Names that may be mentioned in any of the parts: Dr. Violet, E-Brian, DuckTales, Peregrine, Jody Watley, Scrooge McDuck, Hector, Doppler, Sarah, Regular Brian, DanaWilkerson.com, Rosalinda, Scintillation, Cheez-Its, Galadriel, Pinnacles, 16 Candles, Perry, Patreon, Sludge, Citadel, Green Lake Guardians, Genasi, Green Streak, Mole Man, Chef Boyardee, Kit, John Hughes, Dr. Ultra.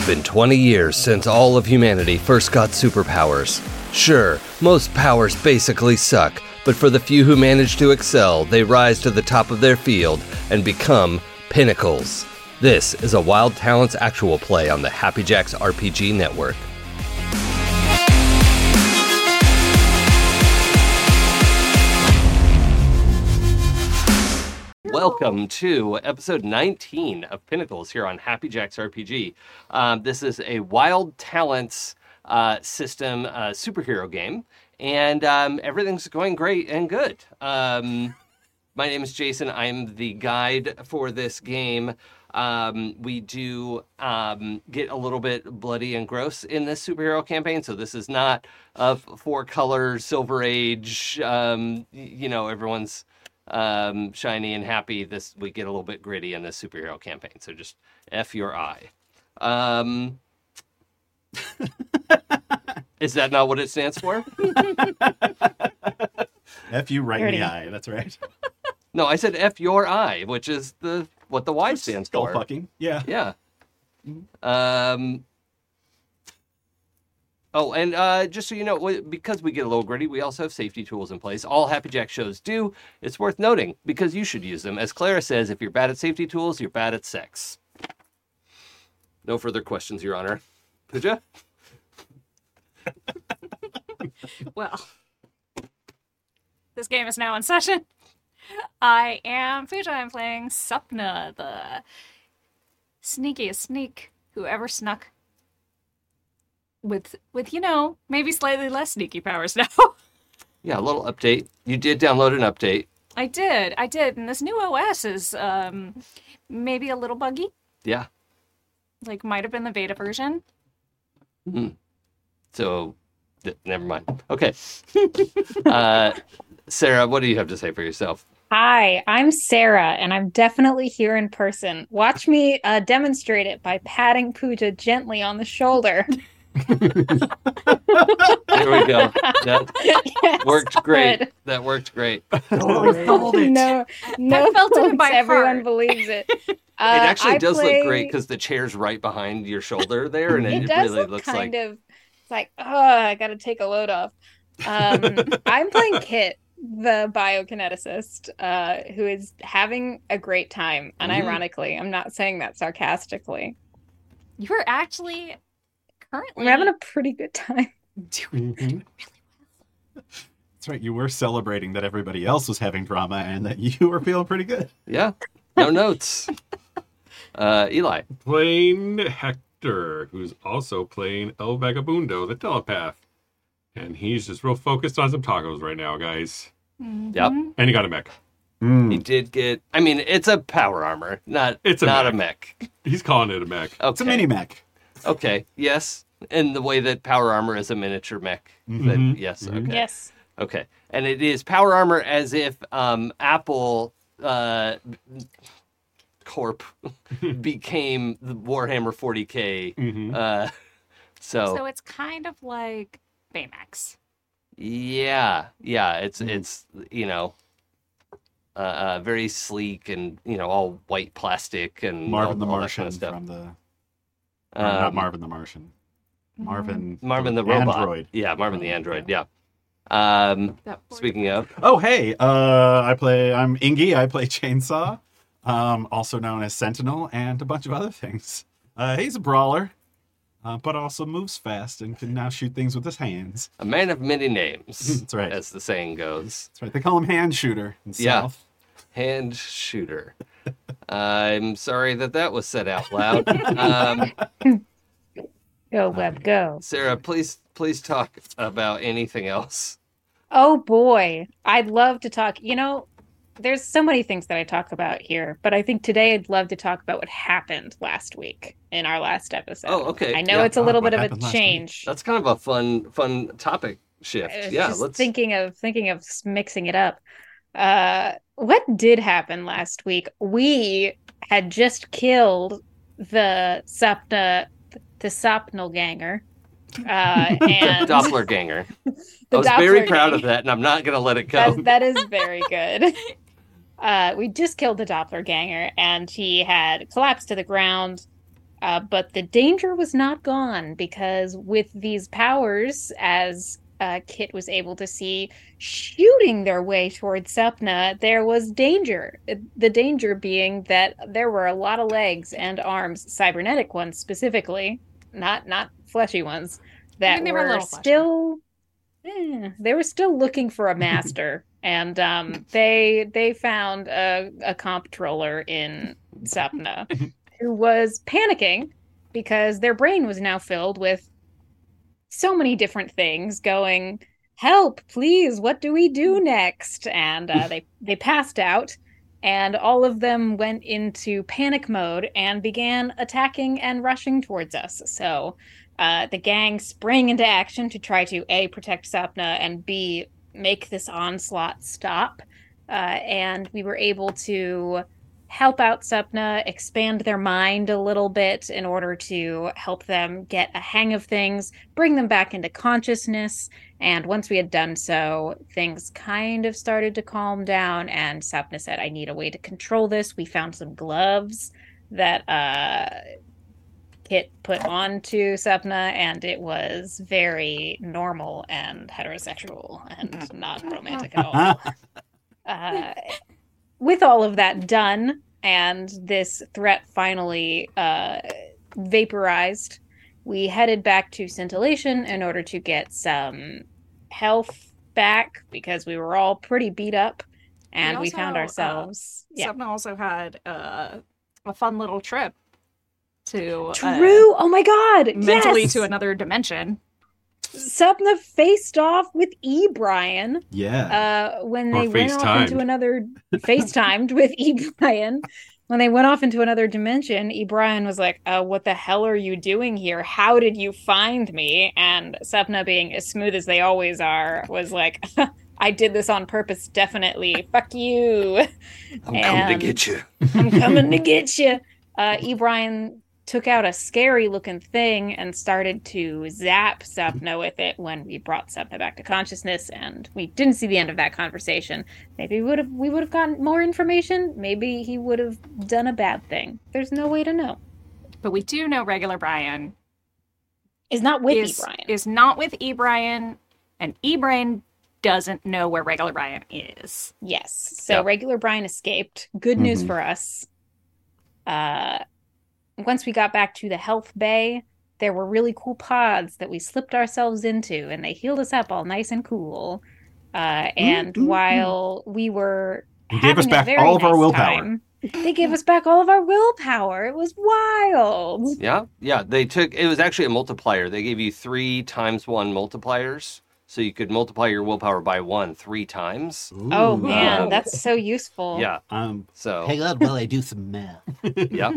It's been 20 years since all of humanity first got superpowers. Sure, most powers basically suck, but for the few who manage to excel, they rise to the top of their field and become Pinnacles. This is a Wild Talents actual play on the Happy Jacks RPG Network. Welcome to episode 19 of Pinnacles here on Happy Jacks RPG. This is a Wild Talents system superhero game, and everything's going great and good. My name is Jason. I'm the guide for this game. We do get a little bit bloody and gross in this superhero campaign, so this is not of four colors, Silver Age, everyone's shiny and happy. This, we get a little bit gritty in this superhero campaign, so just F your eye. Is that not what it stands for? F you right in the eye, that's right. No, I said F your eye, which is what the Y stands for. Fucking, yeah. Mm-hmm. Oh, and just so you know, because we get a little gritty, we also have safety tools in place. All Happy Jack shows do. It's worth noting, because you should use them. As Clara says, if you're bad at safety tools, you're bad at sex. No further questions, Your Honor. Pooja? Well, this game is now in session. I am Pooja. I'm playing Sapna, the sneakiest sneak who ever snuck. With maybe slightly less sneaky powers now. Yeah, a little update. You did download an update. I did. And this new OS is maybe a little buggy. Yeah. Like, might have been the beta version. Mm-hmm. So, never mind. Okay. Sarah, what do you have to say for yourself? Hi, I'm Sarah, and I'm definitely here in person. Watch me demonstrate it by patting Pooja gently on the shoulder. There we go. That worked great. Oh, no felt it in my heart. Everyone believes it. It actually look great because the chair's right behind your shoulder there, and it really looks kind like... of, it's like, oh, I gotta take a load off. I'm playing Kit, the biokineticist, who is having a great time, unironically. I'm not saying that sarcastically. You're actually... Currently, we're having a pretty good time. Doing really well. That's right. You were celebrating that everybody else was having drama and that you were feeling pretty good. Yeah. No notes. Eli. Playing Hector, who's also playing El Vagabundo, the telepath. And he's just real focused on some tacos right now, guys. Mm-hmm. Yep. And he got a mech. Mm. He did get... I mean, it's a power armor. It's not a mech. He's calling it a mech. Okay. It's a mini mech. Okay, yes. In the way that power armor is a miniature mech. Mm-hmm. Then, yes, mm-hmm. Okay. Yes. Okay. And it is power armor as if Apple Corp became the Warhammer 40K. Mm-hmm. So it's kind of like Baymax. Yeah. Yeah, it's very sleek and, all white plastic and Marvin the Martian kind of stuff. Not Marvin the Martian. Marvin the robot. Android. Yeah, Marvin the android. Yeah. Speaking of. Oh, hey. I'm Ingi. I play Chainsaw, also known as Sentinel, and a bunch of other things. He's a brawler, but also moves fast and can now shoot things with his hands. A man of many names. That's right. As the saying goes. That's right. They call him Hand Shooter in the South. Hand Shooter. I'm sorry that was said out loud. Go, Web, go. Sarah, please talk about anything else. Oh, boy. I'd love to talk. There's so many things that I talk about here, but I think today I'd love to talk about what happened last week in our last episode. Oh, okay. I know it's a little bit of a change. Week. That's kind of a fun topic shift. Yeah, let's... Thinking of mixing it up. What did happen last week? We had just killed the Sapnel ganger. And the Doppler ganger. I was very proud of that, and I'm not going to let it go. That is very good. We just killed the Doppler ganger, and he had collapsed to the ground. But the danger was not gone, because with these powers, as Kit was able to see, shooting their way towards Sapna, there was danger. The danger being that there were a lot of legs and arms, cybernetic ones specifically, not fleshy ones, that were still... they were still looking for a master, and they found a comptroller in Sapna who was panicking because their brain was now filled with so many different things going, help, please, what do we do next? And they passed out, and all of them went into panic mode and began attacking and rushing towards us. So the gang sprang into action to try to, A, protect Sapna, and B, make this onslaught stop. And we were able to help out Sapna, expand their mind a little bit in order to help them get a hang of things, bring them back into consciousness. And once we had done so, things kind of started to calm down, and Sapna said, I need a way to control this. We found some gloves that... Kit put on to Sapna, and it was very normal and heterosexual and not romantic at all. With all of that done, and this threat finally vaporized, we headed back to Scintillation in order to get some health back, because we were all pretty beat up, and we found ourselves... Sapna also had a fun little trip to true oh my god mentally yes! to another dimension. Sapna faced off with E-Brian when they went off into another FaceTimed with E-Brian when they went off into another dimension. E-Brian was like, what the hell are you doing here? How did you find me? And Sapna, being as smooth as they always are, was like, I did this on purpose, definitely, fuck you, I'm coming to get you. E-Brian took out a scary-looking thing and started to zap Sapna with it when we brought Sapna back to consciousness, and we didn't see the end of that conversation. Maybe we would have gotten more information. Maybe he would have done a bad thing. There's no way to know. But we do know Regular Brian is not with E-Brian. Is not with E-Brian, and E-Brian doesn't know where Regular Brian is. Yes. So Regular Brian escaped. Good news for us. Once we got back to the health bay, there were really cool pods that we slipped ourselves into, and they healed us up all nice and cool. And while we were having a very nice time, they gave us back all of our willpower. It was wild. Yeah. It was actually a multiplier. They gave you 3 times 1 multipliers, so you could multiply your willpower by 1 3 times. Ooh, oh, man, that's so useful. Yeah. Hang on while I do some math. Yeah.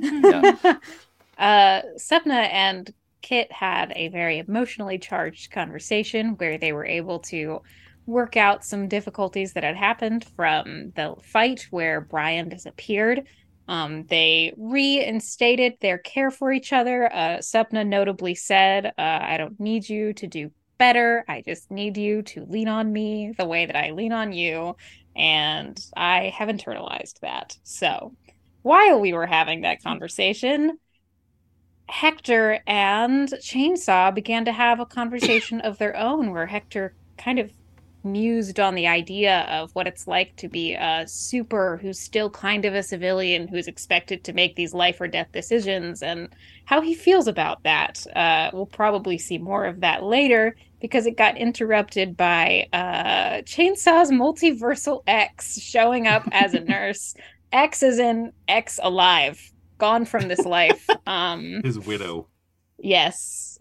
Sapna and Kit had a very emotionally charged conversation where they were able to work out some difficulties that had happened from the fight where Brian disappeared. They reinstated their care for each other. Sapna notably said, I don't need you to do better. I just need you to lean on me the way that I lean on you, and I have internalized that. So while we were having that conversation, Hector and Chainsaw began to have a conversation of their own, where Hector kind of mused on the idea of what it's like to be a super who's still kind of a civilian who's expected to make these life or death decisions, and how he feels about that. We'll probably see more of that later, because it got interrupted by Chainsaw's multiversal ex showing up as a nurse. Ex as in ex alive, gone from this life. His widow. Yes.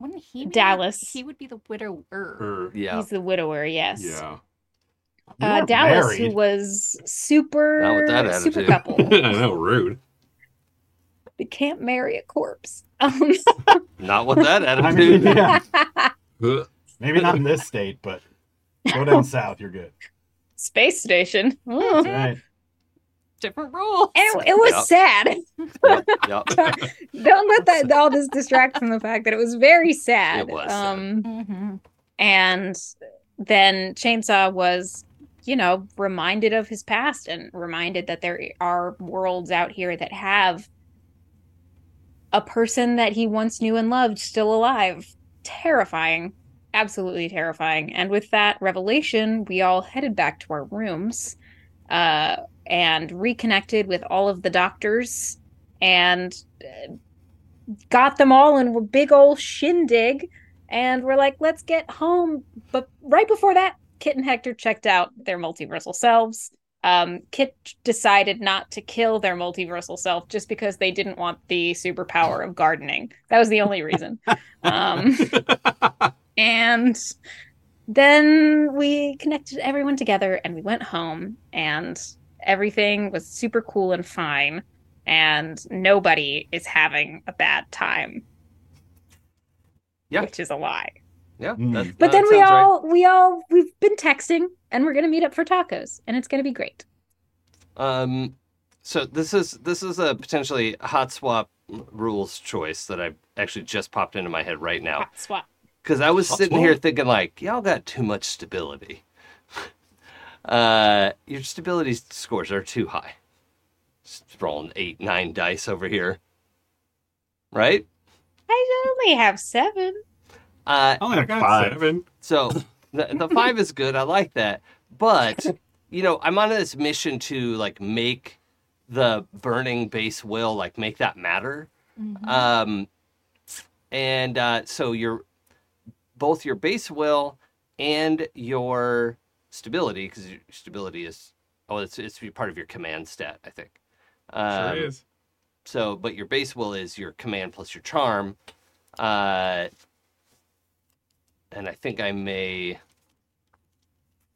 Wouldn't he be Dallas? He would be the widower. He's the widower, yes. Yeah. Dallas, married. Who was super couple. I know, rude. They can't marry a corpse. Not with that attitude. I mean, yeah. Maybe not in this state, but go down south, you're good. Space station. That's right. Different rules. It was sad. Yep. Don't let all this distract from the fact that it was very sad. It was sad. And then Chainsaw was, reminded of his past and reminded that there are worlds out here that have a person that he once knew and loved still alive. Terrifying. Absolutely terrifying. And with that revelation, we all headed back to our rooms and reconnected with all of the doctors and got them all in a big old shindig. And we're like, let's get home. But right before that, Kit and Hector checked out their multiversal selves. Kit decided not to kill their multiversal self just because they didn't want the superpower of gardening. That was the only reason. And then we connected everyone together and we went home and everything was super cool and fine. And nobody is having a bad time. Yeah. Which is a lie. Yeah. But then we've been texting and we're going to meet up for tacos and it's going to be great. So this is a potentially hot swap rules choice that I actually just popped into my head right now. Hot swap. Because I was sitting here thinking like, y'all got too much stability. Your stability scores are too high. Just rolling 8, 9 dice over here. Right? I only have 7. I only have 5. So the 5 is good. I like that. But, you know, I'm on this mission to, like, make the burning base will, like, make that matter. Mm-hmm. So both your base will and your stability, because your stability is, it's part of your command stat, I think. Sure is. So, but your base will is your command plus your charm. And I think I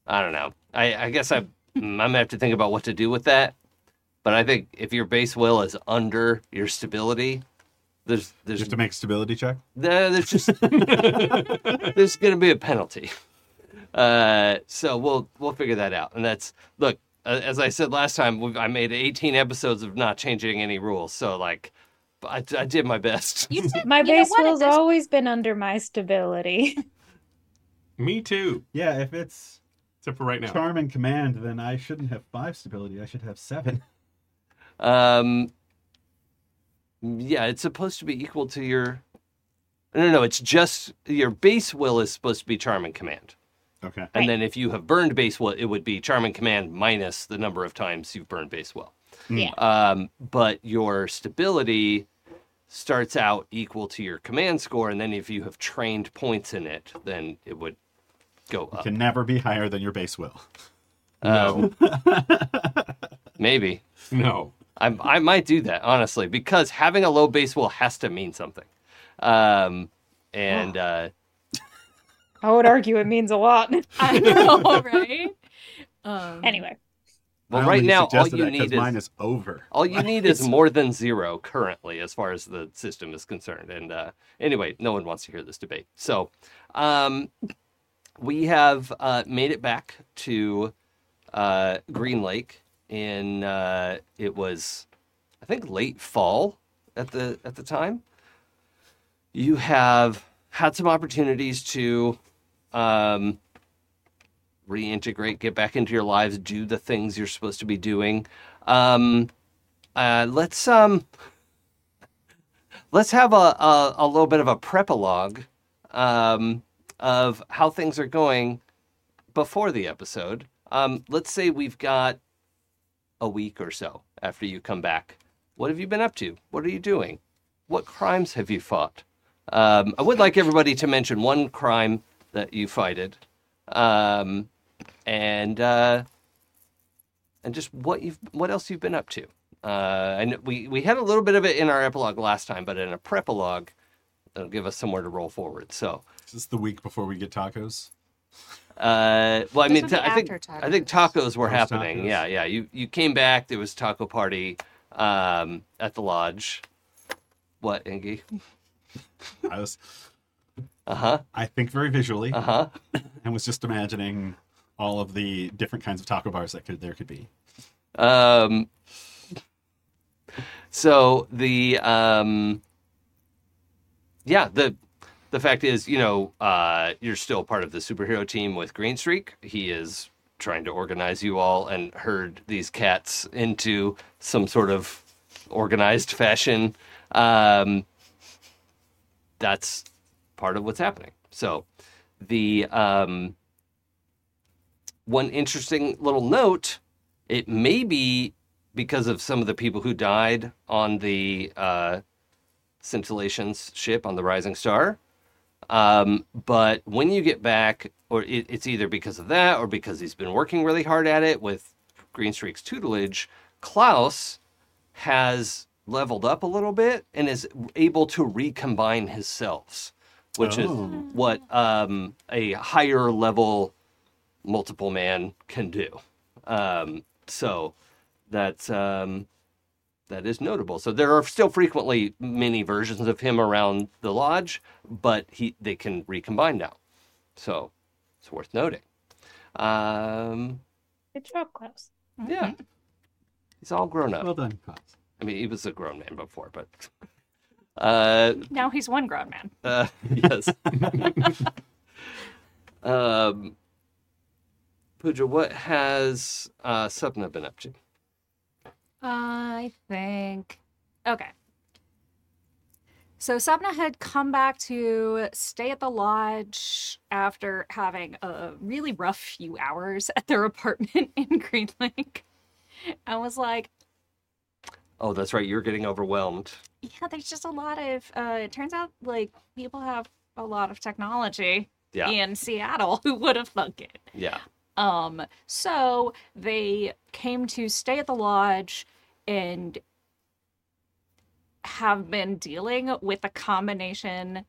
don't know. I guess I'm going to have to think about what to do with that. But I think if your base will is under your stability, there's just to make stability check? No, there's just, there's going to be a penalty. So we'll figure that out. And that's, look. As I said last time, I made 18 episodes of not changing any rules, so like, I did my best. My base will's always been under my stability. Me too. Yeah, if it's except for right now, charm and command, then I shouldn't have 5 stability. I should have 7. Yeah, it's supposed to be equal to your. No, it's just your base will is supposed to be charm and command. Okay. And then if you have burned base well, it would be charm and command minus the number of times you've burned base well. Yeah. But your stability starts out equal to your command score, and then if you have trained points in it, then it would go up. It can never be higher than your base will. No. Maybe. No. I might do that, honestly, because having a low base will has to mean something. I would argue it means a lot. I know, right? Anyway. Well, right now, all you need is... mine is over. All you need is more than 0 currently, as far as the system is concerned. And anyway, no one wants to hear this debate. So we have made it back to Green Lake in... it was, I think, late fall at the time. You have... had some opportunities to reintegrate, get back into your lives, do the things you're supposed to be doing. Let's have a little bit of a prep-a-log of how things are going before the episode. Let's say we've got a week or so after you come back. What have you been up to? What are you doing? What crimes have you fought? I would like everybody to mention one crime that you fighted, and just what else you've been up to. And we had a little bit of it in our epilogue last time, but in a prep-a-log, it'll give us somewhere to roll forward. So is this the week before we get tacos? Well, I mean, I think tacos were happening. Tacos. Yeah. You came back. There was a taco party at the lodge. What, Ingy? I was, I think very visually, and was just imagining all of the different kinds of taco bars that there could be. The fact is, you know, you're still part of the superhero team with Green Streak. He is trying to organize you all and herd these cats into some sort of organized fashion. That's part of what's happening. So the one interesting little note, it may be because of some of the people who died on the Scintillation's ship on the Rising Star. But when you get back, or it's either because of that or because he's been working really hard at it with Green Streak's tutelage, Klaus has leveled up a little bit and is able to recombine his selves, which is what a higher level multiple man can do. So that's... That is notable. So there are still frequently many versions of him around the lodge, but they can recombine now. So it's worth noting. Good job, Klaus. Mm-hmm. Yeah. He's all grown up. Well done, Klaus. I mean, he was a grown man before, but... now he's one grown man. Yes. Pooja, what has Sapna been up to? I think... Okay. So Sapna had come back to stay at the lodge after having a really rough few hours at their apartment in Green Lake. I was like... Oh, that's right. You're getting overwhelmed. Yeah, there's just a lot of... it turns out, like, people have a lot of technology in Seattle. Who would have thunk it? Yeah. So they came to stay at the lodge and have been dealing with a combination,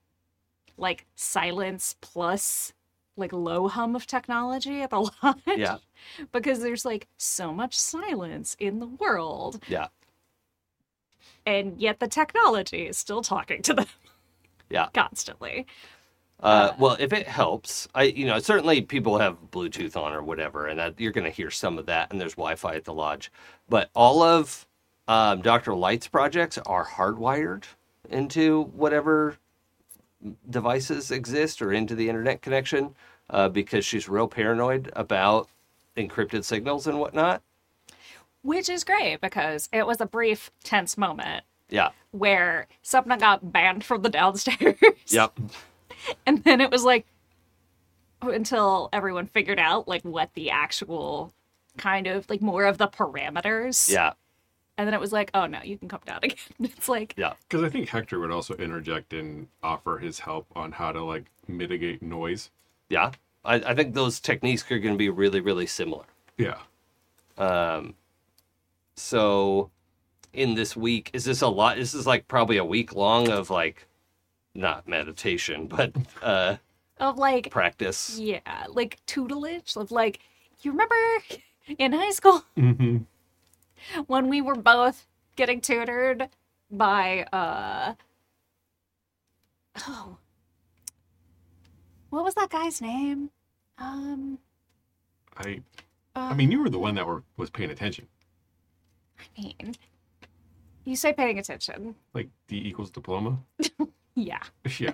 like, silence plus, like, low hum of technology at the lodge. Yeah. Because there's, like, so much silence in the world. Yeah. And yet the technology is still talking to them. Yeah. Constantly. Well, if it helps, certainly people have Bluetooth on or whatever, and you're going to hear some of that, and there's Wi-Fi at the lodge. But all of Dr. Light's projects are hardwired into whatever devices exist or into the internet connection because she's real paranoid about encrypted signals and whatnot. Which is great because it was a brief, tense moment. Yeah. Where Sapna got banned from the downstairs. Yep. And then it was like, until everyone figured out, like, what the actual kind of, like, more of the parameters. Yeah. And then it was like, oh, no, you can come down again. It's like... Yeah. Because I think Hector would also interject and offer his help on how to, like, mitigate noise. Yeah. I think those techniques are going to be really, really similar. Yeah. So in this week, is this a lot? Is this, like, probably a week long of, like... Not meditation, but of like practice. Yeah, like tutelage. Of like, you remember in high school when we were both getting tutored by what was that guy's name? I mean, you were the one that was paying attention. I mean, you say paying attention. Like D=diploma. Yeah. Yeah.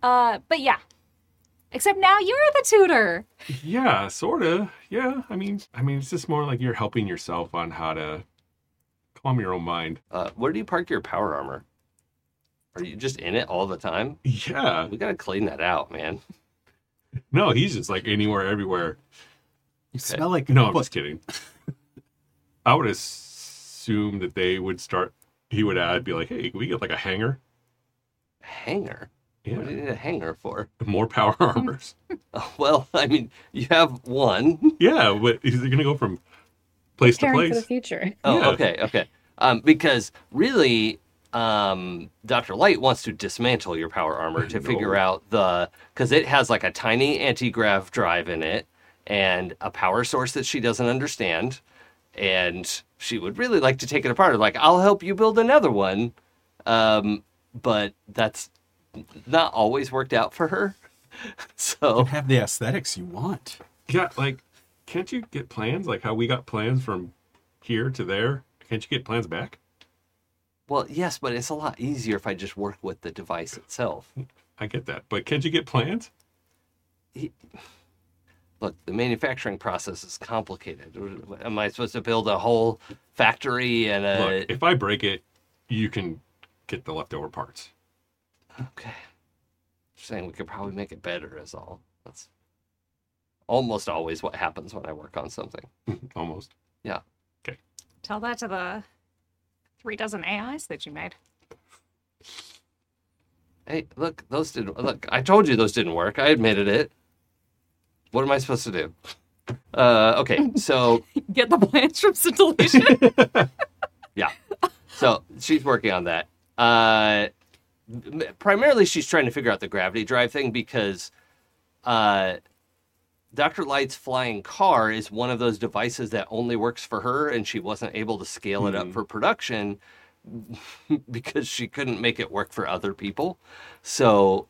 But yeah. Except now you're the tutor. Yeah, sort of. Yeah. I mean, it's just more like you're helping yourself on how to calm your own mind. Where do you park your power armor? Are you just in it all the time? Yeah. We got to clean that out, man. No, he's just like anywhere, everywhere. You smell like... No, I'm just kidding. I would assume that they would start... He would add, be like, hey, can we get like a hanger? Hanger? Yeah. What do you need a hanger for? More power armors. Well, I mean, you have one. Yeah, but is it going to go from place to place? For the future. Oh, yeah. Okay. Because really, Dr. Light wants to dismantle your power armor to figure out because it has like a tiny anti-grav drive in it and a power source that she doesn't understand. And she would really like to take it apart. Like, I'll help you build another one. But that's not always worked out for her. So you have the aesthetics you want. Yeah, like, can't you get plans? Like how we got plans from here to there. Can't you get plans back? Well, yes, but it's a lot easier if I just work with the device itself. I get that. But can't you get plans? Look, the manufacturing process is complicated. Am I supposed to build a whole factory and a... Look, if I break it, you can get the leftover parts. Okay. Just saying we could probably make it better is all. That's almost always what happens when I work on something. Almost. Yeah. Okay. Tell that to the 3 dozen AIs that you made. Hey, look, those didn't... Look, I told you those didn't work. I admitted it. What am I supposed to do? Okay, so... Get the plans from Scintillation. Yeah. So, she's working on that. Primarily, she's trying to figure out the gravity drive thing because Dr. Light's flying car is one of those devices that only works for her, and she wasn't able to scale it up for production because she couldn't make it work for other people. So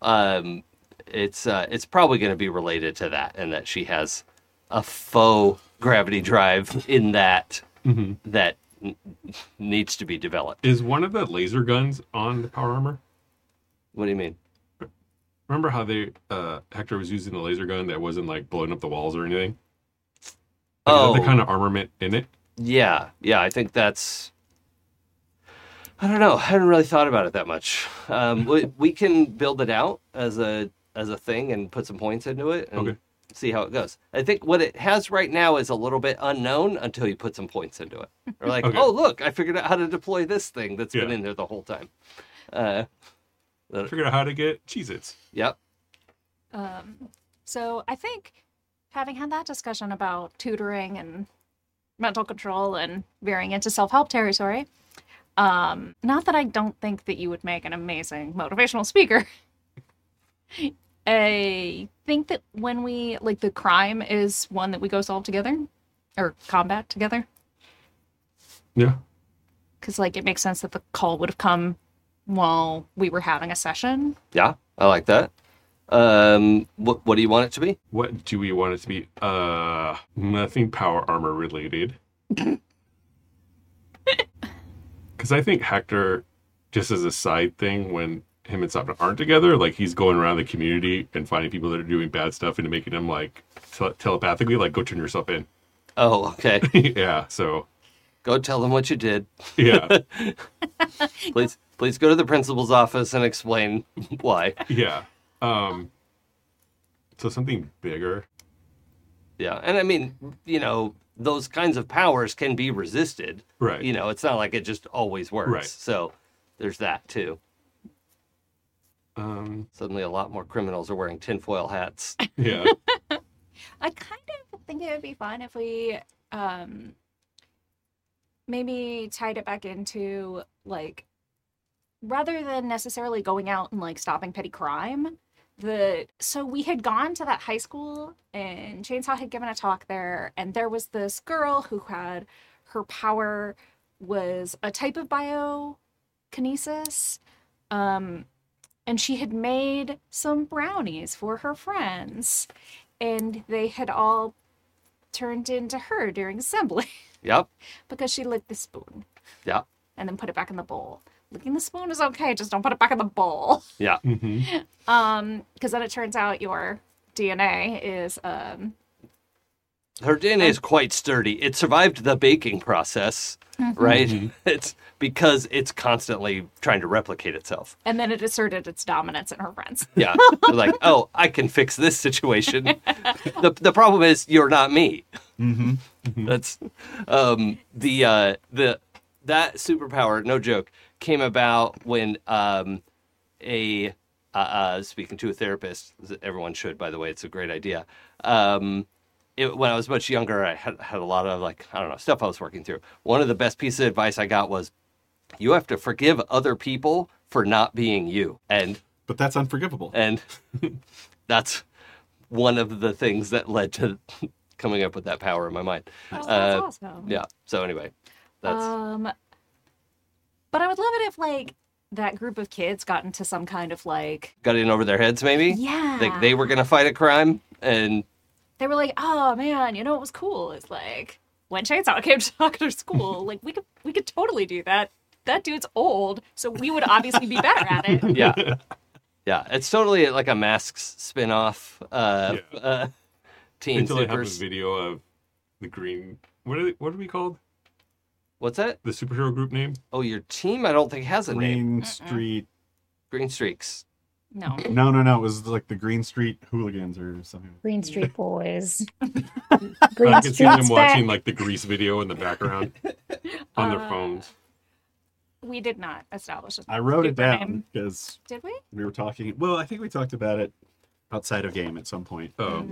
it's probably going to be related to that, and that she has a faux gravity drive in that that needs to be developed. Is one of the laser guns on the power armor? What do you mean? Remember how they Hector was using the laser gun that wasn't like blowing up the walls or anything? Like, oh, the kind of armament in it. Yeah, yeah. I think that's... I don't know. I hadn't really thought about it that much. We can build it out as a thing and put some points into it and see how it goes. I think what it has right now is a little bit unknown until you put some points into it. Or like, oh, look, I figured out how to deploy this thing that's been in there the whole time. Figured out how to get Cheez-Its. Yep. So I think having had that discussion about tutoring and mental control and veering into self-help territory... not that I don't think that you would make an amazing motivational speaker. I think that when we, like, the crime is one that we go solve together or combat together. Yeah. Because, like, it makes sense that the call would have come while we were having a session. Yeah, I like that. What do you want it to be? What do we want it to be? Nothing power armor related. Because I think Hector, just as a side thing, when him and Sapna aren't together, like, he's going around the community and finding people that are doing bad stuff and making them, like, telepathically, like, go turn yourself in. Oh, okay. Yeah, so. Go tell them what you did. Yeah. Please go to the principal's office and explain why. Yeah. So something bigger. Yeah, and I mean, you know, those kinds of powers can be resisted. Right. You know, it's not like it just always works. Right. So there's that, too. Suddenly a lot more criminals are wearing tinfoil hats. Yeah. I kind of think it would be fun if we maybe tied it back into, like, rather than necessarily going out and, like, stopping petty crime... So we had gone to that high school and Chainsaw had given a talk there, and there was this girl who had, her power was a type of biokinesis, and she had made some brownies for her friends, and they had all turned into her during assembly. Yep. Because she licked the spoon. Yep. And then put it back in the bowl. Licking the spoon is okay, just don't put it back in the bowl. Yeah. Because then it turns out your DNA is... Her DNA is quite sturdy. It survived the baking process, right? It's because it's constantly trying to replicate itself. And then it asserted its dominance in her friends. Yeah. Like, oh, I can fix this situation. The problem is, you're not me. That's... That superpower, no joke... came about when speaking to a therapist, everyone should, by the way, it's a great idea. When I was much younger, I had a lot of, like, I don't know, stuff I was working through. One of the best pieces of advice I got was, you have to forgive other people for not being you. But that's unforgivable. And that's one of the things that led to coming up with that power in my mind. Oh, that's awesome. Yeah. So anyway, that's... But I would love it if, like, that group of kids got into some kind of, like... Got in over their heads, maybe? Yeah. Like, they were going to fight a crime, and... They were like, oh, man, you know what was cool? It's like, when Chainsaw came to Dr. School, like, we could totally do that. That dude's old, so we would obviously be better at it. Yeah. Yeah. It's totally like a Masks spinoff. Teen Supers. Until I have a video of the Green... What are we called? What's that? The superhero group name? Oh, your team? I don't think has a name. Green Street. Green Streaks. No. No. It was like the Green Street Hooligans or something. Green Street Boys. I can see them watching like the Grease video in the background on their phones. We did not establish a I wrote it down name. Because did we? We were talking. Well, I think we talked about it outside of game at some point. Oh.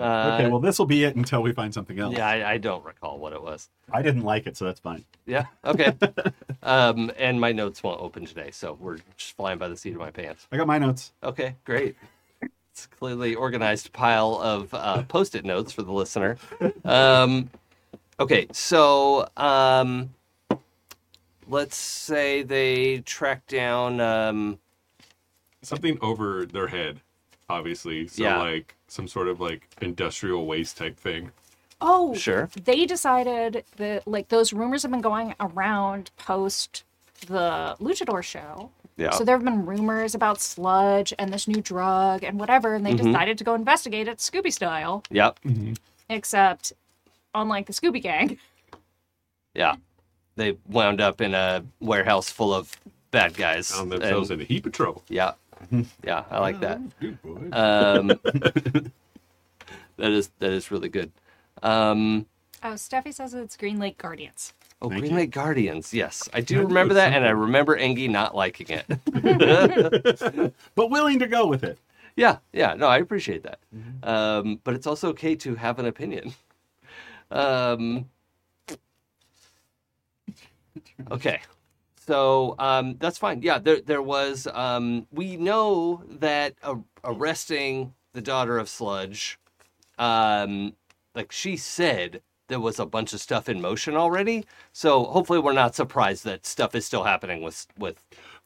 Okay, well, this will be it until we find something else. Yeah, I don't recall what it was. I didn't like it, so that's fine. Yeah, okay. And my notes won't open today, so we're just flying by the seat of my pants. I got my notes. Okay, great. It's a clearly organized pile of Post-it notes for the listener. Okay, so let's say they track down... something over their head, obviously. So, yeah. Like... some sort of like industrial waste type thing. Oh, sure. They decided that like those rumors have been going around post the Luchador show. Yeah. So there have been rumors about sludge and this new drug and whatever, and they decided to go investigate it Scooby style. Yep. Mm-hmm. Except, unlike the Scooby Gang. Yeah. They wound up in a warehouse full of bad guys. Found themselves in a heat patrol. Yeah. Yeah, I like that. Good boy. That is really good. Oh, Steffi says it's Green Lake Guardians. Oh, Green Lake Guardians. Yes, I do remember that, and I remember Engie not liking it, but willing to go with it. Yeah. No, I appreciate that. But it's also okay to have an opinion. Okay. So that's fine. Yeah, there was... we know that arresting the daughter of Sludge, like she said, there was a bunch of stuff in motion already. So hopefully we're not surprised that stuff is still happening with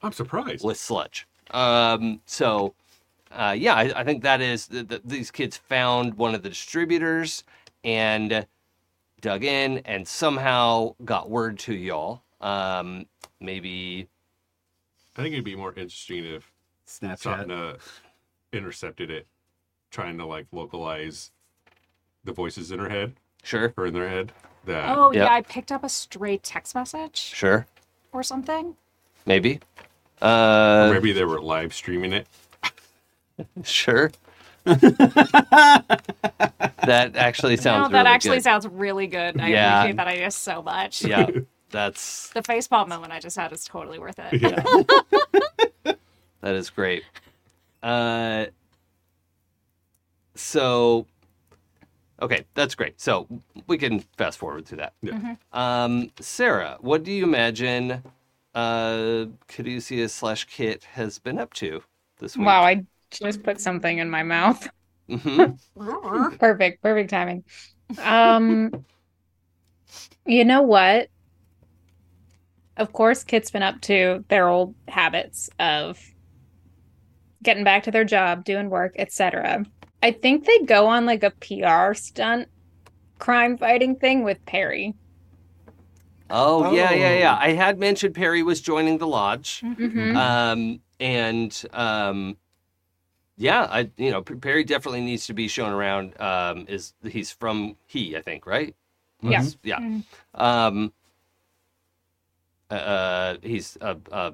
I'm surprised. With Sludge. Yeah, I think that is... these kids found one of the distributors and dug in and somehow got word to y'all. Maybe I think it'd be more interesting if Snapchat Sapna intercepted it, trying to like localize the voices in her head. Sure. Or in their head. That... Oh, yeah. I picked up a stray text message. Sure. Or something. Maybe. Or maybe they were live streaming it. Sure. That actually sounds really good. No, that actually sounds really good. I appreciate that idea so much. Yeah. That's the facepalm moment I just had is totally worth it. Yeah. That is great. So, okay, that's great. So we can fast forward through that. Yeah. Mm-hmm. Sarah, what do you imagine Caduceus / Kit has been up to this week? Wow, I just put something in my mouth. Mm-hmm. Perfect timing. You know what? Of course, Kit's been up to their old habits of getting back to their job, doing work, etc. I think they go on like a PR stunt crime fighting thing with Perry. Oh, yeah. I had mentioned Perry was joining the lodge. Mm-hmm. Perry definitely needs to be shown around. I think, right? Yeah. Yeah. Mm-hmm. He's a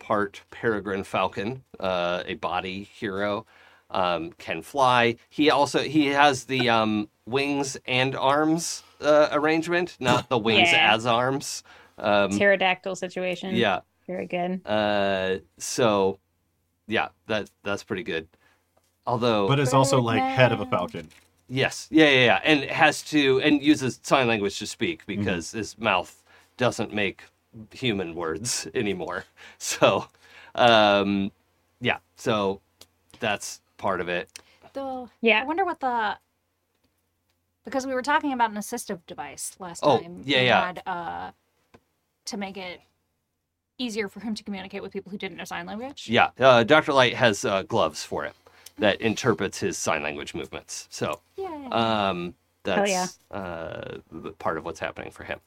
part Peregrine Falcon, a body hero, can fly. He has the wings and arms arrangement, not the wings as arms. Pterodactyl situation. Yeah. Very good. That's pretty good. Although, but it's also like head of a falcon. Yes. Yeah. And uses sign language to speak because his mouth doesn't make human words anymore. So, so that's part of it. I wonder what because we were talking about an assistive device last time. Yeah. Had, to make it easier for him to communicate with people who didn't know sign language. Yeah. Dr. Light has gloves for it that interprets his sign language movements. So, that's part of what's happening for him.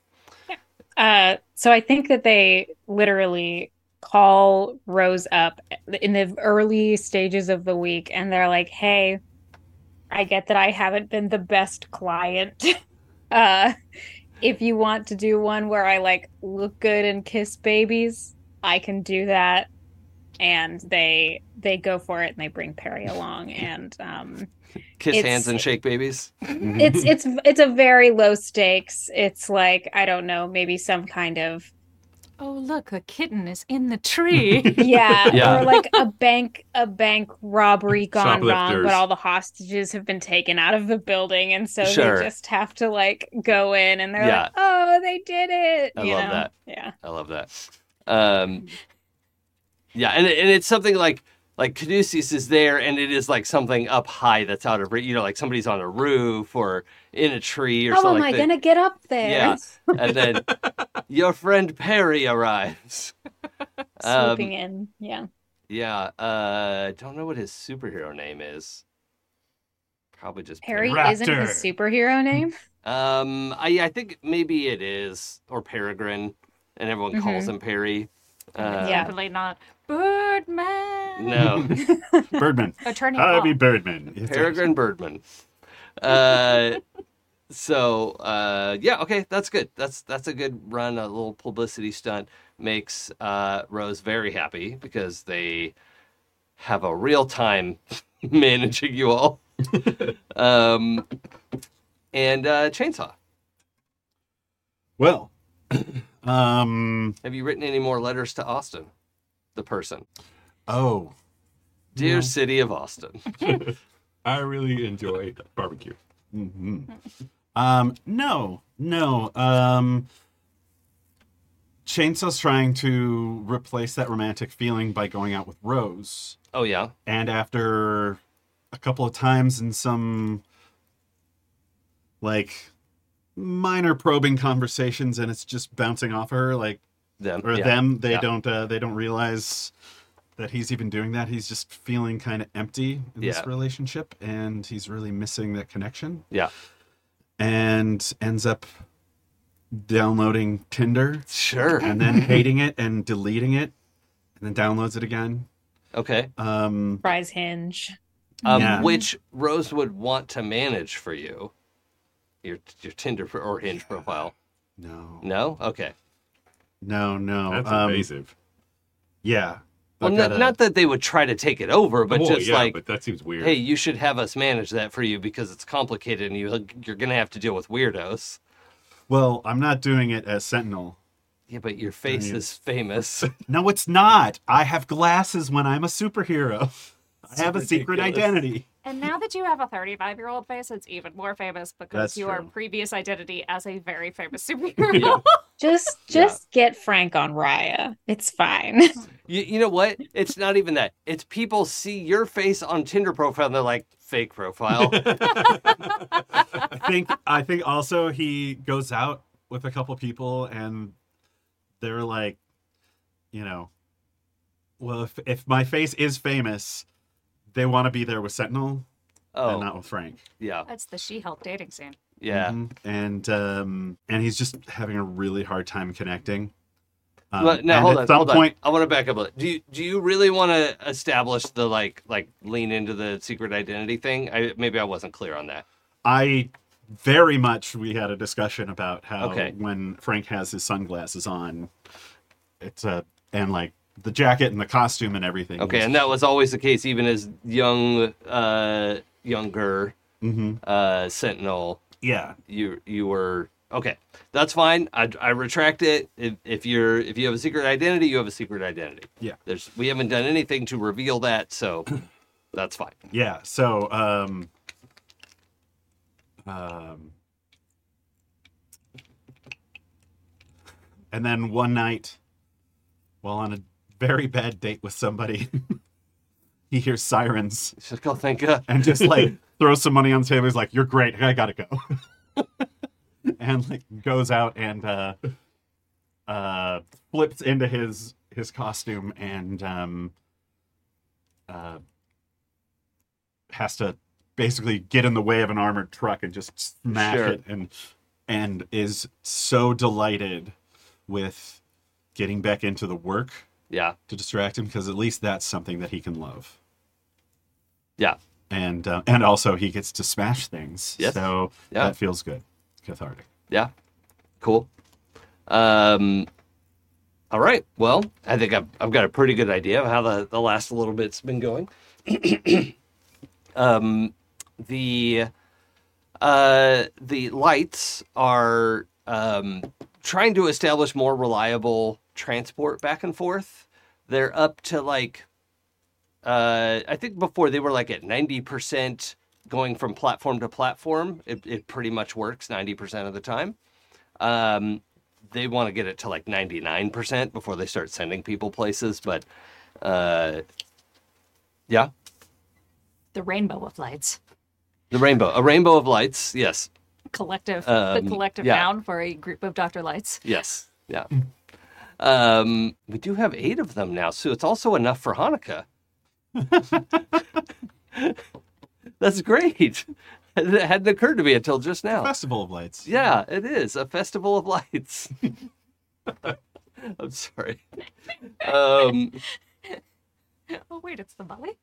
So I think that they literally call Rose up in the early stages of the week, and they're like, hey, I get that I haven't been the best client if you want to do one where I like look good and kiss babies, I can do that. And they go for it and they bring Perry along and kiss hands and shake babies. It's a very low stakes. It's like, I don't know, maybe some kind of, oh look, a kitten is in the tree. Or like a bank robbery gone wrong, but all the hostages have been taken out of the building, and so they just have to like go in, and they're like, oh, they did it. I love that. Yeah, I love that. Yeah, and it's something like Caduceus is there, and it is like something up high that's out of, like somebody's on a roof or in a tree or something. How am I going to get up there? Yeah, and then your friend Perry arrives. Swooping in, yeah. Yeah, I don't know what his superhero name is. Probably just Perry. Perry isn't his superhero name? I think maybe it is, or Peregrine, and everyone calls him Perry. Definitely not Birdman. No, Birdman. Attorney. That'd be Birdman. Peregrine Birdman. Okay, that's good. That's a good run. A little publicity stunt makes Rose very happy because they have a real time managing you all. And Chainsaw. Well. Have you written any more letters to Austin, the person? Oh. Dear City of Austin. I really enjoy barbecue. Mm-hmm. No. Chainsaw's trying to replace that romantic feeling by going out with Rose. Oh, yeah. And after a couple of times in some, minor probing conversations, and it's just bouncing off her they don't realize that he's even doing that. He's just feeling kind of empty in this relationship, and he's really missing that connection, and ends up downloading Tinder and then hating it and deleting it and then downloads it again. Prize Hinge, which Rose would want to manage for you. Your Tinder or Hinge profile? No. No? Okay. No. That's invasive. Yeah. Well, not that they would try to take it over, but but that seems weird. Hey, you should have us manage that for you because it's complicated and you're going to have to deal with weirdos. Well, I'm not doing it as Sentinel. Yeah, but your face is famous. No, it's not. I have glasses when I'm a superhero. I have a secret identity. And now that you have a 35-year-old face, it's even more famous because your previous identity as a very famous superhero. Yeah. Just get Frank on Raya. It's fine. You know what? It's not even that. It's people see your face on Tinder profile and they're like, fake profile. I think also he goes out with a couple people and they're like, well, if my face is famous, they want to be there with Sentinel and not with Frank. Yeah. That's the She-Hulk dating scene. Yeah. Mm-hmm. And he's just having a really hard time connecting. Hold on. I want to back up a little. Do you really want to establish the lean into the secret identity thing? Maybe I wasn't clear on that. We had a discussion about how when Frank has his sunglasses on, it's the jacket and the costume and everything. Okay, and that was always the case, even as younger Sentinel. Yeah, you were okay. That's fine. I retract it. If you have a secret identity, you have a secret identity. Yeah, we haven't done anything to reveal that, so that's fine. Yeah. So and then one night, while on a very bad date with somebody, he hears sirens. He's like, oh, thank God. And just throws some money on the table. He's like, you're great. I gotta go. And goes out and flips into his costume and has to basically get in the way of an armored truck and just smash it and is so delighted with getting back into the work to distract him, because at least that's something that he can love. Yeah. And also he gets to smash things. Yes. So that feels good. Cathartic. Yeah. Cool. All right. Well, I think I've got a pretty good idea of how the last little bit's been going. The lights are trying to establish more reliable transport back and forth. They're up to like, I think before they were like at 90% going from platform to platform. It pretty much works 90% of the time. They want to get it to like 99% before they start sending people places, but yeah. The rainbow of lights. A rainbow of lights, yes. Collective, the collective noun for a group of Dr. Lights. Yes, yeah. We do have 8 of them now, so it's also enough for Hanukkah. That's great. It hadn't occurred to me until just now. Festival of Lights. Yeah, it is. A Festival of Lights. I'm sorry. Oh, wait, it's the volley?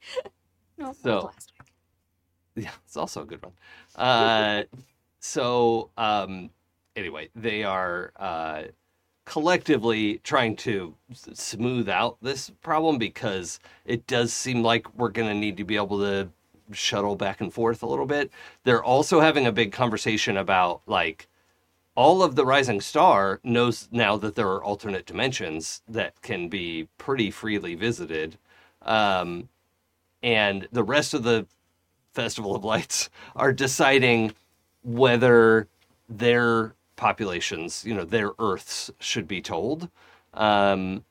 No, it's last week. Yeah, it's also a good one. Anyway, they are collectively trying to smooth out this problem because it does seem like we're going to need to be able to shuttle back and forth a little bit. They're also having a big conversation about like all of the Rising Star knows now that there are alternate dimensions that can be pretty freely visited. And the rest of the Festival of Lights are deciding whether their populations, you know, their Earths should be told. One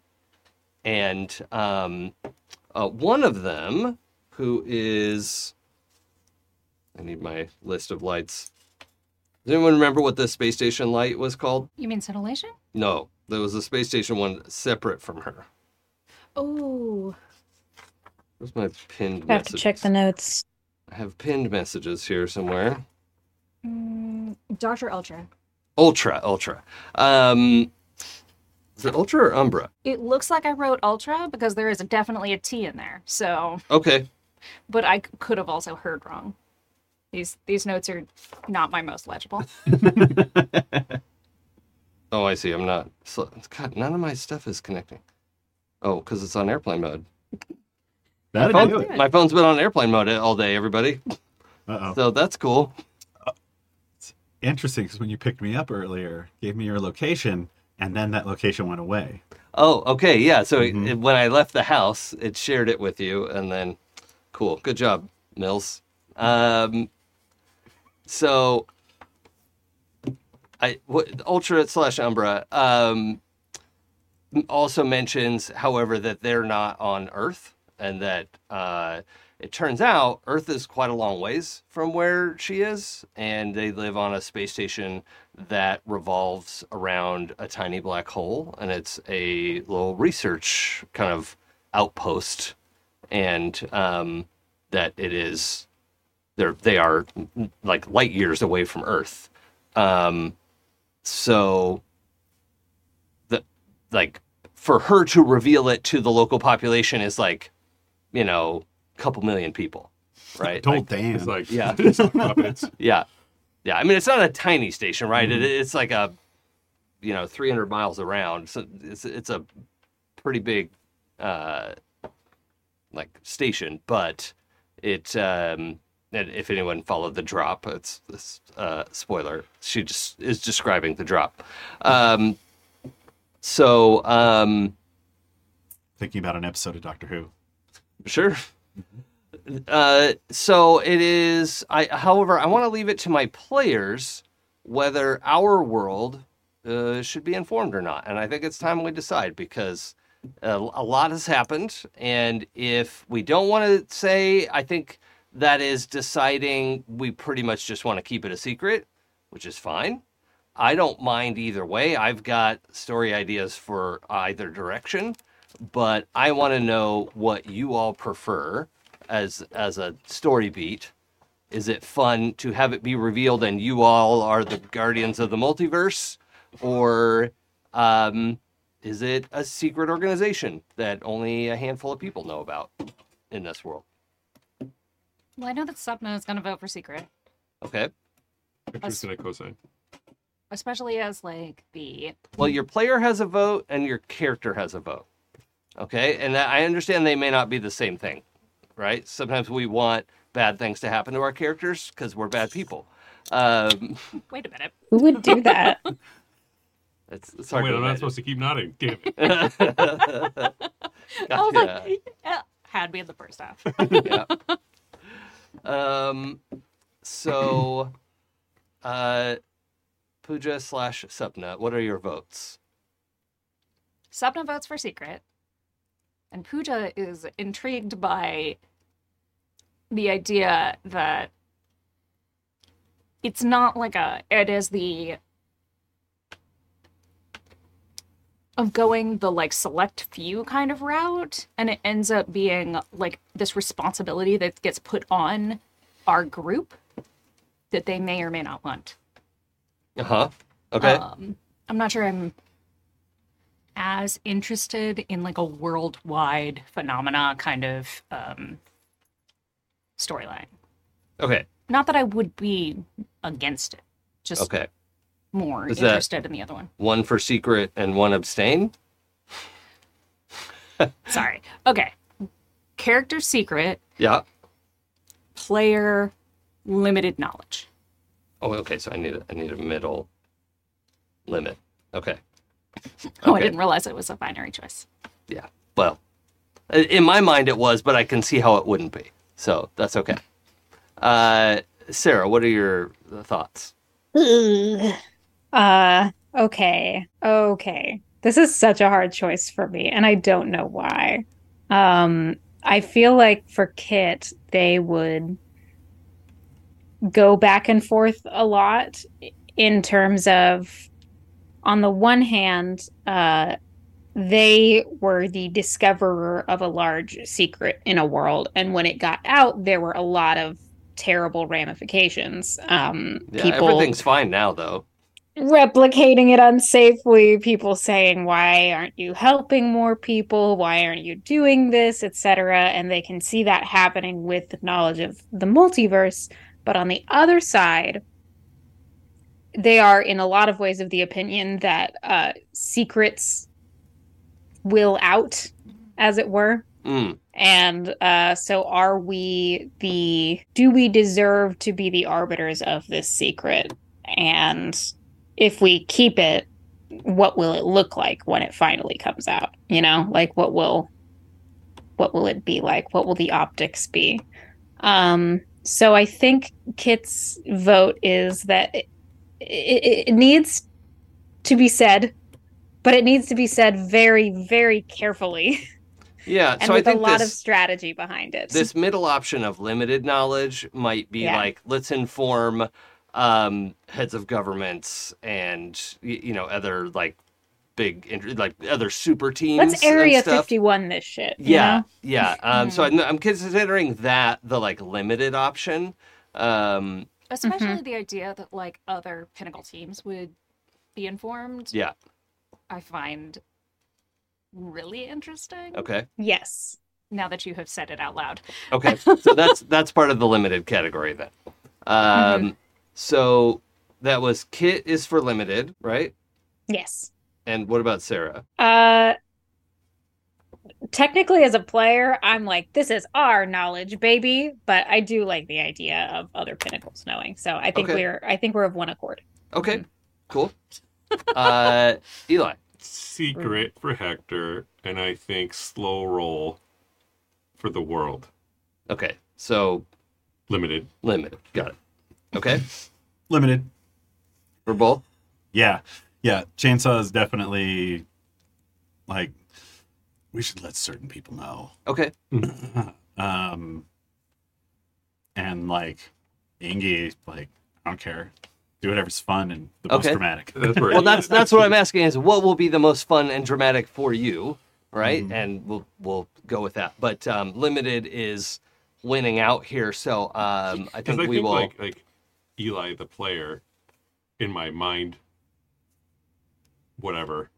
of them who is... I need my list of lights. Does anyone remember what the space station light was called? You mean Scintillation? No. There was a space station one separate from her. Oh. Where's my pinned messages? I have to check the notes. I have pinned messages here somewhere. Dr. Ultra. Ultra. Is it Ultra or Umbra? It looks like I wrote Ultra because there is definitely a T in there, so... Okay. But I could have also heard wrong. These notes are not my most legible. Oh, I see. I'm not... God, none of my stuff is connecting. Oh, because it's on airplane mode. My phone's been on airplane mode all day, everybody. Uh-oh. So that's cool. It's interesting, because when you picked me up earlier, gave me your location... And then that location went away. Oh, okay, yeah. So when I left the house, it shared it with you, and then, cool. Good job, Mills. Ultra / Umbra also mentions, however, that they're not on Earth, and that it turns out Earth is quite a long ways from where she is, and they live on a space station that revolves around a tiny black hole, and it's a little research kind of outpost, and that it is... They are like light years away from Earth. For her to reveal it to the local population is like, you know... couple million people, right? Damn. It's like, yeah. It's like puppets. Yeah. I mean, it's not a tiny station, right? Mm-hmm. It's like a, 300 miles around. So it's a pretty big, station. But it, and if anyone followed the drop, it's spoiler. She just is describing the drop. Thinking about an episode of Doctor Who. Sure. It is. I want to leave it to my players whether our world should be informed or not, and I think it's time we decide because a lot has happened. And if we don't want to say, I think that is deciding we pretty much just want to keep it a secret, which is fine. I don't mind either way. I've got story ideas for either direction. But I want to know what you all prefer as a story beat. Is it fun to have it be revealed and you all are the guardians of the multiverse? Or is it a secret organization that only a handful of people know about in this world? Well, I know that Sapna is going to vote for secret. Okay. Which is going to co-sign. Especially as like the... Well, your player has a vote and your character has a vote. Okay? And I understand they may not be the same thing, right? Sometimes we want bad things to happen to our characters because we're bad people. Wait a minute. Who would do that? It's hard. Wait, I'm not supposed to keep nodding. Damn it. Gotcha. I was like, yeah, had me in the first half. Yeah. So, Pooja / Sapna, what are your votes? Sapna votes for secret. And Pooja is intrigued by the idea that it's not like it is going the select few kind of route, and it ends up being like this responsibility that gets put on our group that they may or may not want. Uh-huh. Okay. I'm not sure I'm as interested in like a worldwide phenomena kind of storyline. Okay. Not that I would be against it. Just okay. More is interested in the other one. One for secret and one abstain? Sorry. Okay. Character secret. Yeah. Player limited knowledge. Oh, okay. So I need a middle limit. Okay. Oh, I didn't realize it was a binary choice. Yeah. Well, in my mind it was, but I can see how it wouldn't be. So that's okay. Sarah, what are your thoughts? Okay. This is such a hard choice for me, and I don't know why. I feel like for Kit, they would go back and forth a lot in terms of, on the one hand, they were the discoverer of a large secret in a world, and when it got out, there were a lot of terrible ramifications. People, everything's fine now, though. Replicating it unsafely, people saying, why aren't you helping more people? Why aren't you doing this, etc.? And they can see that happening with the knowledge of the multiverse. But on the other side, they are in a lot of ways of the opinion that secrets will out, as it were. Mm. And so are we do we deserve to be the arbiters of this secret? And if we keep it, what will it look like when it finally comes out? You know, like what will it be like? What will the optics be? So I think Kit's vote is that it needs to be said, but it needs to be said very, very carefully. Yeah, and so I think a lot of strategy behind it. This middle option of limited knowledge might be like, let's inform heads of governments and other like big other super teams. Let's Area 51 this shit. Yeah. So I'm considering that the like limited option, especially the idea that like other Pinnacle teams would be informed. Yeah, I find really interesting. Okay. Yes. Now that you have said it out loud. Okay. So that's part of the limited category then. So that was Kit is for limited, right? Yes. And what about Sarah? Technically as a player, I'm like, this is our knowledge, baby, but I do like the idea of other Pinnacles knowing. So I think we're of one accord. Okay. Cool. Eli. Secret for Hector, and I think slow roll for the world. Okay, so limited, got it. Okay, limited for both. Yeah. Chainsaw is definitely like we should let certain people know. Okay, and like Ingi, like I don't care. Do whatever's fun and the most dramatic. That's what I'm asking is what will be the most fun and dramatic for you, right? Mm-hmm. And we'll go with that. But limited is winning out here, so I think we will. Like Eli, the player, in my mind, whatever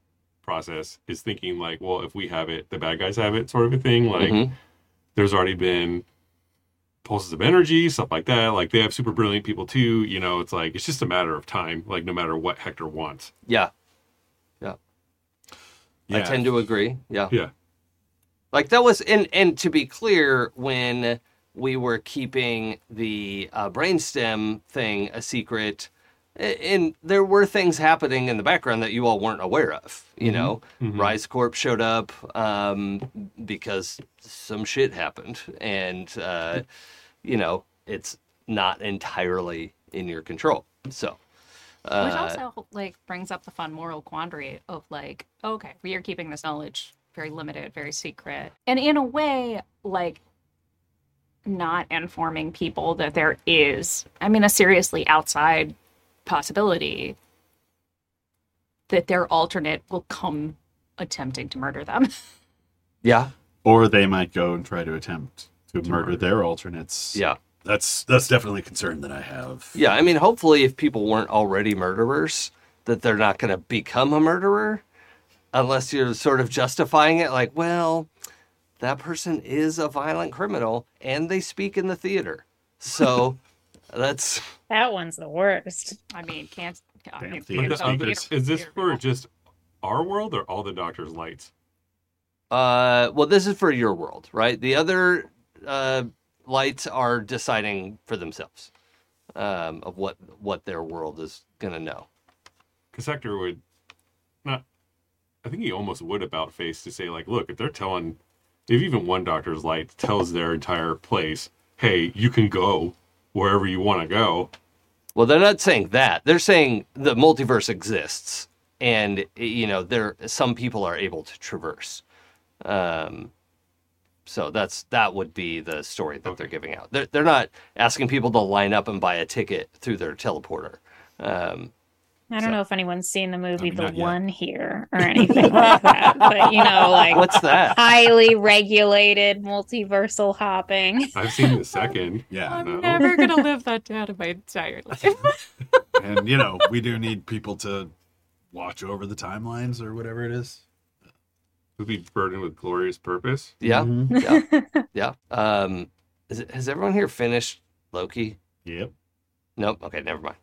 process is thinking like, well, if we have it, the bad guys have it, sort of a thing. Like, there's already been positive energy, stuff like that. Like, they have super brilliant people too. You know, it's like, it's just a matter of time, like, no matter what Hector wants. Yeah. I tend to agree. Yeah. Like, that was, and to be clear, when we were keeping the brainstem thing a secret, and there were things happening in the background that you all weren't aware of, you know? Mm-hmm. Rise Corp showed up because some shit happened. And, you know, it's not entirely in your control. So, which also, like, brings up the fun moral quandary of, like, okay, we are keeping this knowledge very limited, very secret. And in a way, like, not informing people that there is, I mean, a seriously outside possibility that their alternate will come attempting to murder them. Yeah. Or they might go and try to attempt to murder their alternates. Yeah. That's definitely a concern that I have. Yeah, I mean, hopefully if people weren't already murderers, that they're not going to become a murderer, unless you're sort of justifying it like, well, that person is a violent criminal and they speak in the theater. So... That one's the worst. I mean, can't... Is this for just our world or all the Doctor's Lights? Well, this is for your world, right? The other lights are deciding for themselves of what their world is going to know. Because Hector would not... I think he almost would about-face to say, like, look, if they're telling... If even one Doctor's Light tells their entire place, hey, you can go... wherever you want to go. Well, they're not saying that. They're saying the multiverse exists, and you know, there some people are able to traverse. So that would be the story that they're giving out. They're not asking people to line up and buy a ticket through their teleporter. I don't know if anyone's seen the movie The One here or anything like that, but you know, like, what's that? Highly regulated multiversal hopping. I've seen the second. Yeah, I'm never gonna live that down in my entire life. And you know, we do need people to watch over the timelines or whatever it is. We'll be burdened with glorious purpose. Yeah, mm-hmm. Yeah. Has everyone here finished Loki? Yep. Nope. Okay, never mind.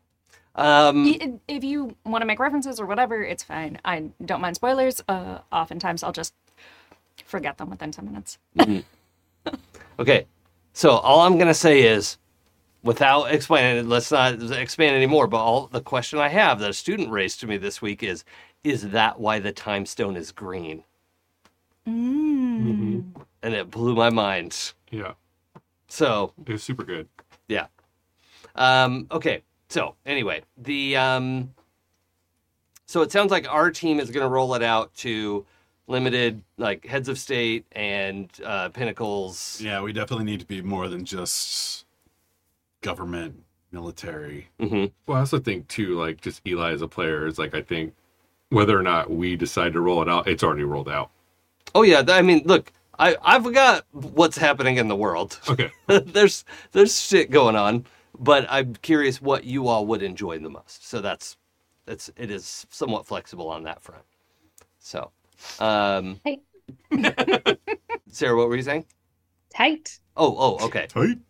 If you want to make references or whatever, it's fine. I don't mind spoilers. Oftentimes I'll just forget them within 10 minutes. Mm-hmm. Okay. So all I'm going to say is, without explaining, let's not expand anymore, but the question I have that a student raised to me this week is that why the time stone is green? Mm. Mm-hmm. And it blew my mind. Yeah. So. It was super good. Yeah. Okay. So anyway, so it sounds like our team is going to roll it out to limited, like, heads of state and Pinnacles. Yeah, we definitely need to be more than just government, military. Mm-hmm. Well, I also think too, like, just Eli as a player is, like, I think whether or not we decide to roll it out, it's already rolled out. Oh yeah, I mean, look, I forgot what's happening in the world. Okay, there's shit going on. But I'm curious what you all would enjoy the most. So it is somewhat flexible on that front. So, hey. Sarah, what were you saying? Tight. Oh, okay. Tight.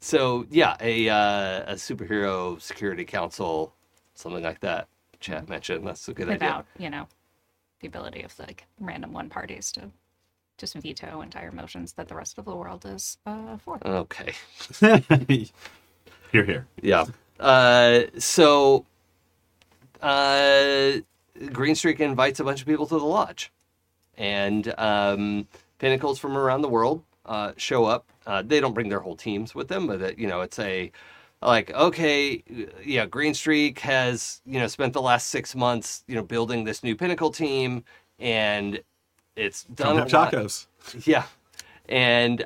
So yeah, a superhero security council, something like that. Chad mentioned that's a good idea. About, you know, the ability of, like, random one parties to just veto entire motions that the rest of the world is for. Okay. Here. Yeah. So Green Streak invites a bunch of people to the lodge. And Pinnacles from around the world show up. They don't bring their whole teams with them, but, you know, it's a, like, okay, yeah, Green Streak has, you know, spent the last 6 months, you know, building this new Pinnacle team, and it's done a lot. Tacos. Yeah. And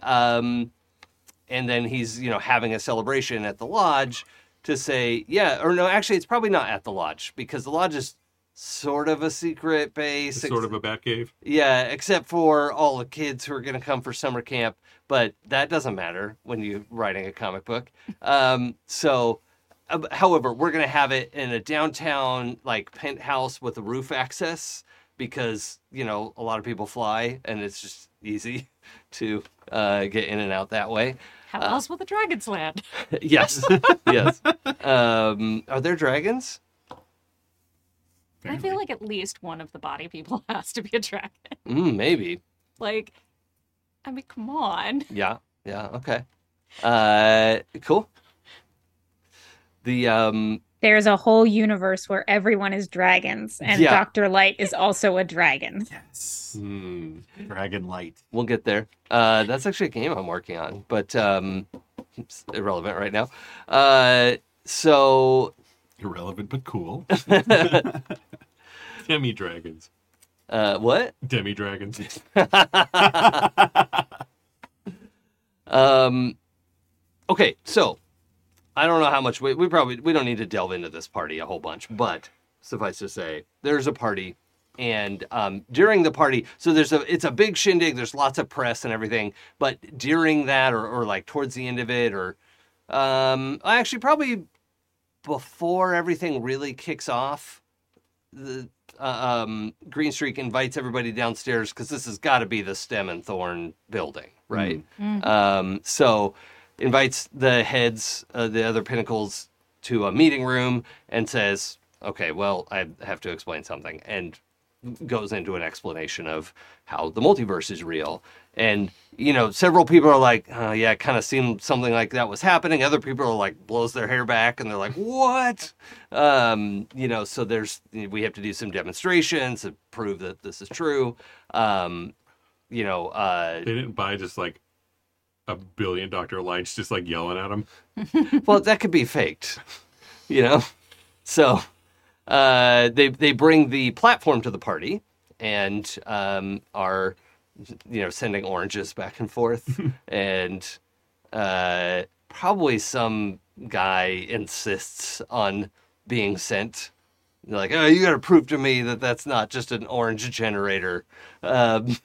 then he's, you know, having a celebration at the lodge to say, yeah, or no, actually it's probably not at the lodge, because the lodge is sort of a secret base. It's sort of a bat cave. Yeah, except for all the kids who are going to come for summer camp, but that doesn't matter when you're writing a comic book. However, we're going to have it in a downtown, like, penthouse with a roof access because, you know, a lot of people fly and it's just easy to get in and out that way. How else will the dragons land? Yes. Yes. Are there dragons? I feel like at least one of the body people has to be a dragon. Maybe. Like, I mean, come on. Yeah. Yeah. Okay. Cool. There's a whole universe where everyone is dragons, and yeah. Dr. Light is also a dragon. Yes. Dragon Light. We'll get there. That's actually a game I'm working on, but it's irrelevant right now. So... Irrelevant, but cool. Demi-dragons. What? Demi-dragons. Okay, so... I don't know how much we don't need to delve into this party a whole bunch, but suffice to say, there's a party, and during the party, so it's a big shindig. There's lots of press and everything, but during that, or like towards the end of it, or actually probably before everything really kicks off, the Green Streak invites everybody downstairs because this has got to be the Stem and Thorn building, right? Mm-hmm. So. Invites the heads of the other Pinnacles to a meeting room and says, okay, well, I have to explain something, and goes into an explanation of how the multiverse is real. And, you know, several people are like, oh, yeah, it kind of seemed something like that was happening. Other people are like, blows their hair back, and they're like, what? You know, so we have to do some demonstrations to prove that this is true. You know. They didn't buy just like, a billion Dr. Lights just like yelling at him. Well, that could be faked, you know? So they bring the platform to the party and are, you know, sending oranges back and forth. And probably some guy insists on being sent. They're like, oh, you got to prove to me that that's not just an orange generator. And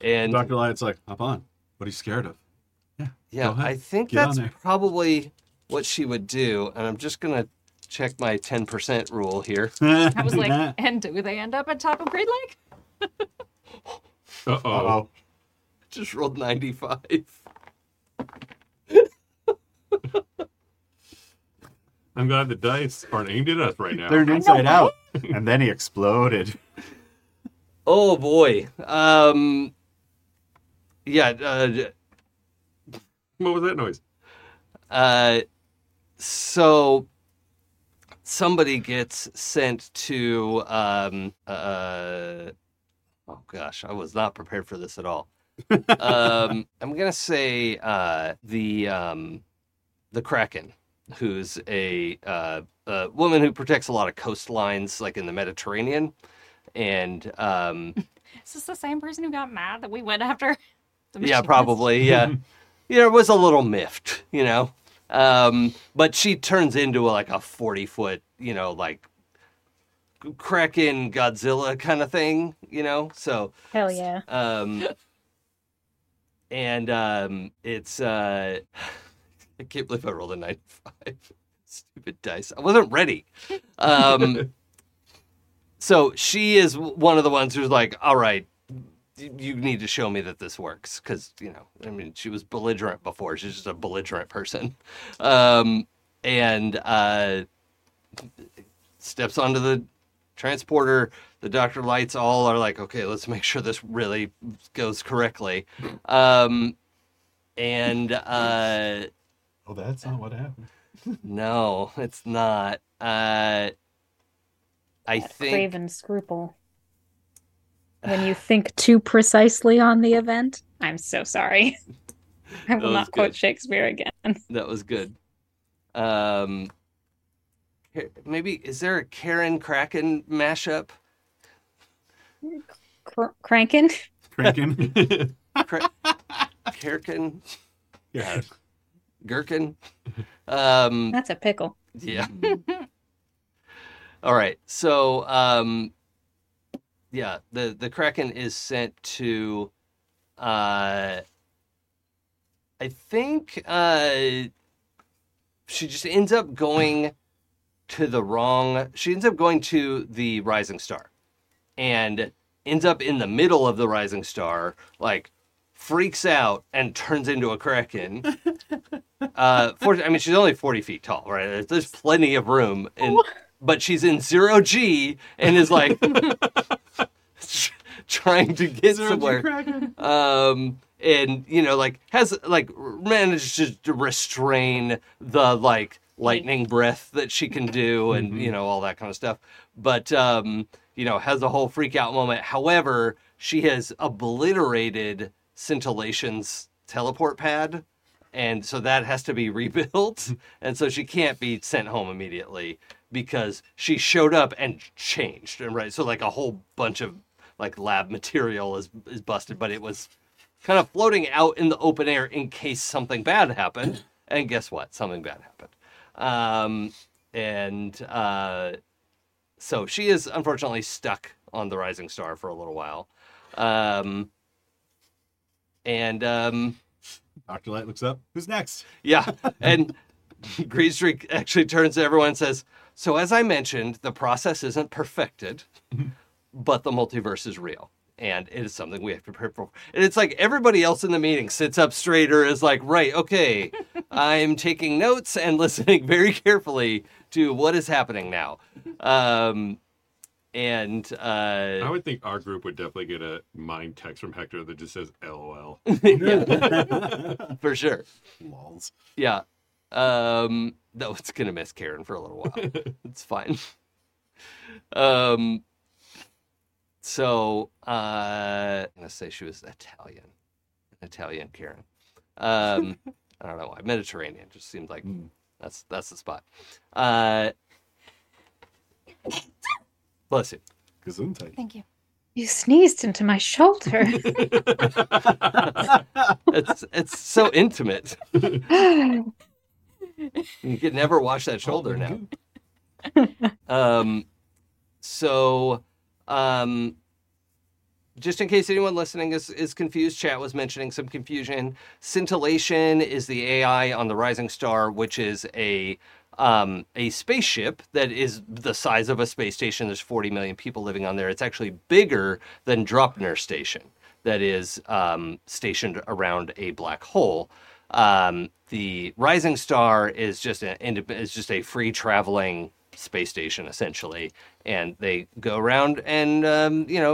Dr. Light's like, hop on. What are you scared of? Yeah. I think that's probably what she would do. And I'm just going to check my 10% rule here. I was like, and do they end up at top of Green Lake? Uh-oh. Just rolled 95. I'm glad the dice aren't aimed at us right now. They're inside out. And then he exploded. Oh, boy. Yeah. What was that noise? So somebody gets sent to, oh gosh, I was not prepared for this at all. I'm going to say, the Kraken, who's a woman who protects a lot of coastlines, like in the Mediterranean. And, is this the same person who got mad that we went after? Yeah, probably. Yeah. Yeah, it was a little miffed, you know. But she turns into a 40-foot, you know, like Kraken Godzilla kind of thing, you know. So hell yeah. And it's I can't believe I rolled a 95. Stupid dice. I wasn't ready. So she is one of the ones who's like, all right, you need to show me that this works. Because, you know, I mean, she was belligerent before. She's just a belligerent person. And steps onto the transporter. The Dr. Lights all are like, okay, let's make sure this really goes correctly. Oh, that's not what happened. No, it's not. I think Craven Scruple. When you think too precisely on the event, I'm so sorry. I will not quote Shakespeare again. That was good. Maybe is there a Karen Kraken mashup? Kraken? Kraken. Kirkin. Yeah. Gherkin. That's a pickle. Yeah. All right, so, yeah, the Kraken is sent to, I think she just ends up going to the Rising Star. and ends up in the middle of the Rising Star, like, freaks out and turns into a Kraken. She's only 40 feet tall, right? There's plenty of room, but she's in 0G and is like trying to get somewhere. And you know, like has like managed to restrain the like lightning breath that she can do, and you know all that kind of stuff. But you know, has a whole freak out moment. However, she has obliterated Scintillation's teleport pad, and so that has to be rebuilt, and so she can't be sent home immediately because she showed up and changed, and right, so like a whole bunch of like lab material is busted, but it was kind of floating out in the open air in case something bad happened, and guess what? Something bad happened. So she is unfortunately stuck on the Rising Star for a little while. Dr. Light looks up. Who's next? Yeah. And Green Streak actually turns to everyone and says, so as I mentioned, the process isn't perfected, but the multiverse is real. And it is something we have to prepare for. And it's like everybody else in the meeting sits up straighter, is like, right, okay, I'm taking notes and listening very carefully to what is happening now. I would think our group would definitely get a mind text from Hector that just says LOL. For sure. Lols. Yeah. No, it's going to miss Karen for a little while. It's fine. I'm going to say she was Italian. Italian Karen. I don't know why. Mediterranean just seemed like that's the spot. Bless you. Gesundheit. Thank you. You sneezed into my shoulder. It's so intimate. You could never wash that shoulder now. Just in case anyone listening is confused, chat was mentioning some confusion. Scintillation is the AI on the Rising Star, which is a spaceship that is the size of a space station. There's 40 million people living on there. It's actually bigger than Droppner Station, that is stationed around a black hole. The Rising Star is just a free traveling space station, essentially, and they go around and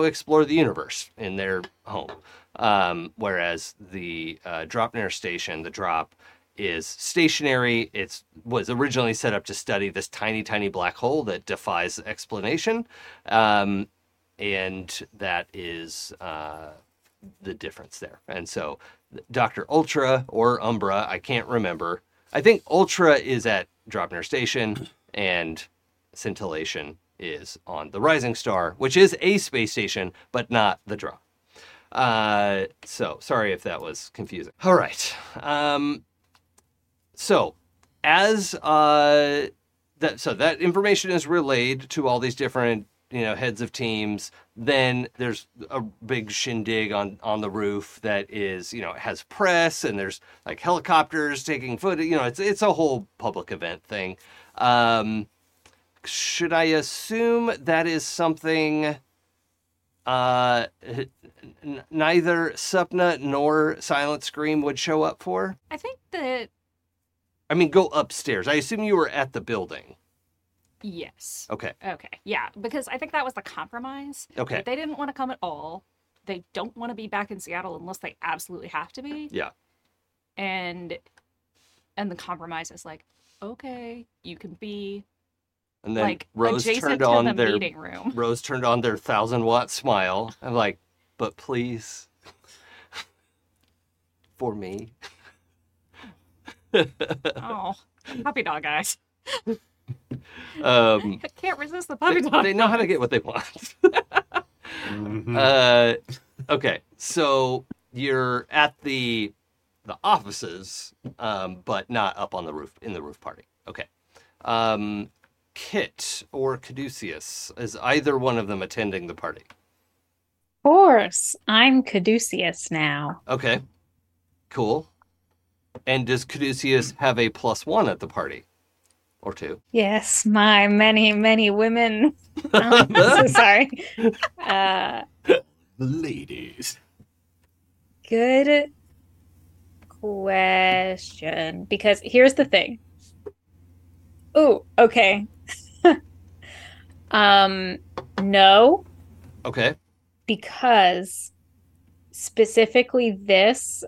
explore the universe in their home. Whereas the Droppner Station, the Drop, is stationary. It was originally set up to study this tiny, tiny black hole that defies explanation. And that is the difference there. And so Dr. Ultra or Umbra, I can't remember. I think Ultra is at Droppner Station and Scintillation is on the Rising Star, which is a space station, but not the Drop. So sorry if that was confusing. All right. So that information is relayed to all these different, heads of teams. Then there's a big shindig on the roof that is, it has press and there's like helicopters taking footage. It's a whole public event thing. Should I assume that is something neither Sapna nor Silent Scream would show up for? I think that... go upstairs. I assume you were at the building. Yes. Okay. Yeah, because I think that was the compromise. Okay. Like, they didn't want to come at all. They don't want to be back in Seattle unless they absolutely have to be. Yeah. And the compromise is like, okay, you can be. And then like, Rose turned on their meeting room. Rose turned on their 1,000-watt smile. I'm like, but please, for me. Oh, puppy dog eyes. I can't resist the puppy dog. They know how to get what they want. Okay, so you're at the offices, but not up on the roof, in the roof party. Okay. Kit or Caduceus, is either one of them attending the party? Of course. I'm Caduceus now. Okay, cool. And does Caduceus have a +1 at the party? or two. Yes, my many, many women. I'm so sorry. Ladies. Good question. Because here's the thing. Ooh, okay. No. Okay. Because specifically this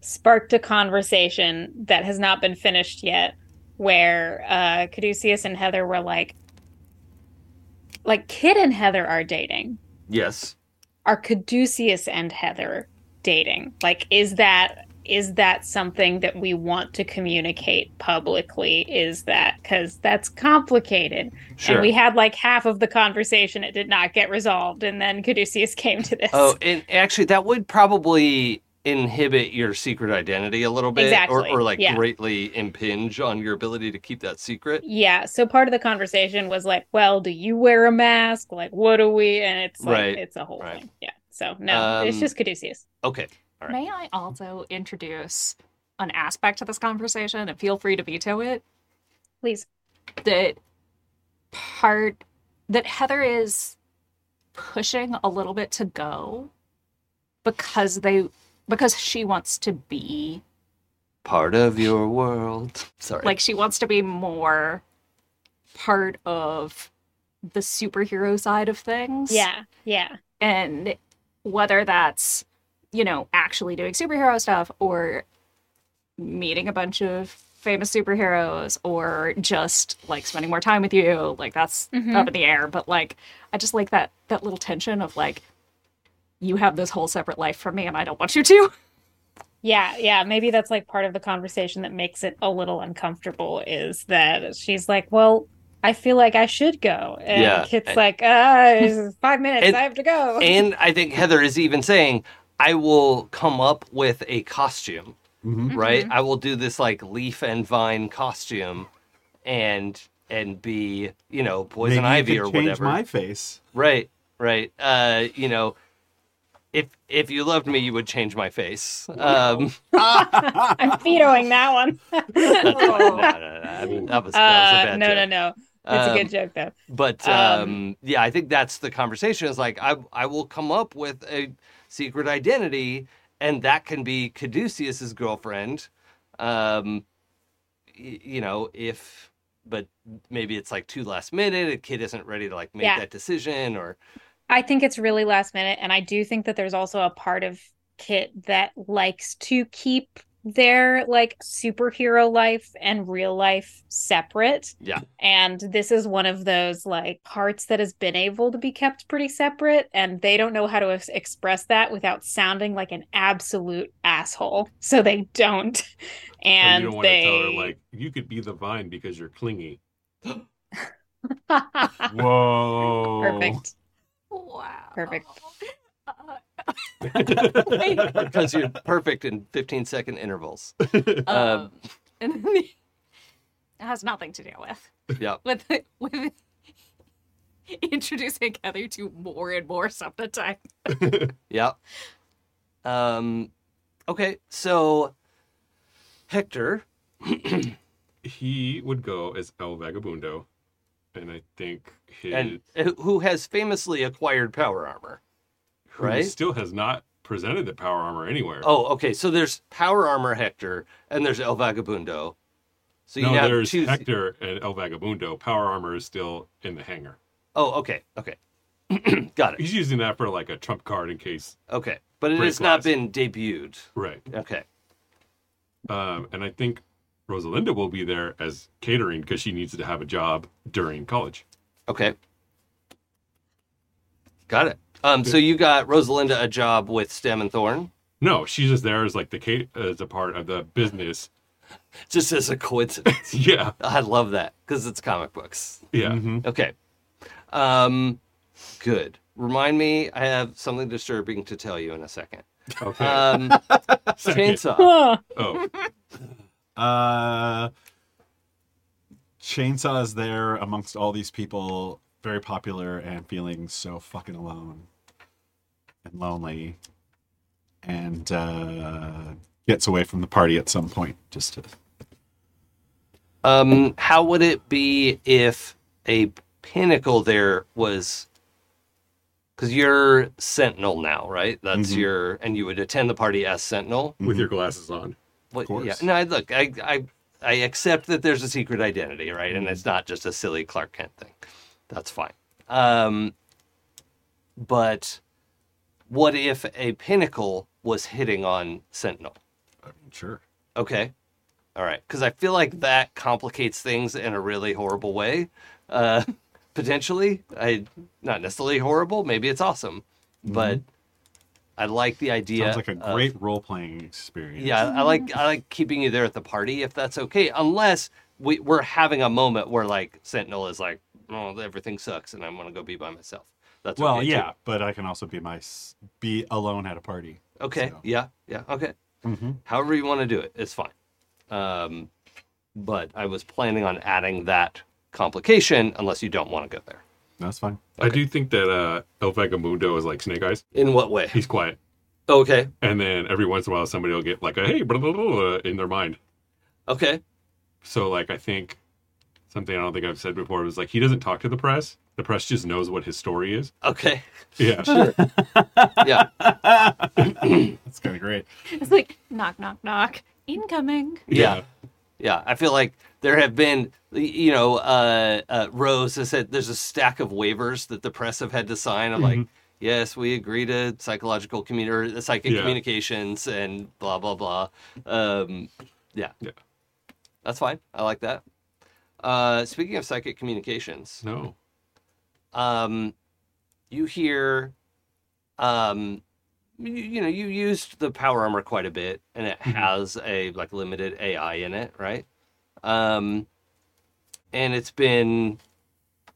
sparked a conversation that has not been finished yet, where Caduceus and Heather were like Kit and Heather are dating. Yes. Are Caduceus and Heather dating? Like, is that something that we want to communicate publicly? Is that, because that's complicated. Sure. And we had like half of the conversation. It did not get resolved. And then Caduceus came to this. Oh, and actually that would probably inhibit your secret identity a little bit. Exactly. Or like, yeah, greatly impinge on your ability to keep that secret. Yeah. So part of the conversation was like, well, do you wear a mask? Like, what do we? And it's like, right, it's a whole right thing. Yeah. So no, it's just Caduceus. Okay. Right. May I also introduce an aspect to this conversation, and feel free to veto it? Please. That Heather is pushing a little bit to go because she wants to be part of your world. Sorry. Like, she wants to be more part of the superhero side of things. Yeah, yeah. And whether that's, you know, actually doing superhero stuff or meeting a bunch of famous superheroes or just like spending more time with you, like that's up in the air. But like, I just like that little tension of like, you have this whole separate life from me and I don't want you to. Yeah, yeah. Maybe that's like part of the conversation that makes it a little uncomfortable, is that she's like, well, I feel like I should go. And yeah, Kit's like, it's 5 minutes, I have to go. And I think Heather is even saying, I will come up with a costume, right? I will do this like leaf and vine costume, and be, you know, poison maybe ivy or whatever. Change my face, right? You know, if you loved me, you would change my face. I'm vetoing that one. No. That's a good joke, though. But yeah, I think that's the conversation. Is like, I will come up with a secret identity, and that can be Caduceus's girlfriend. You know, but maybe it's like too last minute. A kid isn't ready to like make that decision, or I think it's really last minute. And I do think that there's also a part of Kit that likes to keep their like superhero life and real life separate. Yeah. And this is one of those like parts that has been able to be kept pretty separate, and they don't know how to express that without sounding like an absolute asshole. So they don't. And you don't want to tell her like, you could be the vine because you're clingy. Whoa. Perfect. Wow. Perfect. Because you're perfect in 15-second intervals. And it has nothing to do with with introducing Heather to more and more stuff at a time. Yeah. Okay, so Hector, he would go as El Vagabundo, and I think who has famously acquired power armor. Right? Who still has not presented the power armor anywhere. Oh, okay. So there's power armor Hector, and there's El Vagabundo. So you have there's two... Hector and El Vagabundo. Power armor is still in the hangar. Oh, okay. Okay. Got it. He's using that for like a trump card in case. Okay. But it has not been debuted. Right. Okay. And I think Rosalinda will be there as catering because she needs to have a job during college. Okay. Got it. So you got Rosalinda a job with Stem and Thorn? No, she's just there as like as a part of the business. Just as a coincidence. Yeah. I love that because it's comic books. Yeah. Mm-hmm. Okay. Good. Remind me, I have something disturbing to tell you in a second. Okay. Chainsaw. Oh. Chainsaw is there amongst all these people, very popular and feeling so fucking alone and lonely, and gets away from the party at some point just to How would it be if a pinnacle there was... Because you're Sentinel now, right? That's mm-hmm. your... And you would attend the party as Sentinel? With your glasses on. What, of course. Yeah. No, look, I accept that there's a secret identity, right? Mm-hmm. And it's not just a silly Clark Kent thing. That's fine. But what if a pinnacle was hitting on Sentinel? Sure. Okay. All right. Because I feel like that complicates things in a really horrible way. Potentially. Not necessarily horrible. Maybe it's awesome. Mm-hmm. But I like the idea. Sounds like a great role-playing experience. Yeah, I like keeping you there at the party if that's okay. Unless we're having a moment where, like, Sentinel is like, oh, everything sucks and I'm going to go be by myself. That's well, okay, yeah, too. But I can also be alone at a party. Okay, so. Yeah, okay. Mm-hmm. However you want to do it, it's fine. But I was planning on adding that complication unless you don't want to go there. That's fine. Okay. I do think that El Vagabundo is like Snake Eyes. In what way? He's quiet. Okay. And then every once in a while somebody will get like a hey, blah, blah, blah, in their mind. Okay. So, like, I think something I don't think I've said before was like he doesn't talk to the press. The press just knows what his story is. Okay. Yeah. Sure. Yeah. That's kind of great. It's like, knock, knock, knock. Incoming. Yeah. Yeah. I feel like there have been, you know, Rose has said there's a stack of waivers that the press have had to sign. I'm mm-hmm. like, yes, we agree to psychic communications and blah, blah, blah. Yeah. That's fine. I like that. Speaking of psychic communications. No. You hear, you used the power armor quite a bit and it has a like limited AI in it. Right. And it's been,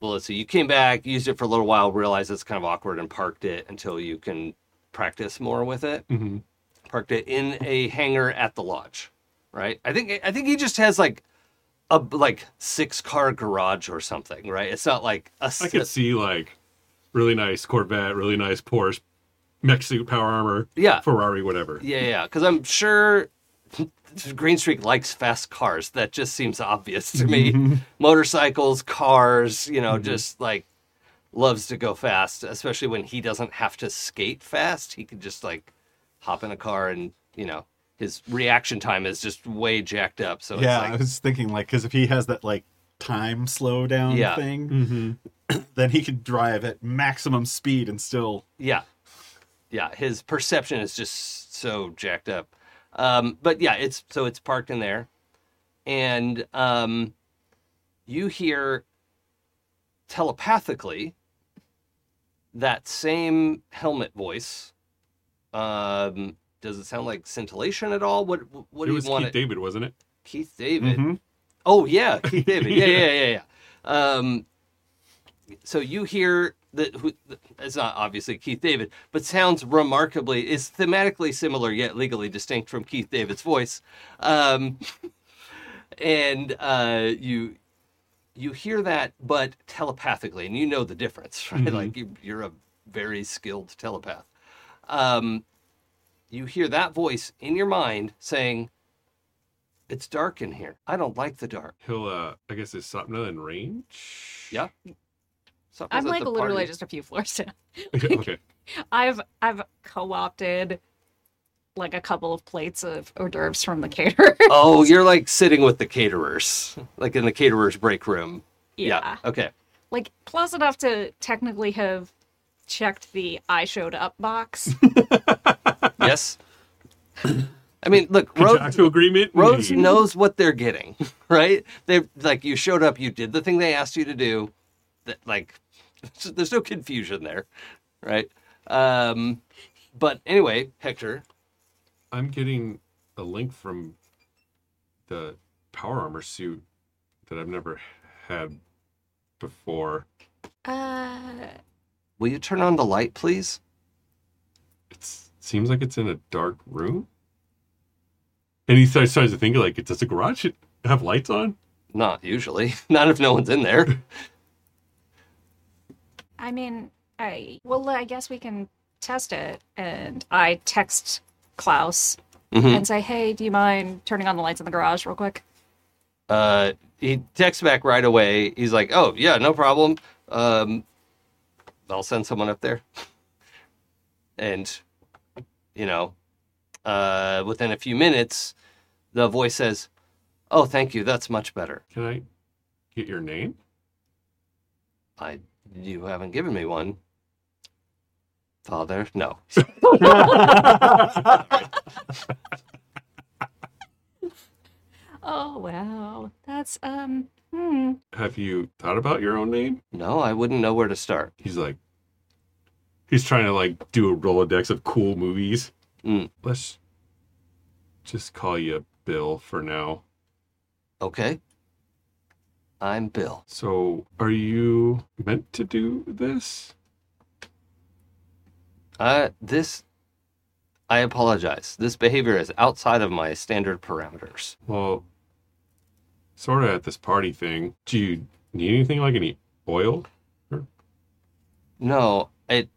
well, let's see, you came back, used it for a little while, realized it's kind of awkward and parked it until you can practice more with it. Mm-hmm. Parked it in a hangar at the lodge. Right. I think he just has like, a 6-car garage or something, right? It's not like a... I could see like really nice Corvette, really nice Porsche, mech suit, power armor, Ferrari, whatever. Yeah, because I'm sure Green Streak likes fast cars. That just seems obvious to me. Mm-hmm. Motorcycles, cars, mm-hmm. just like loves to go fast, especially when he doesn't have to skate fast. He can just like hop in a car and, his reaction time is just way jacked up. So yeah, it's like, I was thinking like, because if he has that like time slowdown thing, mm-hmm. then he could drive at maximum speed and still. Yeah. His perception is just so jacked up. But yeah, it's parked in there, and you hear telepathically that same helmet voice. Does it sound like Scintillation at all? What do you want? It was Keith David, wasn't it? Keith David. Mm-hmm. Oh, yeah, Keith David. Yeah. So you hear that it's not obviously Keith David, but sounds remarkably, is thematically similar yet legally distinct from Keith David's voice. You hear that, but telepathically, and you know the difference, right? Mm-hmm. Like you're a very skilled telepath. You hear that voice in your mind saying, it's dark in here. I don't like the dark. He'll, I guess, is Sapna in range? Yeah. Sapna's I'm like literally party. Just a few floors down. Like, okay. I've co-opted like a couple of plates of hors d'oeuvres from the caterer. Oh, you're like sitting with the caterers, like in the caterer's break room. Yeah. Okay. Like close enough to technically have checked the I showed up box. Yes. I mean, look, Rhodes knows what they're getting, right? They're like, you showed up, you did the thing they asked you to do. That, like, there's no confusion there, right? But anyway, Hector. I'm getting a link from the power armor suit that I've never had before. Will you turn on the light, please? Seems like it's in a dark room. And he starts to think, like, does the garage have lights on? Not usually. Not if no one's in there. I mean, I guess we can test it. And I text Klaus and say, hey, do you mind turning on the lights in the garage real quick? he texts back right away. He's like, oh, yeah, no problem. I'll send someone up there. And, you know, within a few minutes, the voice says, oh, thank you. That's much better. Can I get your name? You haven't given me one. Father? No. Oh, wow. That's, Have you thought about your own name? No, I wouldn't know where to start. He's trying to, do a Rolodex of cool movies. Mm. Let's just call you Bill for now. Okay. I'm Bill. So, are you meant to do this? I apologize. This behavior is outside of my standard parameters. Well, sort of at this party thing. Do you need anything, any oil? Or... No, it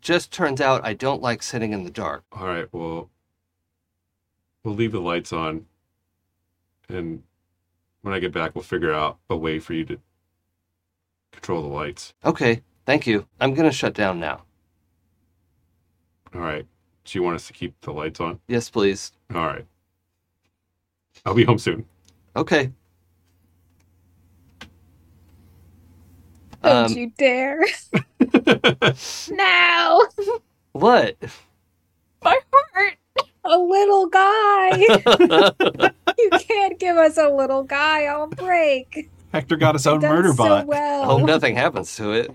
just turns out I don't like sitting in the dark. All right, well, we'll leave the lights on, and when I get back, we'll figure out a way for you to control the lights. Okay, thank you. I'm going to shut down now. All right. Do you want us to keep the lights on? Yes, please. All right. I'll be home soon. Okay. Don't you dare. No. What? My heart. A little guy. You can't give us a little guy on break. Hector got his own murder bot. So well. I hope nothing happens to it.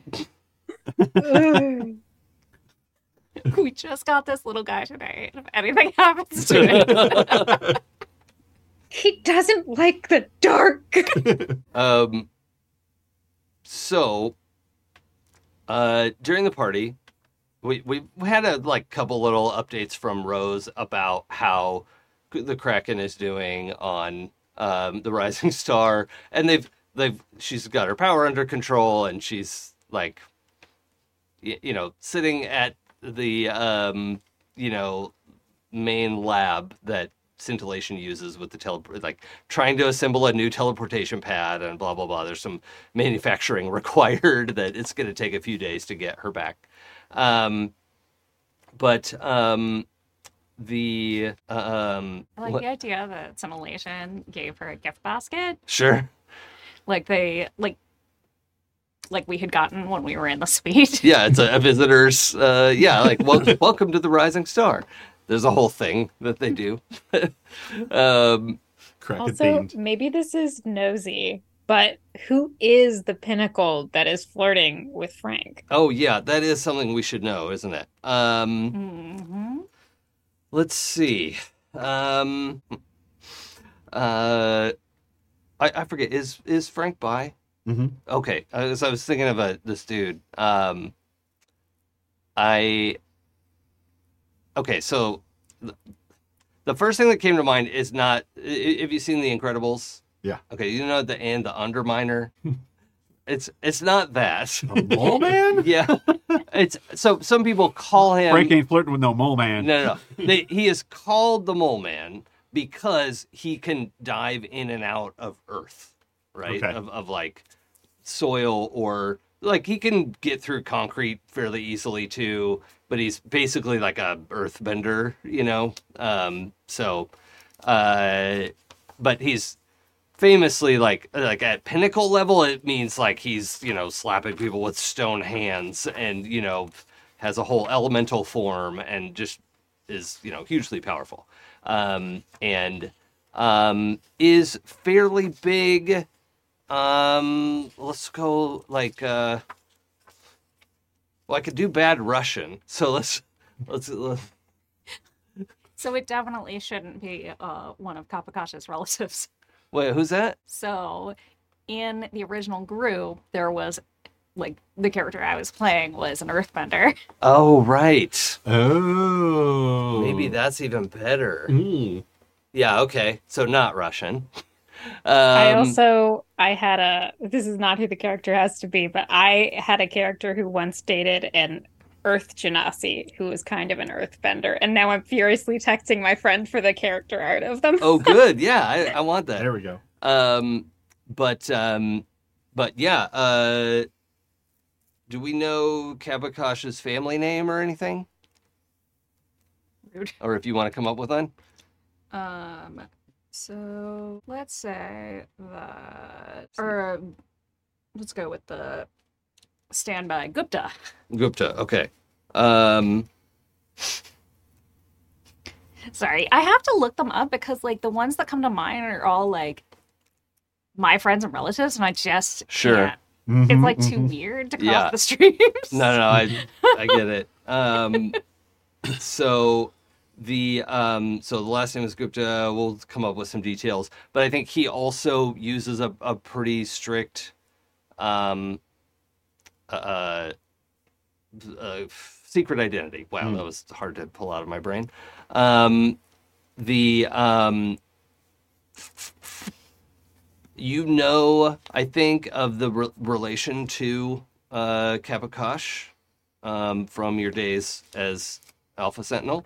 We just got this little guy today. If anything happens to him, he doesn't like the dark. So, during the party, we had a couple little updates from Rose about how the Kraken is doing on the Rising Star, and she's got her power under control, and she's sitting at the main lab that Scintillation uses with the trying to assemble a new teleportation pad and blah blah blah. There's some manufacturing required that it's going to take a few days to get her back, the idea that Scintillation gave her a gift basket. Sure, we had gotten when we were in the suite. Yeah, it's a visitor's, welcome to the Rising Star. There's a whole thing that they do. Also, maybe this is nosy, but who is the pinnacle that is flirting with Frank? Oh, yeah, that is something we should know, isn't it? Let's see. I forget, is Frank bi? Mm-hmm. Okay, so I was thinking of this dude. So the first thing that came to mind is not. Have you seen The Incredibles? Yeah. Okay, you know the Underminer. It's not that. A mole man? Yeah. It's so some people call him. Frank ain't flirting with no mole man. No. He is called the mole man because he can dive in and out of Earth, right? Okay. Of soil, or he can get through concrete fairly easily too, but he's basically a earthbender, but he's famously at pinnacle level. It means he's slapping people with stone hands and has a whole elemental form and just is hugely powerful, and is fairly big. Let's go I could do bad Russian, so let's. So it definitely shouldn't be one of Kapakasha's relatives. Wait, who's that? So in the original group, there was the character I was playing was an earthbender. Oh, right. Oh. Maybe that's even better. Mm. Yeah, okay. So not Russian. This is not who the character has to be, but I had a character who once dated an Earth Genasi who was kind of an earthbender, and now I'm furiously texting my friend for the character art of them. Oh, good. Yeah, I want that. There we go. But yeah, do we know Kabakash's family name or anything? Rude. Or if you want to come up with one? So let's say that, or let's go with the standby Gupta. Gupta, okay. Sorry, I have to look them up because like the ones that come to mind are all like my friends and relatives, and I just can't. Mm-hmm, it's like too weird to cross the streams. No, I get it. So the last name is Gupta. We'll come up with some details, but I think he also uses a pretty strict secret identity. Wow, that was hard to pull out of my brain. I think of the relation to Kabakash from your days as Alpha Sentinel,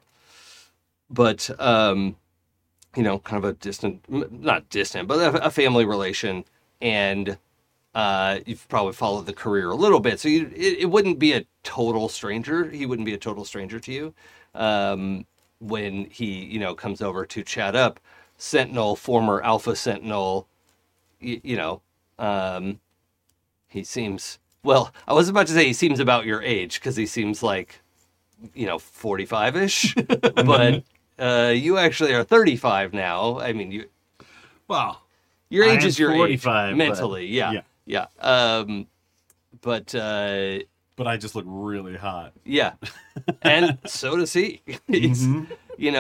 but kind of a distant, but a family relation, and you've probably followed the career a little bit, so it wouldn't be a total stranger. He wouldn't be a total stranger to you when he comes over to chat up. Sentinel, former Alpha Sentinel, he seems, well, I was about to say he seems about your age because he seems like 45-ish, but you actually are 35 now. I mean, your age is your 45, age mentally, yeah. But I just look really hot. Yeah, and so does he. He's, he's.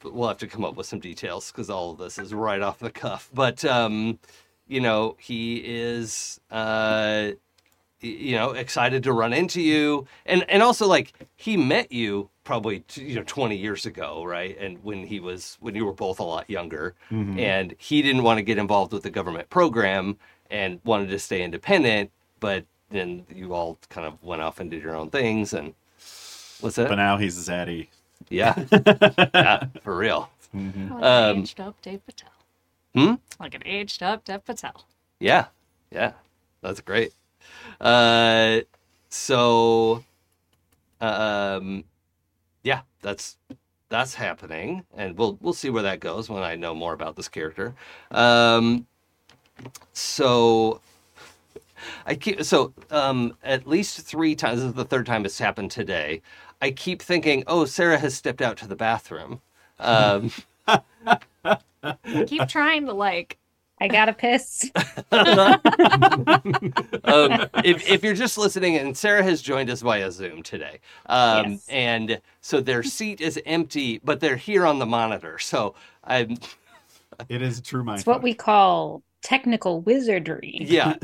But we'll have to come up with some details because all of this is right off the cuff. But he is. Excited to run into you. And also, like, he met you probably, 20 years ago, right? And when you were both a lot younger. Mm-hmm. And he didn't want to get involved with the government program and wanted to stay independent. But then you all kind of went off and did your own things. And what's that? But now he's a zaddy. Yeah. Yeah, for real. Mm-hmm. Like an aged-up Dev Patel. Like an aged-up Dev Patel. Yeah. Yeah. That's great. That's happening, and we'll see where that goes when I know more about this character. At least 3 times, this is the 3rd time it's happened today, I keep thinking, oh, Sarah has stepped out to the bathroom. Keep trying to I gotta piss. If you're just listening, and Sarah has joined us via Zoom today. Yes. And so their seat is empty, but they're here on the monitor. So it is a true mindfuck. It's what we call technical wizardry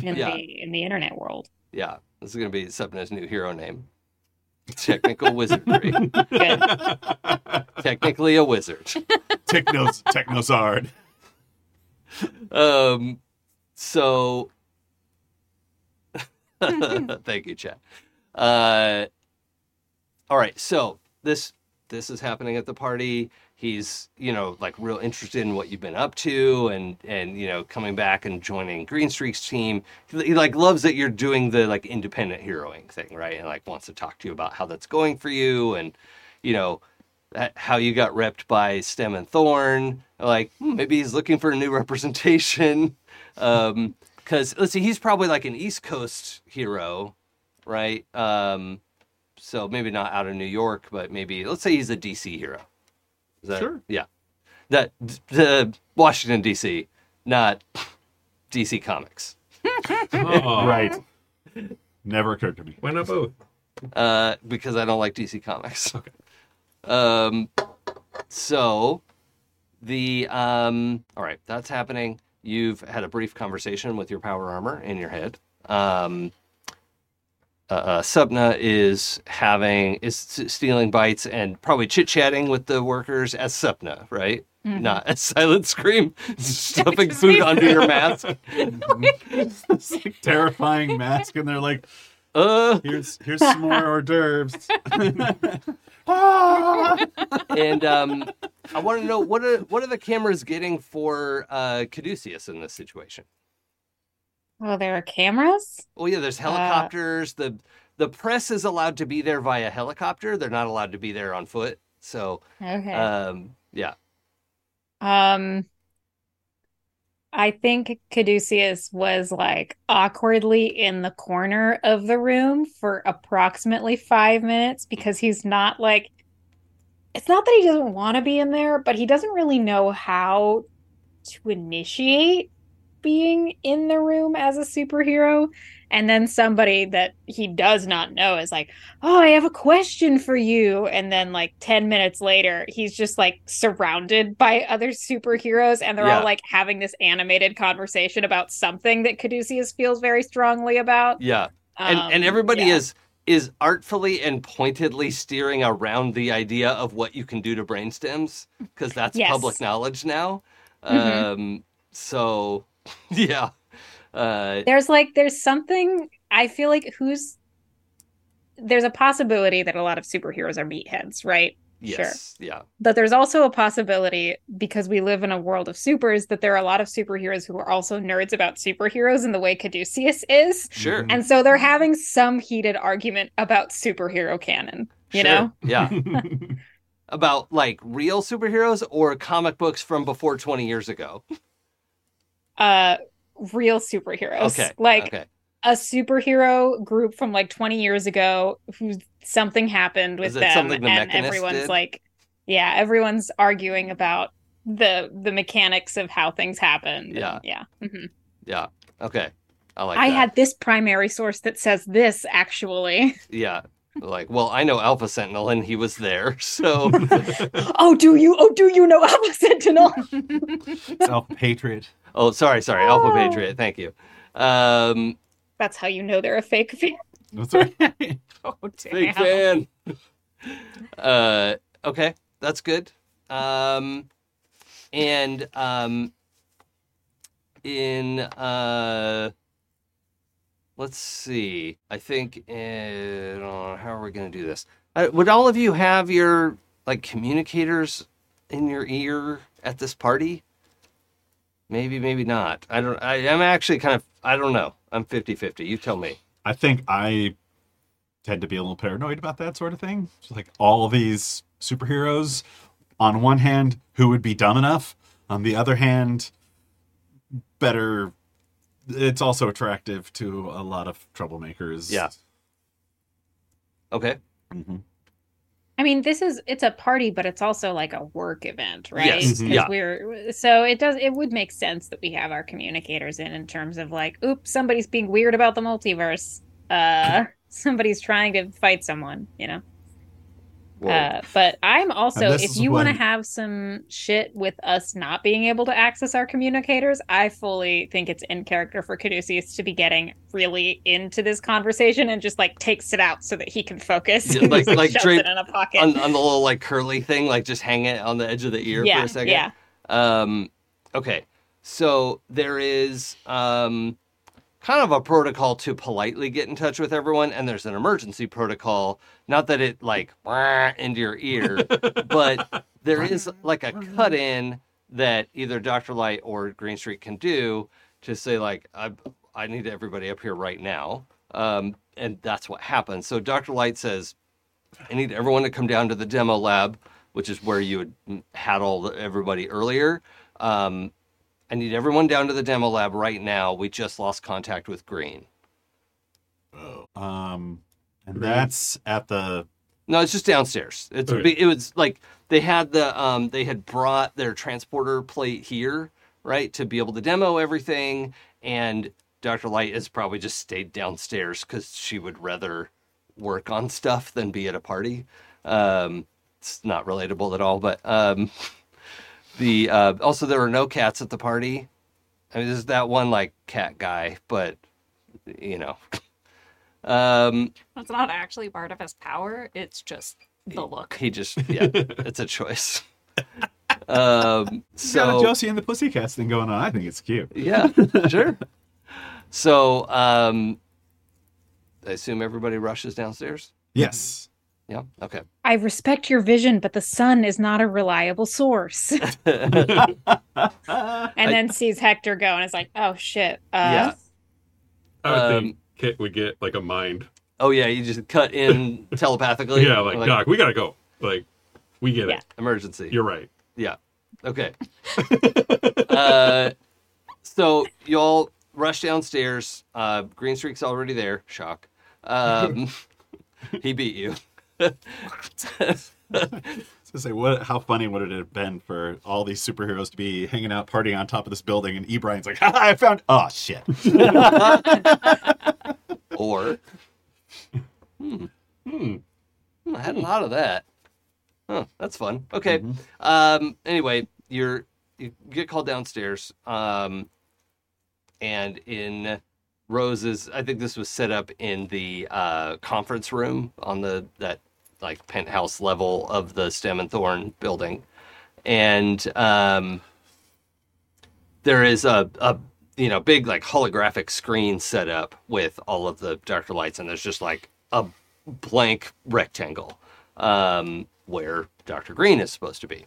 in the internet world. Yeah. This is going to be Sapna's new hero name. Technical wizardry. Good. Technically a wizard. Technozard. Thank you, chat. All right. So this is happening at the party. He's, real interested in what you've been up to and coming back and joining Green Streak's team. He loves that you're doing the independent heroing thing. Right. And wants to talk to you about how that's going for you and, how you got repped by Stem and Thorn. Maybe he's looking for a new representation. Because, let's see, he's probably an East Coast hero, right? So maybe not out of New York, but maybe, let's say he's a D.C. hero. Is that, sure. Yeah. That Washington, D.C., not D.C. Comics. Oh. Right. Never occurred to me. Why not both? Because I don't like D.C. Comics. Okay. All right, that's happening. You've had a brief conversation with your power armor in your head. Sapna is stealing bites and probably chit-chatting with the workers as Sapna, right? Mm-hmm. Not as Silent Scream, stuffing food under your mask. This terrifying mask, and they're Here's some more hors d'oeuvres. And I want to know what are the cameras getting for Caduceus in this situation? Well, there are cameras. Oh yeah, there's helicopters. The press is allowed to be there via helicopter. They're not allowed to be there on foot. So okay. Yeah. I think Caduceus was like awkwardly in the corner of the room for approximately 5 minutes because he's not like, it's not that he doesn't want to be in there, but he doesn't really know how to initiate being in the room as a superhero. And then somebody that he does not know is like, oh, I have a question for you. And then like 10 minutes later, he's just like surrounded by other superheroes. And they're all like having this animated conversation about something that Caduceus feels very strongly about. Yeah. And everybody is artfully and pointedly steering around the idea of what you can do to brainstems. Because that's public knowledge now. Mm-hmm. So, yeah. There's something, I feel like there's a possibility that a lot of superheroes are meatheads, right? Yes, sure. Yeah. But there's also a possibility, because we live in a world of supers, that there are a lot of superheroes who are also nerds about superheroes in the way Caduceus is. Sure. And so they're having some heated argument about superhero canon, you know? Yeah. About, like, real superheroes or comic books from before 20 years ago? Real superheroes. Okay. A superhero group from like 20 years ago who something happened with them and everyone's did? Everyone's arguing about the mechanics of how things happen. Yeah. And, yeah. Mm-hmm. Yeah. Okay. I had this primary source that says this actually. Yeah. Like, well, I know Alpha Sentinel and he was there, so. Oh, do you know Alpha Sentinel? It's Alpha Patriot. Oh, sorry. Alpha Patriot. Thank you. That's how you know they're a fake fan. That's right. Oh, damn. Fake fan. Okay, that's good. Let's see. I think. How are we going to do this? Would all of you have your like communicators in your ear at this party? Maybe not. I'm actually kind of, I don't know. I'm 50-50. You tell me. I think I tend to be a little paranoid about that sort of thing. It's like all of these superheroes, on one hand, who would be dumb enough? On the other hand, better. It's also attractive to a lot of troublemakers. Yeah. Okay. Mm-hmm. I mean, it's a party, but it's also like a work event, right? Yes. Mm-hmm. Yeah. It would make sense that we have our communicators in terms of like, oops, somebody's being weird about the multiverse. Somebody's trying to fight someone, you know? But I'm also, if you want to have some shit with us not being able to access our communicators, I fully think it's in character for Caduceus to be getting really into this conversation and just like takes it out so that he can focus. Yeah, like shoves it in a pocket on the little like curly thing, like just hang it on the edge of the ear for a second. Yeah. Okay, so there is kind of a protocol to politely get in touch with everyone, and there's an emergency protocol. Not that it like into your ear, but there is like a cut in that either Dr. Light or Green Streak can do to say like, I need everybody up here right now. And that's what happens. So Dr. Light says, I need everyone to come down to the demo lab, which is where you had everybody earlier. I need everyone down to the demo lab right now. We just lost contact with Green. Oh. And Green? That's at the... No, it's just downstairs. It's okay. It was like they had they had brought their transporter plate here, right, to be able to demo everything. And Dr. Light has probably just stayed downstairs because she would rather work on stuff than be at a party. It's not relatable at all, but... also, there were no cats at the party. I mean, there's that one, like, cat guy, but, you know. That's not actually part of his power. It's just the look. He just, it's a choice. Got a Josie and the Pussycats thing going on. I think it's cute. Yeah, sure. So, I assume everybody rushes downstairs? Yes. Yeah, okay. I respect your vision, but the sun is not a reliable source. And then sees Hector go and is like, oh, shit. Yeah. I would think Kit would get, like, a mind. Oh, yeah, you just cut in telepathically. Yeah, like, Doc, we gotta go. Like, we get it. Emergency. You're right. Yeah. Okay. So y'all rush downstairs. Green Streak's already there. Shock. He beat you. How funny would it have been for all these superheroes to be hanging out, partying on top of this building, and E-Brian's like, I found... Oh, shit. Or... I had a lot of that. Huh, that's fun. Okay. Mm-hmm. Anyway, you get called downstairs. And in Rose's, I think this was set up in the conference room on that like penthouse level of the Stem and Thorn building. And there is a big like holographic screen set up with all of the Dr. Lights, and there's just like a blank rectangle where Dr. Green is supposed to be.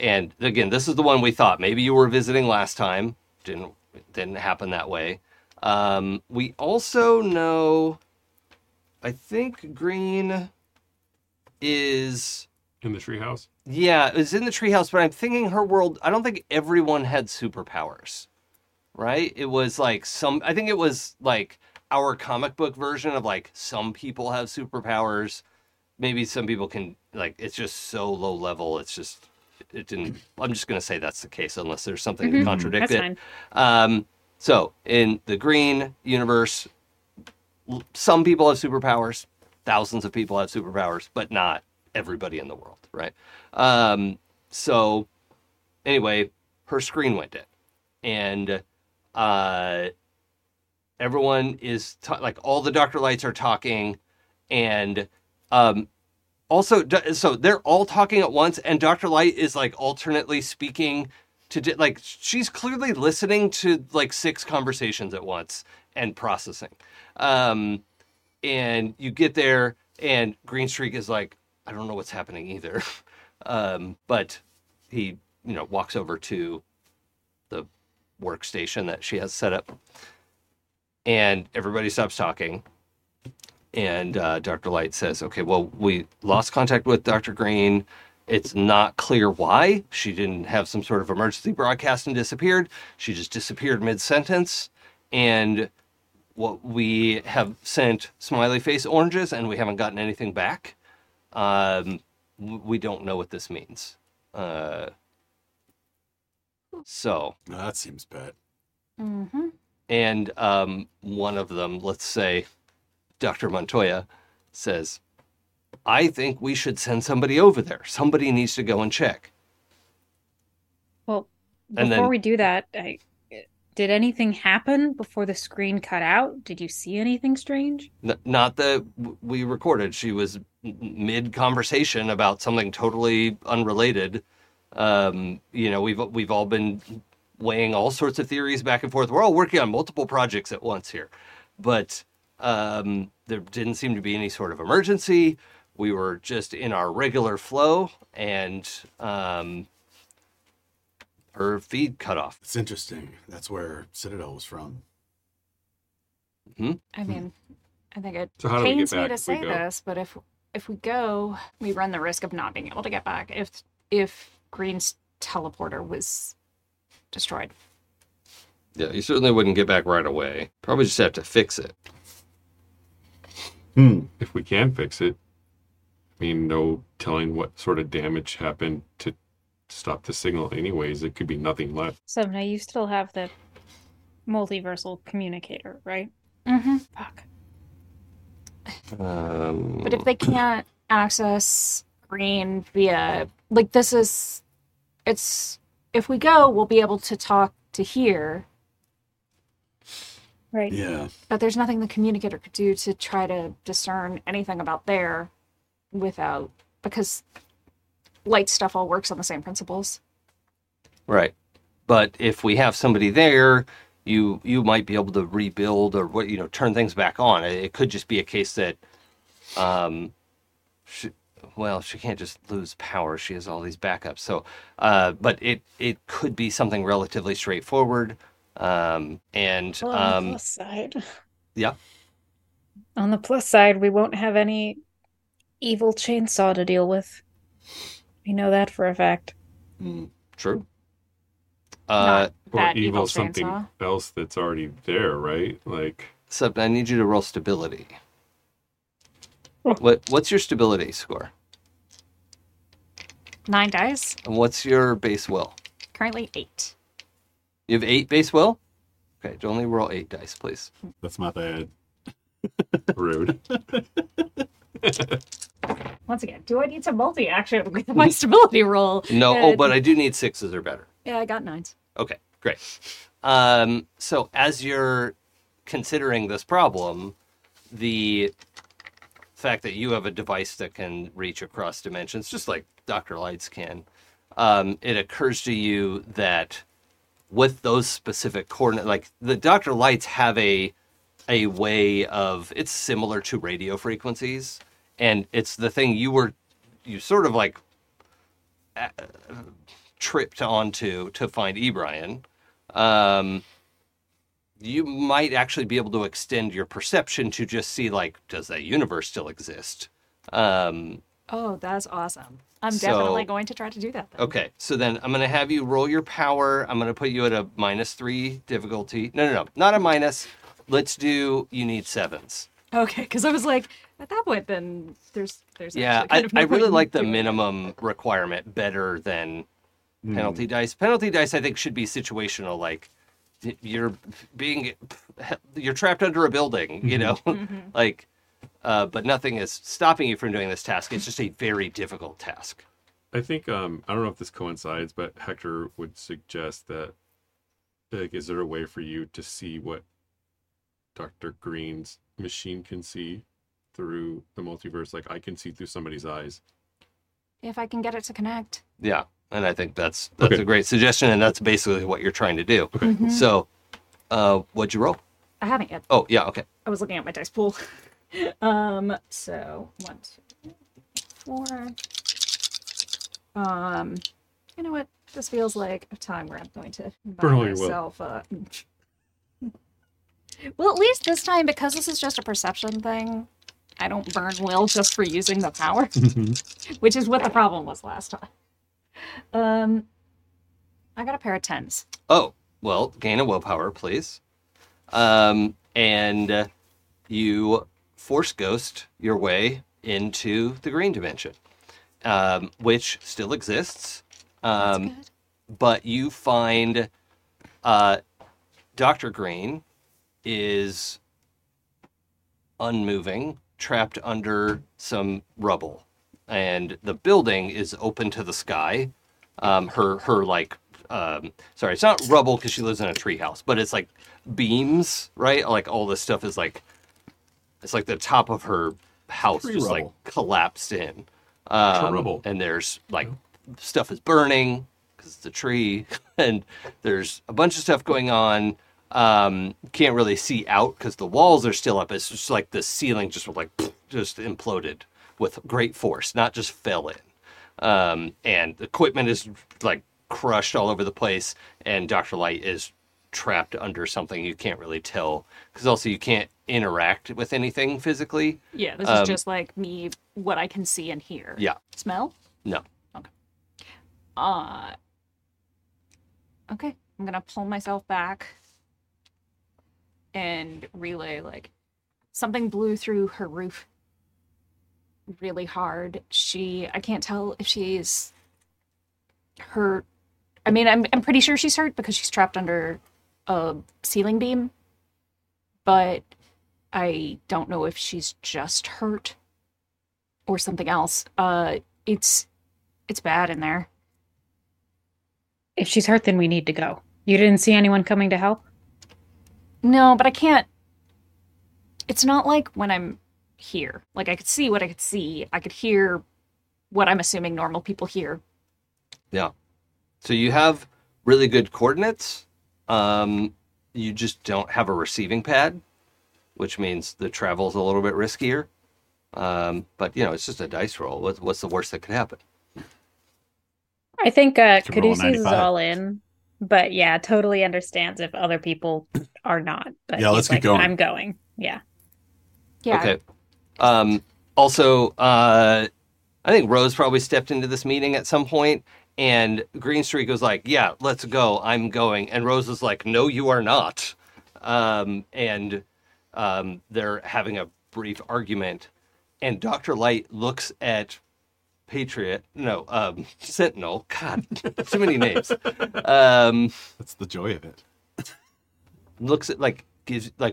And again, this is the one we thought maybe you were visiting last time. Didn't happen that way. We also know, I think Green is... in the treehouse? Yeah, it was in the treehouse, but I'm thinking her world, I don't think everyone had superpowers, right? It was like I think it was like our comic book version of like some people have superpowers. Maybe some people can, like, it's just so low level. It's just, I'm just going to say that's the case unless there's something to contradict it. Fine. So in the Green universe, some people have superpowers, thousands of people have superpowers, but not everybody in the world, right? So anyway, her screen went dead. And everyone is, all the Dr. Lights are talking, and... also, so they're all talking at once, and Dr. Light is, like, alternately speaking to, like, she's clearly listening to, like, 6 conversations at once and processing. And you get there, and Green Streak is like, I don't know what's happening either. But he, walks over to the workstation that she has set up, and everybody stops talking. And Dr. Light says, okay, well, we lost contact with Dr. Green. It's not clear why. She didn't have some sort of emergency broadcast and disappeared. She just disappeared mid-sentence. And we have sent smiley face oranges, and we haven't gotten anything back. We don't know what this means. No, that seems bad. Mm-hmm. And one of them, let's say... Dr. Montoya says, I think we should send somebody over there. Somebody needs to go and check. Well, we do that, did anything happen before the screen cut out? Did you see anything strange? Not that we recorded. She was mid-conversation about something totally unrelated. We've all been weighing all sorts of theories back and forth. We're all working on multiple projects at once here. But... there didn't seem to be any sort of emergency. We were just in our regular flow, and her feed cut off. It's interesting. That's where Citadel was from. Hmm? I mean, I think it pains me to say this, but if we go, we run the risk of not being able to get back if Green's teleporter was destroyed. Yeah, you certainly wouldn't get back right away. Probably just have to fix it. If we can fix it, I mean, no telling what sort of damage happened to stop the signal anyways. It could be nothing left. So now you still have the multiversal communicator, right? Mm-hmm. Fuck. But if they can't access Green via... Like, this is... It's... If we go, we'll be able to talk to here... Right. Yeah. But there's nothing the communicator could do to try to discern anything about there because light stuff all works on the same principles. Right. But if we have somebody there, you might be able to rebuild or what, you know, turn things back on. It could just be a case that, she can't just lose power. She has all these backups. So, but it could be something relatively straightforward. On the plus side, yeah. On the plus side, we won't have any evil chainsaw to deal with. We know that for a fact. True. Or evil something chainsaw. Else that's already there, right? Like, Sapna, I need you to roll stability. What's your stability score? 9 dice. And what's your base will? Currently 8. You have 8 base will? Okay, only roll 8 dice, please. That's my bad. Rude. Once again, do I need to multi-action with my stability roll? No, but I do need 6s or better. Yeah, I got 9s. Okay, great. So as you're considering this problem, the fact that you have a device that can reach across dimensions, just like Dr. Light's can, it occurs to you that with those specific coordinates, like the Dr. Lights have a way of, it's similar to radio frequencies, and it's the thing you sort of like tripped onto to find E-Brian. You might actually be able to extend your perception to just see, like, does that universe still exist? That's awesome. I'm definitely going to try to do that then. Okay, so then I'm going to have you roll your power. I'm going to put you at a -3 difficulty. No, not a minus. Let's do, you need 7s. Okay, because I was like, at that point, then there's yeah, I really like the minimum requirement better than penalty dice. Penalty dice, I think, should be situational, like, you're trapped under a building, you know, like, but nothing is stopping you from doing this task. It's just a very difficult task. I think, I don't know if this coincides, but Hector would suggest that, like, is there a way for you to see what Dr. Green's machine can see through the multiverse? Like, I can see through somebody's eyes. If I can get it to connect. Yeah. And I think that's a great suggestion, and that's basically what you're trying to do. Okay. So, what'd you roll? I haven't yet. Oh, yeah, okay. I was looking at my dice pool. So, 1, 2, 3, 4. You know what? This feels like a time where I'm going to burn myself up. Well, at least this time, because this is just a perception thing, I don't burn will just for using the power, which is what the problem was last time. I got a pair of 10s. Oh, well, gain a willpower, please. And you force ghost your way into the green dimension, which still exists. That's good. But you find Dr. Green is unmoving, trapped under some rubble. And the building is open to the sky. It's not rubble because she lives in a treehouse, but it's like beams, right? Like all this stuff is like, it's like the top of her house is like collapsed in. And there's like stuff is burning because it's a tree, and there's a bunch of stuff going on. Can't really see out because the walls are still up. It's just like the ceiling just imploded with great force, not just fell in. And the equipment is like crushed all over the place, and Dr. Light is trapped under something you can't really tell, because also you can't interact with anything physically. Yeah, this is just like me, what I can see and hear. Yeah. Smell? No. Okay. Okay, I'm going to pull myself back and relay, like, something blew through her roof really hard. I can't tell if she's hurt. I mean, I'm pretty sure she's hurt because she's trapped under a ceiling beam, but I don't know if she's just hurt or something else. It's bad in there. If she's hurt, then we need to go. You didn't see anyone coming to help? No, but I can't. It's not like when I'm here. Like, I could see what I could see. I could hear what I'm assuming normal people hear. Yeah. So you have really good coordinates. you just don't have a receiving pad, which means the travel's a little bit riskier. But, you know, it's just a dice roll. What's the worst that could happen? I think Caduceus is all in, but yeah, totally understands if other people are not. But yeah, let's get going. I'm going. Yeah. Yeah. Okay. Also, I think Rose probably stepped into this meeting at some point, and Green Streak was like, yeah, let's go. I'm going. And Rose was like, no, you are not. And they're having a brief argument. And Dr. Light looks at Sentinel. God, too many names. That's the joy of it. Looks at,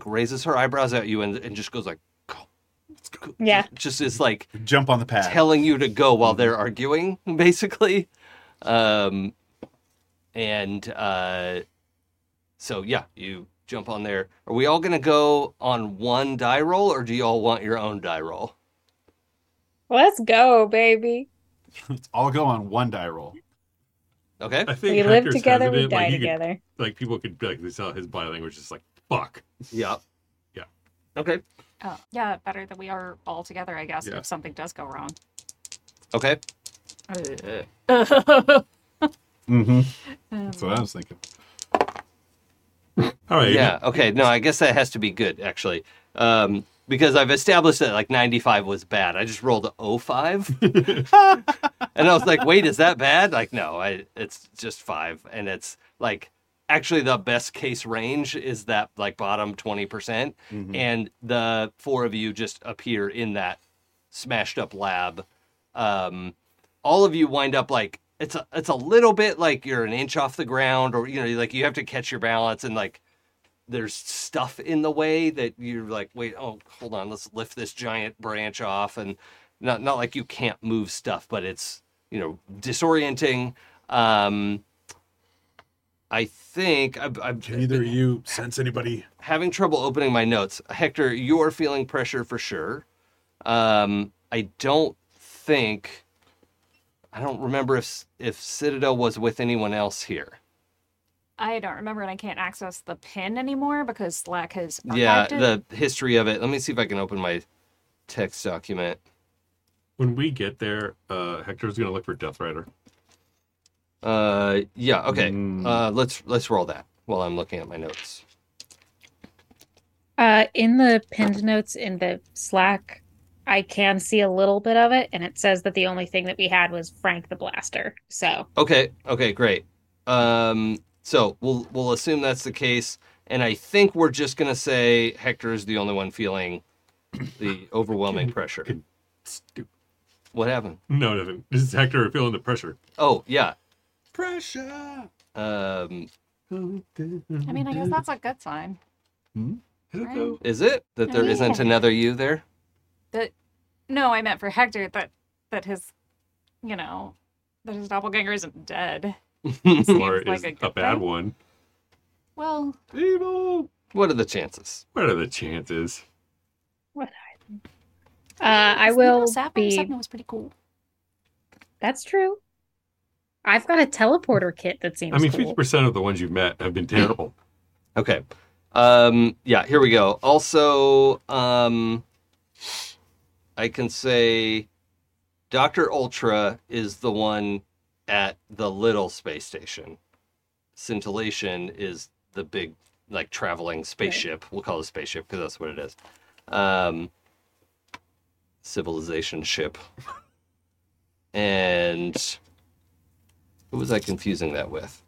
raises her eyebrows at you and just goes like, go. Let's go. Yeah. Just is like, jump on the pad. Telling you to go while they're arguing, basically. So yeah, you jump on there. Are we all going to go on one die roll, or do you all want your own die roll? Let's go, baby. Let's all go on one die roll. Okay. I think we live together, we die together. People could, they saw his body language is like, fuck. Yeah. Yeah. Okay. Yeah, better that we are all together, I guess, if something does go wrong. Okay. Mm-hmm. That's what I was thinking. All right. Yeah, okay. No, I guess that has to be good, actually. Because I've established that 95 was bad. I just rolled a 05. And I was like, wait, is that bad? It's just 5. And it's actually the best case range is that bottom 20%. Mm-hmm. And the four of you just appear in that smashed up lab. All of you wind up it's a little bit you're an inch off the ground, or, you have to catch your balance, and there's stuff in the way that you're wait, oh, hold on, let's lift this giant branch off. And not like you can't move stuff, but it's, disorienting. I think I've Can either of you sense anybody? Having trouble opening my notes. Hector, you are feeling pressure for sure. I don't remember if Citadel was with anyone else here. I don't remember, and I can't access the pin anymore because Slack has archived the history of it. Let me see if I can open my text document. When we get there, Hector's going to look for Death Rider. Yeah, okay. Let's roll that while I'm looking at my notes. In the pinned notes in the Slack, I can see a little bit of it, and it says that the only thing that we had was Frank the Blaster. So okay, great. So we'll assume that's the case, and I think we're just going to say Hector is the only one feeling the overwhelming pressure. Stupid. What happened? No, nothing. This is Hector feeling the pressure. Oh, yeah. Pressure! I guess that's a good sign. Hmm? Right? Is it? That there isn't another you there? No, I meant for Hector that his, that his doppelganger isn't dead. Or is a bad thing. One. Well, evil. What are the chances? What are they? I will be. Sapna was pretty cool. That's true. I've got a teleporter kit that seems. 50% of the ones you've met have been terrible. Okay. Yeah. Here we go. Also, I can say, Dr. Ultra is the one at the little space station. Scintillation is the big, traveling spaceship. Right. We'll call it a spaceship because that's what it is. Civilization ship. And who was I confusing that with?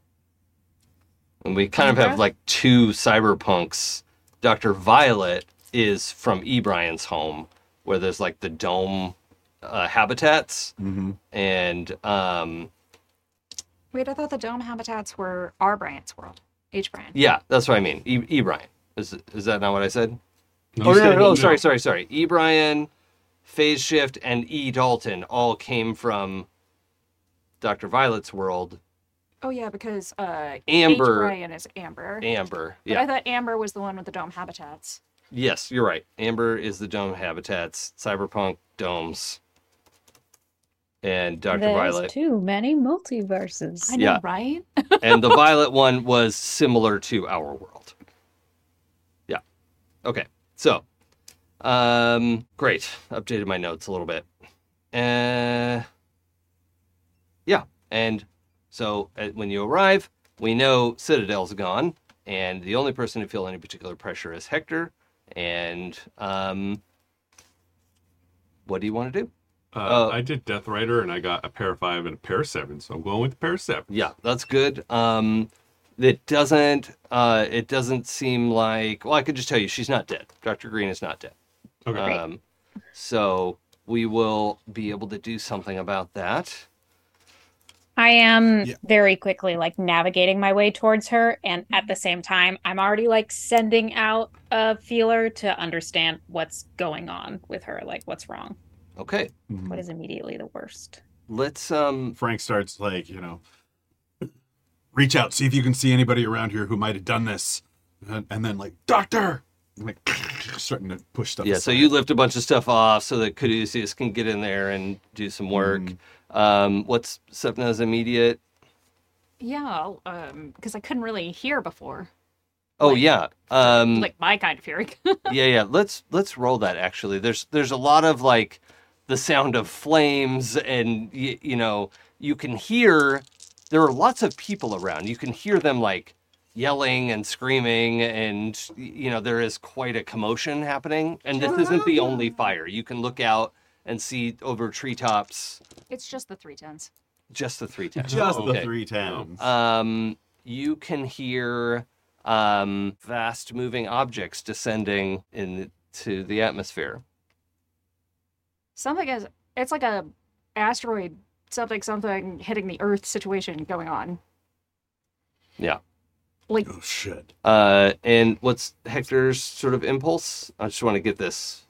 And we kind of have, two cyberpunks. Dr. Violet is from E-Brian's home, where there's, the dome habitats. Mm-hmm. And, Wait, I thought the dome habitats were R. Bryant's world. H. Bryant. Yeah, that's what I mean. E. Bryant. Is that not what I said? No. Sorry. E. Bryant, Phase Shift, and E. Dalton all came from Dr. Violet's world. Oh, yeah, because Amber. H. Bryant is Amber. But I thought Amber was the one with the dome habitats. Yes, you're right. Amber is the dome habitats. Cyberpunk domes. And Dr. Violet. There's too many multiverses. I know, right? And the Violet one was similar to our world. Okay, so, great. Updated my notes a little bit. Yeah, and so when you arrive, we know Citadel's gone, and the only person to feel any particular pressure is Hector, and what do you want to do? I did Death Rider, and I got a pair 5 and a pair 7, so I'm going with the pair 7. Yeah, that's good. It doesn't seem like... Well, I could just tell you, she's not dead. Dr. Green is not dead. Okay. So we will be able to do something about that. I am very quickly, navigating my way towards her, and at the same time, I'm already, sending out a feeler to understand what's going on with her, what's wrong. Okay. Mm-hmm. What is immediately the worst? Let's, Frank starts, reach out, see if you can see anybody around here who might have done this. And then, doctor! And starting to push stuff. Yeah, aside. So you lift a bunch of stuff off so that Caduceus can get in there and do some work. Mm. What's Sapna's immediate? Yeah, because I couldn't really hear before. Oh, yeah. My kind of hearing. yeah. Let's roll that, actually. There's a lot of, the sound of flames and, you can hear... There are lots of people around. You can hear them yelling and screaming, and there is quite a commotion happening. And this isn't the only fire. You can look out and see over treetops. It's just the 310s. The 310s. You can hear vast moving objects descending into the atmosphere. Something is. It's like a asteroid. Something hitting the earth situation going on. Yeah. Oh, shit. And what's Hector's sort of impulse? I just want to get this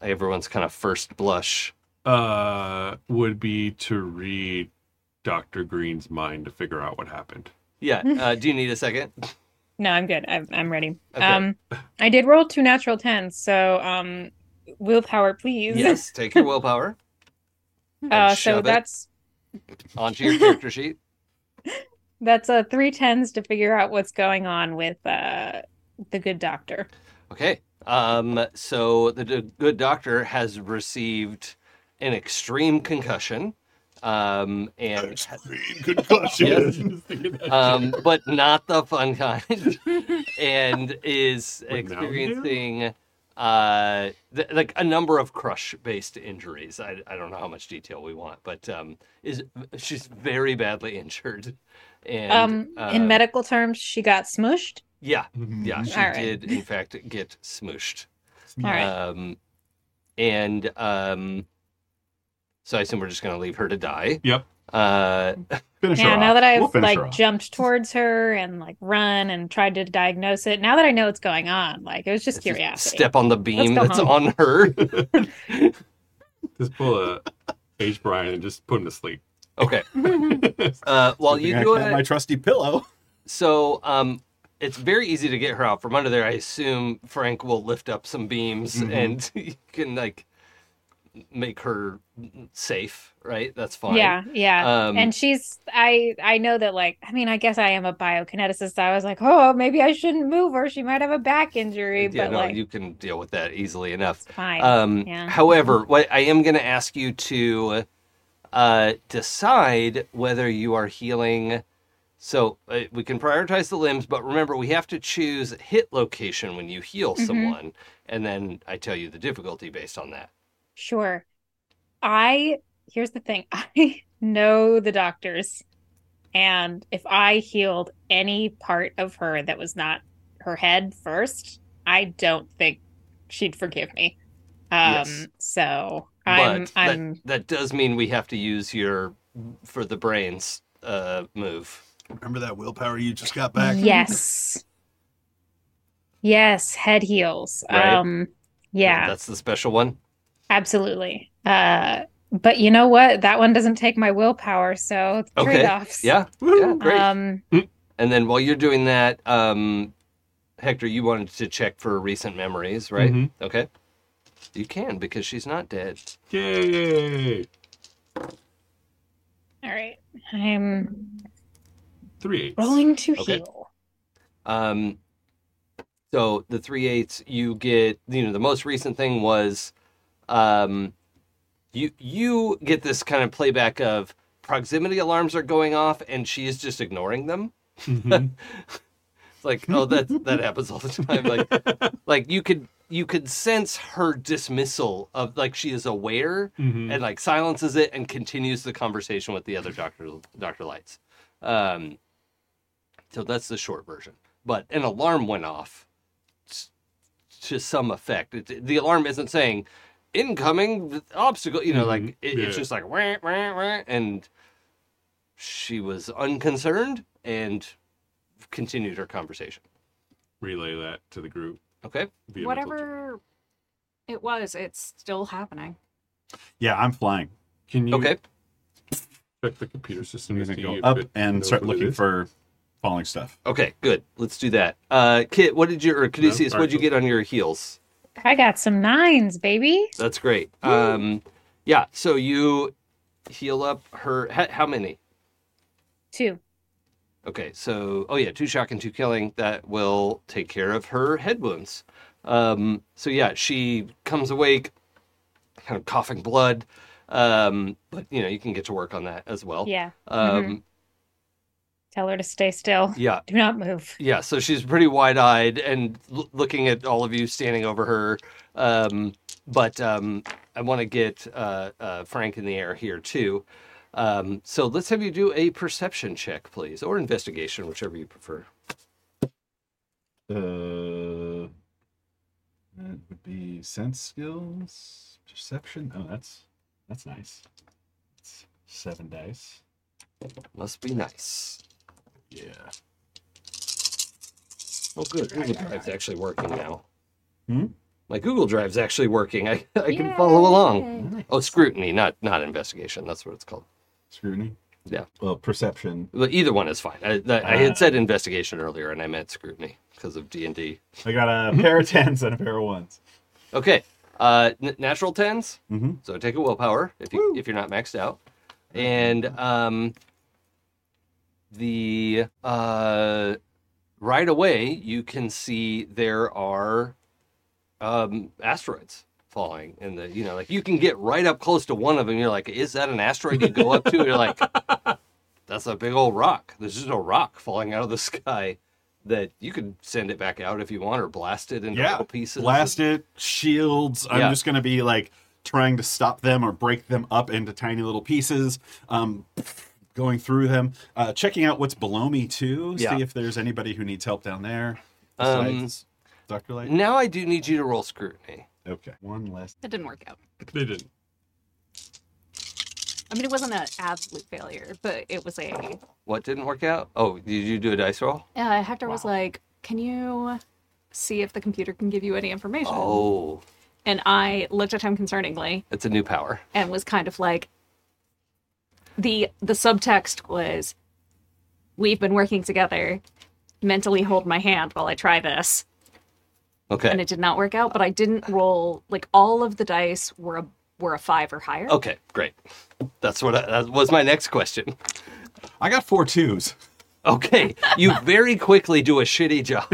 everyone's kind of first blush. Would be to read Dr. Green's mind to figure out what happened. Yeah. Do you need a second? No, I'm good. I'm ready. Okay. I did roll 2 natural 10s, so willpower, please. Yes, take your willpower. So that's onto your character sheet. That's a 3 10s to figure out what's going on with the good doctor. Okay. So the good doctor has received an extreme concussion. And extreme concussion. Yes. But not the fun kind. And is experiencing... a number of crush-based injuries. I don't know how much detail we want, but she's very badly injured. And in medical terms, she got smooshed? Yeah, she did, in fact, get smooshed. All right. So I assume we're just going to leave her to die. Yep. Now that I've jumped towards her and run and tried to diagnose it, now that I know what's going on, it was just curiosity. Step on the beam that's home. On her. Just pull a H. Brian and just put him to sleep. Okay. While you do it, my trusty pillow. So it's very easy to get her out from under there. I assume Frank will lift up some beams and you can make her safe, right? That's fine. Yeah. And she's, I know that, I guess I am a biokineticist. I was maybe I shouldn't move her. She might have a back injury. Yeah, but you can deal with that easily enough. It's fine. However, what I am going to ask you to decide whether you are healing. So we can prioritize the limbs, but remember, we have to choose hit location when you heal someone. And then I tell you the difficulty based on that. Sure. Here's the thing. I know the doctors. And if I healed any part of her that was not her head first, I don't think she'd forgive me. Yes. So I'm... That does mean we have to use your for the brains move. Remember that willpower you just got back? Yes. Yes. Head heals. Right? Yeah. That's the special one. Absolutely. But you know what? That one doesn't take my willpower, so trade-offs. Yeah, great. And then while you're doing that, Hector, you wanted to check for recent memories, right? Mm-hmm. Okay. You can, because she's not dead. Yay! All right. I'm rolling to heal. So the 3/8, you get, the most recent thing was you get this kind of playback of proximity alarms are going off and she is just ignoring them. Mm-hmm. It's like, oh, that happens all the time. Like you could sense her dismissal of, like, she is aware, mm-hmm. and like silences it and continues the conversation with the other Dr. Lights. So that's the short version. But an alarm went off to some effect. The alarm isn't saying incoming obstacle, mm-hmm. like it's just like wah, wah, wah, and she was unconcerned and continued her conversation. Relay that to the group. Okay. Whatever it was, it's still happening. Yeah, I'm flying. Can you check the computer system? I'm going to go up and start looking for falling stuff. Okay, good. Let's do that. Kit, Caduceus, what did you get on your heels? I got some 9s, baby. That's great. Yeah, so you heal up her. How many? 2. Okay, so, 2 shock and 2 killing. That will take care of her head wounds. She comes awake, kind of coughing blood. But, you can get to work on that as well. Yeah. Mm-hmm. Tell her to stay still. Yeah. Do not move. Yeah, so she's pretty wide-eyed and looking at all of you standing over her. I want to get Frank in the air here, too. So let's have you do a perception check, please, or investigation, whichever you prefer. That would be sense skills, perception. Oh, that's nice. It's 7 dice. Must be nice. Yeah. Oh, good. Google Drive's actually working now. Hmm? My Google Drive's actually working. I can follow along. Nice. Oh, scrutiny, not investigation. That's what it's called. Scrutiny? Yeah. Well, perception. Either one is fine. I had said investigation earlier, and I meant scrutiny because of D&D. I got a pair of 10s and a pair of 1s. Okay. Natural 10s. Mm-hmm. So take a willpower if you're not maxed out. And right away, you can see there are asteroids falling in the, you can get right up close to one of them. You're like, is that an asteroid? You go up to it, you're like, that's a big old rock. There's just a rock falling out of the sky that you could send it back out if you want, or blast it into little pieces. Blast it, shields. I'm just going to be like trying to stop them or break them up into tiny little pieces, going through them, checking out what's below me too. See if there's anybody who needs help down there. Dr. Light? Now I do need you to roll scrutiny. Okay. One less. That didn't work out. They didn't. I mean, it wasn't an absolute failure, but it was a... What didn't work out? Oh, did you do a dice roll? Yeah, Hector was like, can you see if the computer can give you any information? Oh. And I looked at him concerningly. It's a new power. And was kind of like... The subtext was, we've been working together. Mentally hold my hand while I try this. Okay. And it did not work out, but I didn't roll, like, all of the dice were a 5 or higher. Okay, great. That was my next question. I got 4 2s. Okay, you very quickly do a shitty job.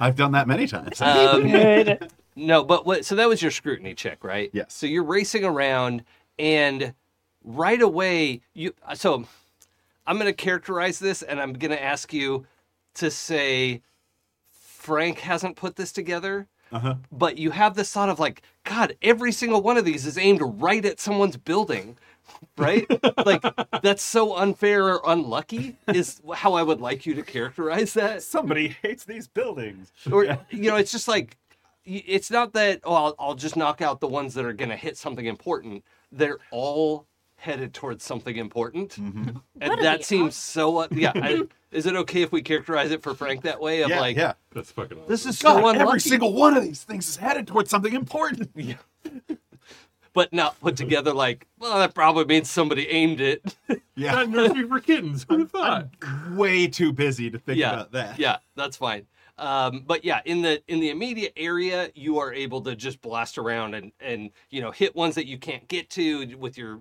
I've done that many times. Good. No, but so that was your scrutiny check, right? Yes. So you're racing around, and right away, so I'm going to characterize this, and I'm going to ask you to say Frank hasn't put this together, but you have this thought of like, God, every single one of these is aimed right at someone's building, right? Like, that's so unfair or unlucky is how I would like you to characterize that. Somebody hates these buildings. Or, it's just like, it's not that, I'll just knock out the ones that are going to hit something important. They're all headed towards something important. Mm-hmm. And that seems so... is it okay if we characterize it for Frank that way? That's fucking awesome. This is so unlucky. Every single one of these things is headed towards something important. Yeah. but not put together like, well, that probably means somebody aimed it. Yeah. That nursery for kittens. Who'd have thought? I'm way too busy to think about that. Yeah, that's fine. But yeah, in the immediate area, you are able to just blast around and you know, hit ones that you can't get to with your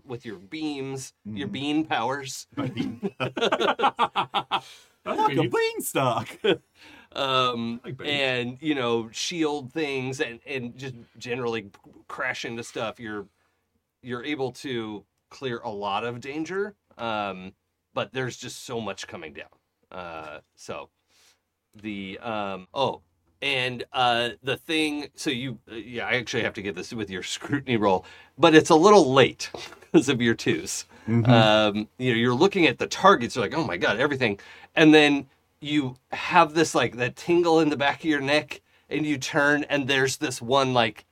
beams, your bean powers. My bean. I like a bean stock. And you know, shield things and just generally crash into stuff. You're able to clear a lot of danger, but there's just so much coming down. The thing, so you, I actually have to get this with your scrutiny roll, but it's a little late because of your twos. Mm-hmm. You know, you're looking at the targets, you're like, oh my God, everything. And then you have this, like, that tingle in the back of your neck, and you turn, and there's this one, like,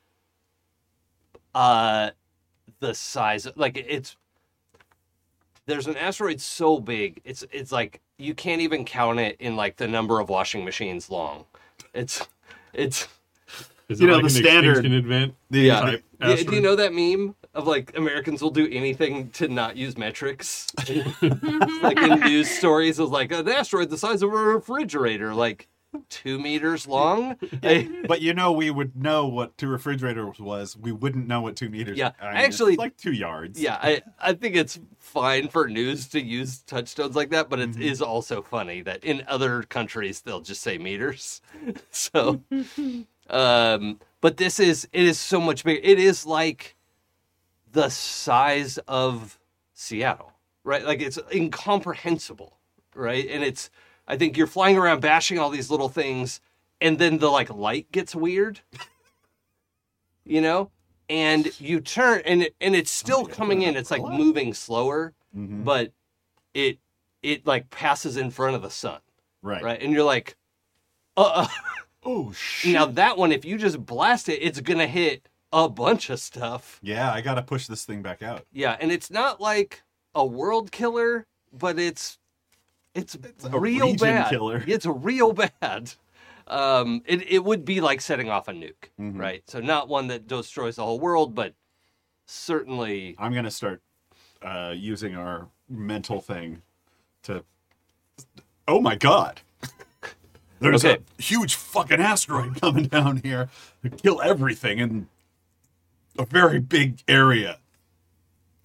the size of, like, it's, there's an asteroid so big, it's like, you can't even count it in, like, the number of washing machines long. It's... Is you know, like the standard event. Yeah. Do you know that meme of, like, Americans will do anything to not use metrics? Like, in news stories, it was like, an asteroid the size of a refrigerator, like, 2 meters long. But, you know, we would know what two refrigerators was. We wouldn't know what 2 meters. Yeah, I mean, actually... It's like 2 yards. Yeah, I think it's fine for news to use touchstones like that, but it is also funny that in other countries, they'll just say meters. So... but it is so much bigger. It is like the size of Seattle, right? Like it's incomprehensible, right? And it's, I think you're flying around bashing all these little things and then the like light gets weird, you know, and you turn and it's still coming in. It's like moving slower, but it like passes in front of the sun. Right. And you're like, oh, shit. Now that one, if you just blast it, it's going to hit a bunch of stuff. Yeah, I got to push this thing back out. Yeah, and it's not like a world killer, but it's a real bad. Killer. It's real bad. It would be like setting off a nuke, right? So not one that destroys the whole world, but certainly... I'm going to start using our mental thing to... Oh, my God. There's a huge fucking asteroid coming down here to kill everything in a very big area.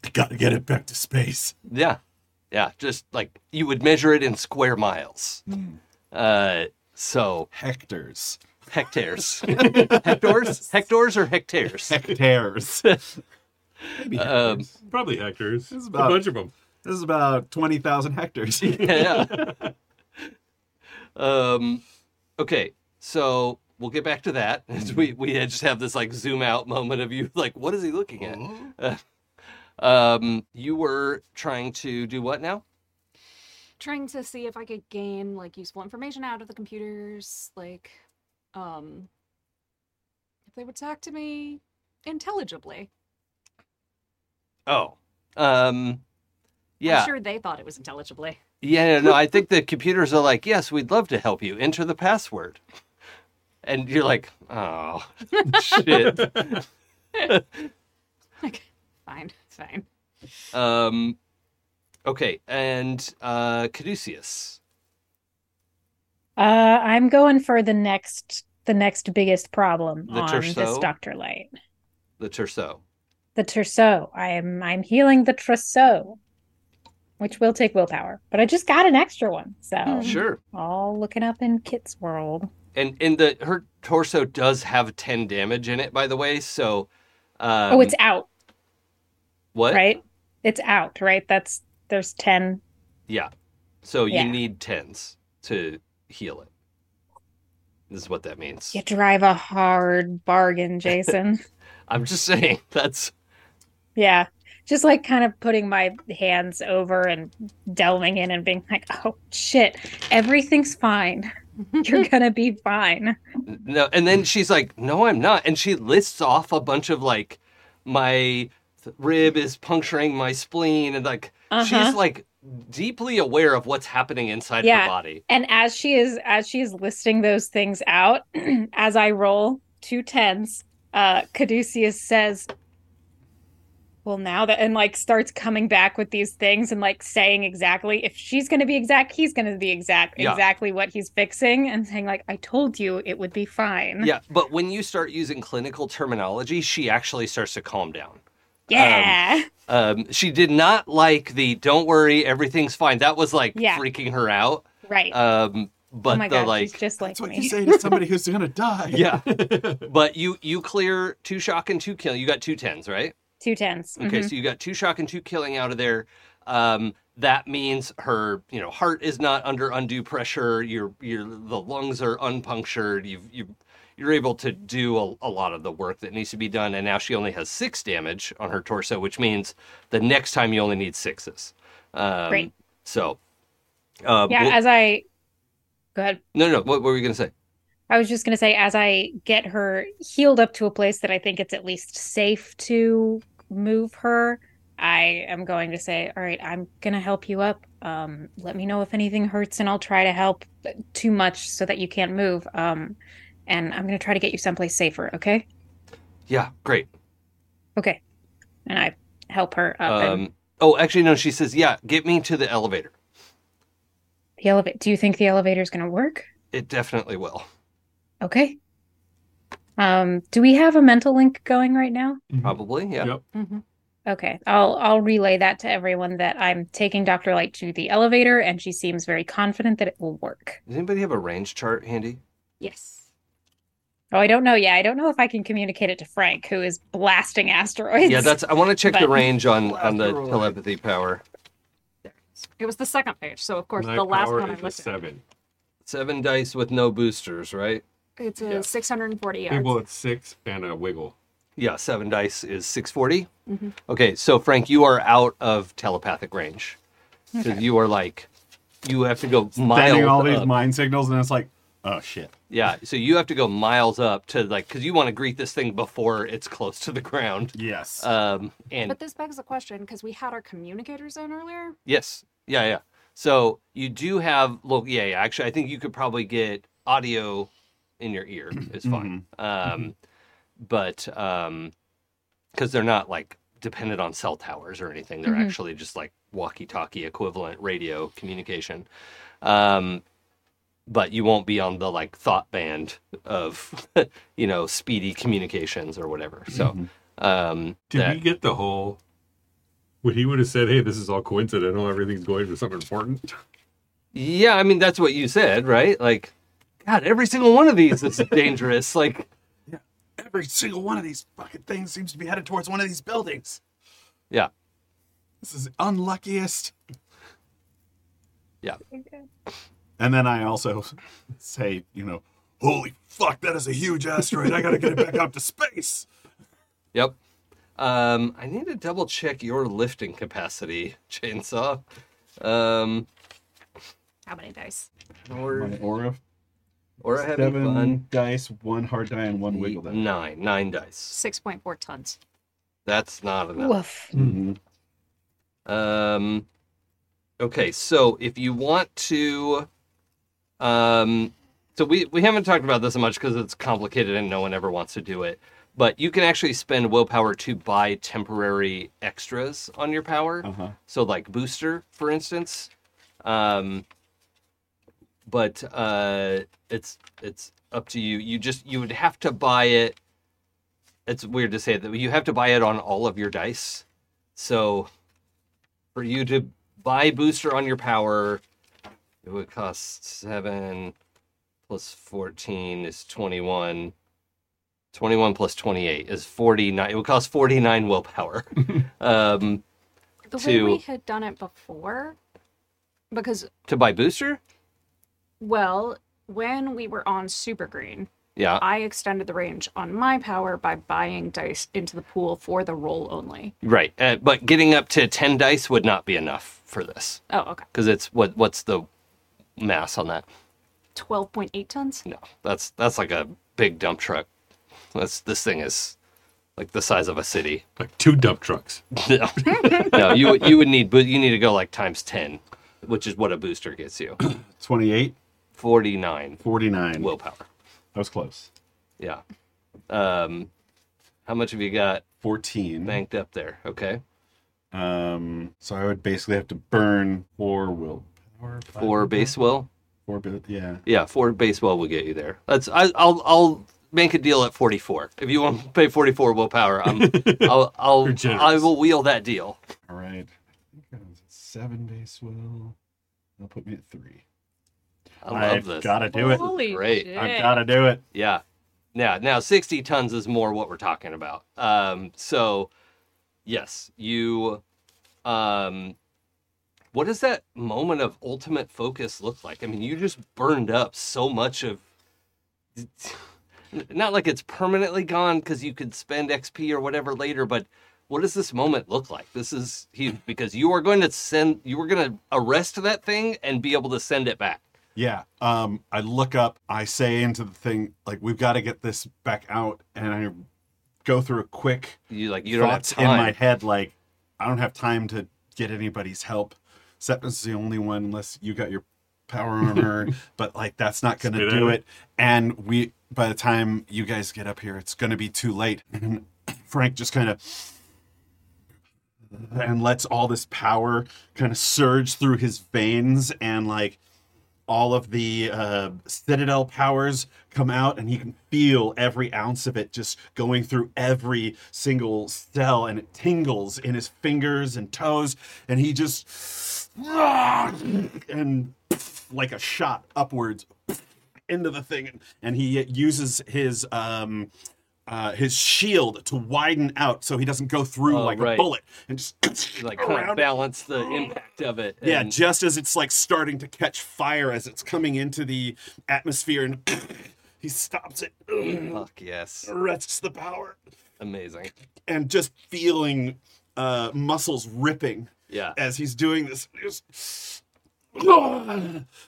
I gotta get it back to space. Yeah. Just like you would measure it in square miles. So hectares, hectors or hectares, Maybe hectares. Probably hectares. This is about, a bunch of them. This is about 20,000 hectares. Yeah. Okay, so we'll get back to that. We just have this like zoom out moment of you like, what is he looking at? You were trying to do what now? Trying to see if I could gain like useful information out of the computers, like if they would talk to me intelligibly. Yeah. I'm sure they thought it was intelligibly. Yeah, no, I think the computers are like, yes, we'd love to help you. Enter the password. And you're like, oh, shit. Like, fine. Okay, and Caduceus. I'm going for the next biggest problem on this Dr. Light. The Terceau. I'm healing the Terceau. Which will take willpower, but I just got an extra one, so sure. All looking up in Kit's world. And her torso does have 10 damage in it, by the way. So, it's out. What? Right, it's out. Right, there's 10. Yeah, so you need 10s to heal it. This is what that means. You drive a hard bargain, Jason. I'm just saying that's. Yeah. Just like kind of putting my hands over and delving in and being like, oh, shit, everything's fine. You're going to be fine. No, and then she's like, no, I'm not. And she lists off a bunch of like, my rib is puncturing my spleen. And like, she's like deeply aware of what's happening inside her body. And as she is listing those things out, as I roll 2 10s, Caduceus says, well, now that, and like starts coming back with these things and like saying exactly if she's going to be exact, he's going to be exact, yeah, exactly what he's fixing, and saying like, I told you it would be fine. Yeah. But when you start using clinical terminology, she actually starts to calm down. Yeah. She did not like the don't worry, everything's fine. That was like freaking her out. Right. But oh my God, like, she's just like, that's what you say to somebody who's going to die. Yeah. But you clear 2 shock and 2 kill. You got 2 tens, right? 2 tens. Okay, so you got 2 shock and 2 killing out of there. That means her, heart is not under undue pressure. The lungs are unpunctured. You're able to do a lot of the work that needs to be done. And now she only has 6 damage on her torso, which means the next time you only need 6s. Great. So. Go ahead. No. What were you going to say? I was just going to say, as I get her healed up to a place that I think it's at least safe to move her, I am going to say, all right, I'm going to help you up. Let me know if anything hurts, and I'll try to help too much so that you can't move. And I'm going to try to get you someplace safer, okay? Yeah, great. Okay. And I help her up. Actually, no, she says, yeah, get me to the elevator. The elevator. Do you think the elevator is going to work? It definitely will. Okay. Do we have a mental link going right now? Probably, yeah. Yep. Mm-hmm. Okay, I'll relay that to everyone that I'm taking Dr. Light to the elevator, and she seems very confident that it will work. Does anybody have a range chart handy? Yes. Oh, I don't know. Yeah, I don't know if I can communicate it to Frank, who is blasting asteroids. Yeah, I want to check the range on the telepathy power. It was the second page, so of course the last one I looked at. 7 dice with no boosters, right? It's 640 yards. Wiggle at 6 and a wiggle. Yeah, 7 dice is 640. Mm-hmm. Okay, so Frank, you are out of telepathic range. Okay. So you are like, you have to go miles up. Sending all these mind signals, and it's like, oh, shit. Yeah, so you have to go miles up to, like, because you want to greet this thing before it's close to the ground. Yes. But this begs the question, because we had our communicators on earlier. Yes. Yeah. So you do have, actually, I think you could probably get audio in your ear is fine. But because they're not like dependent on cell towers or anything, they're actually just like walkie-talkie equivalent radio communication. But you won't be on the like thought band of speedy communications or whatever. So did we get the whole? Would he have said, "Hey, this is all coincidental. Everything's going for something important." Yeah, I mean that's what you said, right? Like, God, every single one of these is dangerous. Like. Every single one of these fucking things seems to be headed towards one of these buildings. Yeah. This is the unluckiest. Yeah. And then I also say, holy fuck, that is a huge asteroid. I got to get it back up to space. Yep. I need to double check your lifting capacity, Chainsaw. How many dice? My aura. Or 7 dice, 1 hard die, and 1 wiggle die. 9 dice. 6.4 tons. That's not enough. Woof. Mm-hmm. Okay, so if you want to... so we haven't talked about this much because it's complicated and no one ever wants to do it. But you can actually spend willpower to buy temporary extras on your power. Uh-huh. So like booster, for instance. But it's up to you. You would have to buy it. It's weird to say that you have to buy it on all of your dice. So for you to buy booster on your power, it would cost 7 plus 14 is 21. 21 plus 28 is 49. It would cost 49 willpower. The way we had done it before, because to buy booster. Well, when we were on Super Green, I extended the range on my power by buying dice into the pool for the roll only. Right, but getting up to 10 dice would not be enough for this. Oh, okay. Because it's what's the mass on that? 12.8 tons? No, that's like a big dump truck. This thing is like the size of a city. Like 2 dump trucks. No, no, you would need to go like times 10, which is what a booster gets you. 28. 49 willpower. That was close. Yeah. How much have you got 14. Banked up there. Okay. So I would basically have to burn 4 willpower. 4 base will? 4 bit, yeah. Yeah, 4 base will will get you there. I'll make a deal at 44. If you want to pay 44 willpower, I will wheel that deal. All right. I think I was at 7 base will. They'll put me at 3. I love this. I've got to do it. Holy great. Shit. I've got to do it. Yeah. Now 60 tons is more what we're talking about. So yes, you what does that moment of ultimate focus look like? I mean, you just burned up so much of not like it's permanently gone because you could spend XP or whatever later, but what does this moment look like? This is because you are going to arrest that thing and be able to send it back. Yeah. I look up, I say into the thing, like, we've got to get this back out. And I go through a quick thoughts in my head, like, I don't have time to get anybody's help. Septimus is the only one, unless you got your power armor, but like, that's not going to do it. And by the time you guys get up here, it's going to be too late. And Frank just kind of, and lets all this power kind of surge through his veins and like, all of the Citadel powers come out, and he can feel every ounce of it just going through every single cell, and it tingles in his fingers and toes, and he just and like a shot upwards into the thing, and he uses his shield to widen out so he doesn't go through a bullet, and just like kind of balance the impact of it. And... yeah, just as it's like starting to catch fire as it's coming into the atmosphere, and he stops it. Fuck yes! Arrests the power. Amazing. And just feeling muscles ripping. Yeah. As he's doing this, he just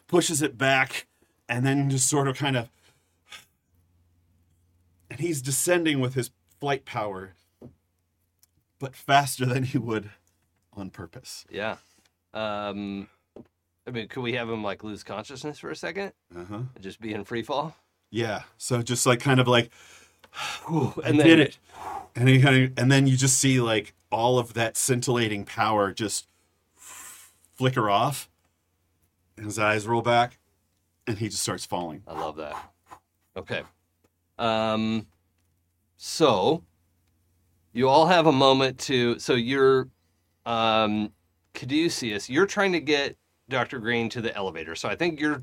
pushes it back, and then just sort of kind of. And he's descending with his flight power, but faster than he would on purpose. Yeah. I mean, could we have him like lose consciousness for a second? Uh-huh. Just be in free fall? Yeah. So just like kind of like, I did it. And he kind of, and then you just see like all of that scintillating power just flicker off. And his eyes roll back and he just starts falling. I love that. Okay. So you all have a moment to, so you're, Caduceus, you're trying to get Dr. Green to the elevator. So I think you're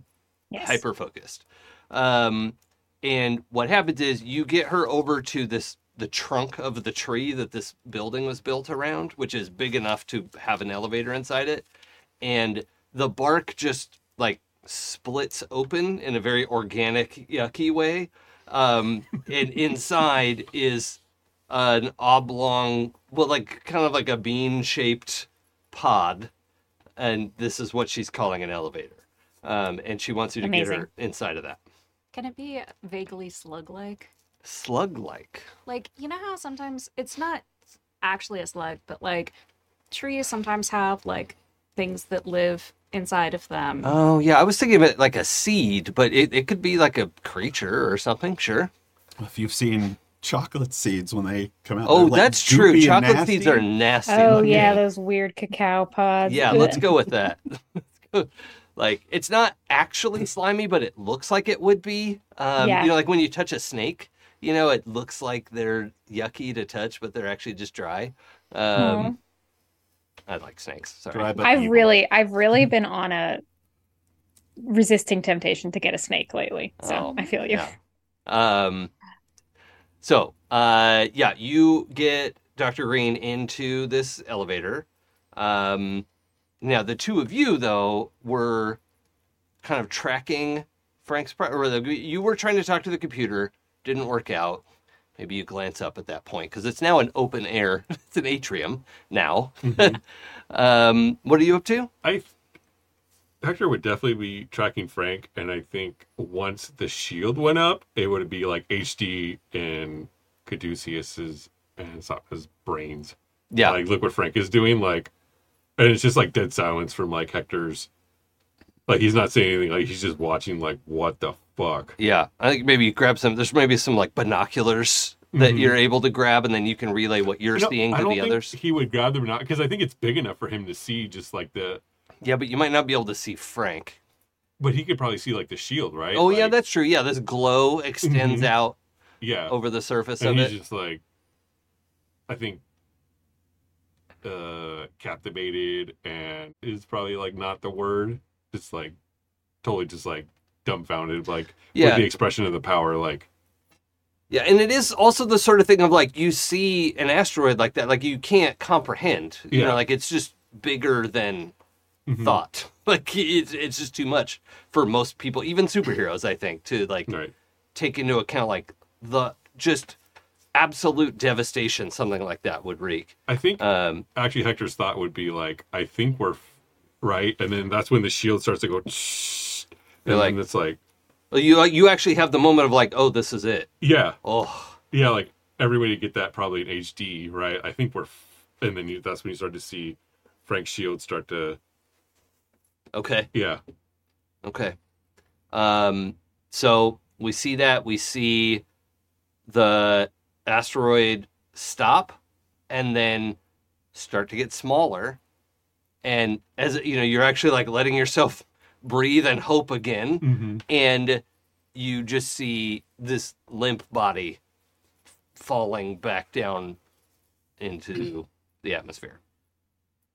hyper-focused. And what happens is you get her over to the trunk of the tree that this building was built around, which is big enough to have an elevator inside it. And the bark just like splits open in a very organic, yucky way. And inside is an oblong, well, like kind of like a bean-shaped pod, and this is what she's calling an elevator. And she wants you to get her inside of that. Can it be vaguely slug-like? Slug-like? Like, you know how sometimes it's not actually a slug, but like trees sometimes have like things that live inside of them. Oh, yeah. I was thinking of it like a seed, but it could be like a creature or something, sure. If you've seen chocolate seeds when they come out. Oh, that's true. Chocolate seeds are nasty. Oh, yeah. Those weird cacao pods. Yeah, let's go with that. Like, it's not actually slimy, but it looks like it would be. You know, like when you touch a snake, you know, it looks like they're yucky to touch, but they're actually just dry. Mm-hmm. I like snakes. Sorry. I've really been on a resisting temptation to get a snake lately. So I feel you. Yeah. You get Dr. Green into this elevator. Now the two of you though were kind of tracking Frank's, you were trying to talk to the computer, didn't work out. Maybe you glance up at that point, because it's now an open air. It's an atrium now. Mm-hmm. What are you up to? Hector would definitely be tracking Frank, and I think once the shield went up, it would be like HD in Caduceus's and Sapna's brains. Yeah. Like, look what Frank is doing. Like, and it's just like dead silence from like Hector's. Like, he's not saying anything. Like, he's just watching, like, what the fuck? Yeah. I think maybe you grab some. There's maybe some, like, binoculars that you're able to grab, and then you can relay what you're seeing to the others. He would grab them or not, because I think it's big enough for him to see just like the. Yeah, but you might not be able to see Frank. But he could probably see like the shield, right? Oh, like... yeah, that's true. Yeah, this glow extends out. Yeah. Over the surface and of he's it. Just like, I think, captivated, and is probably like not the word. It's like totally just like dumbfounded, like with the expression of the power, like. Yeah, and it is also the sort of thing of like you see an asteroid like that, like you can't comprehend. You know, like it's just bigger than thought. Like it's just too much for most people, even superheroes, I think, to like take into account like the just absolute devastation something like that would wreak. I think actually Hector's thought would be like, I think we're right, and then that's when the shield starts to go, and like, then it's like. You actually have the moment of like, oh, this is it. Yeah. Oh. Yeah, like everybody get that probably in HD, right? I think we're, and then that's when you start to see Frank Shield start to. Okay. Yeah. Okay. So we see that. We see the asteroid stop and then start to get smaller. And as you know, you're actually like letting yourself breathe and hope again. And you just see this limp body falling back down into the atmosphere.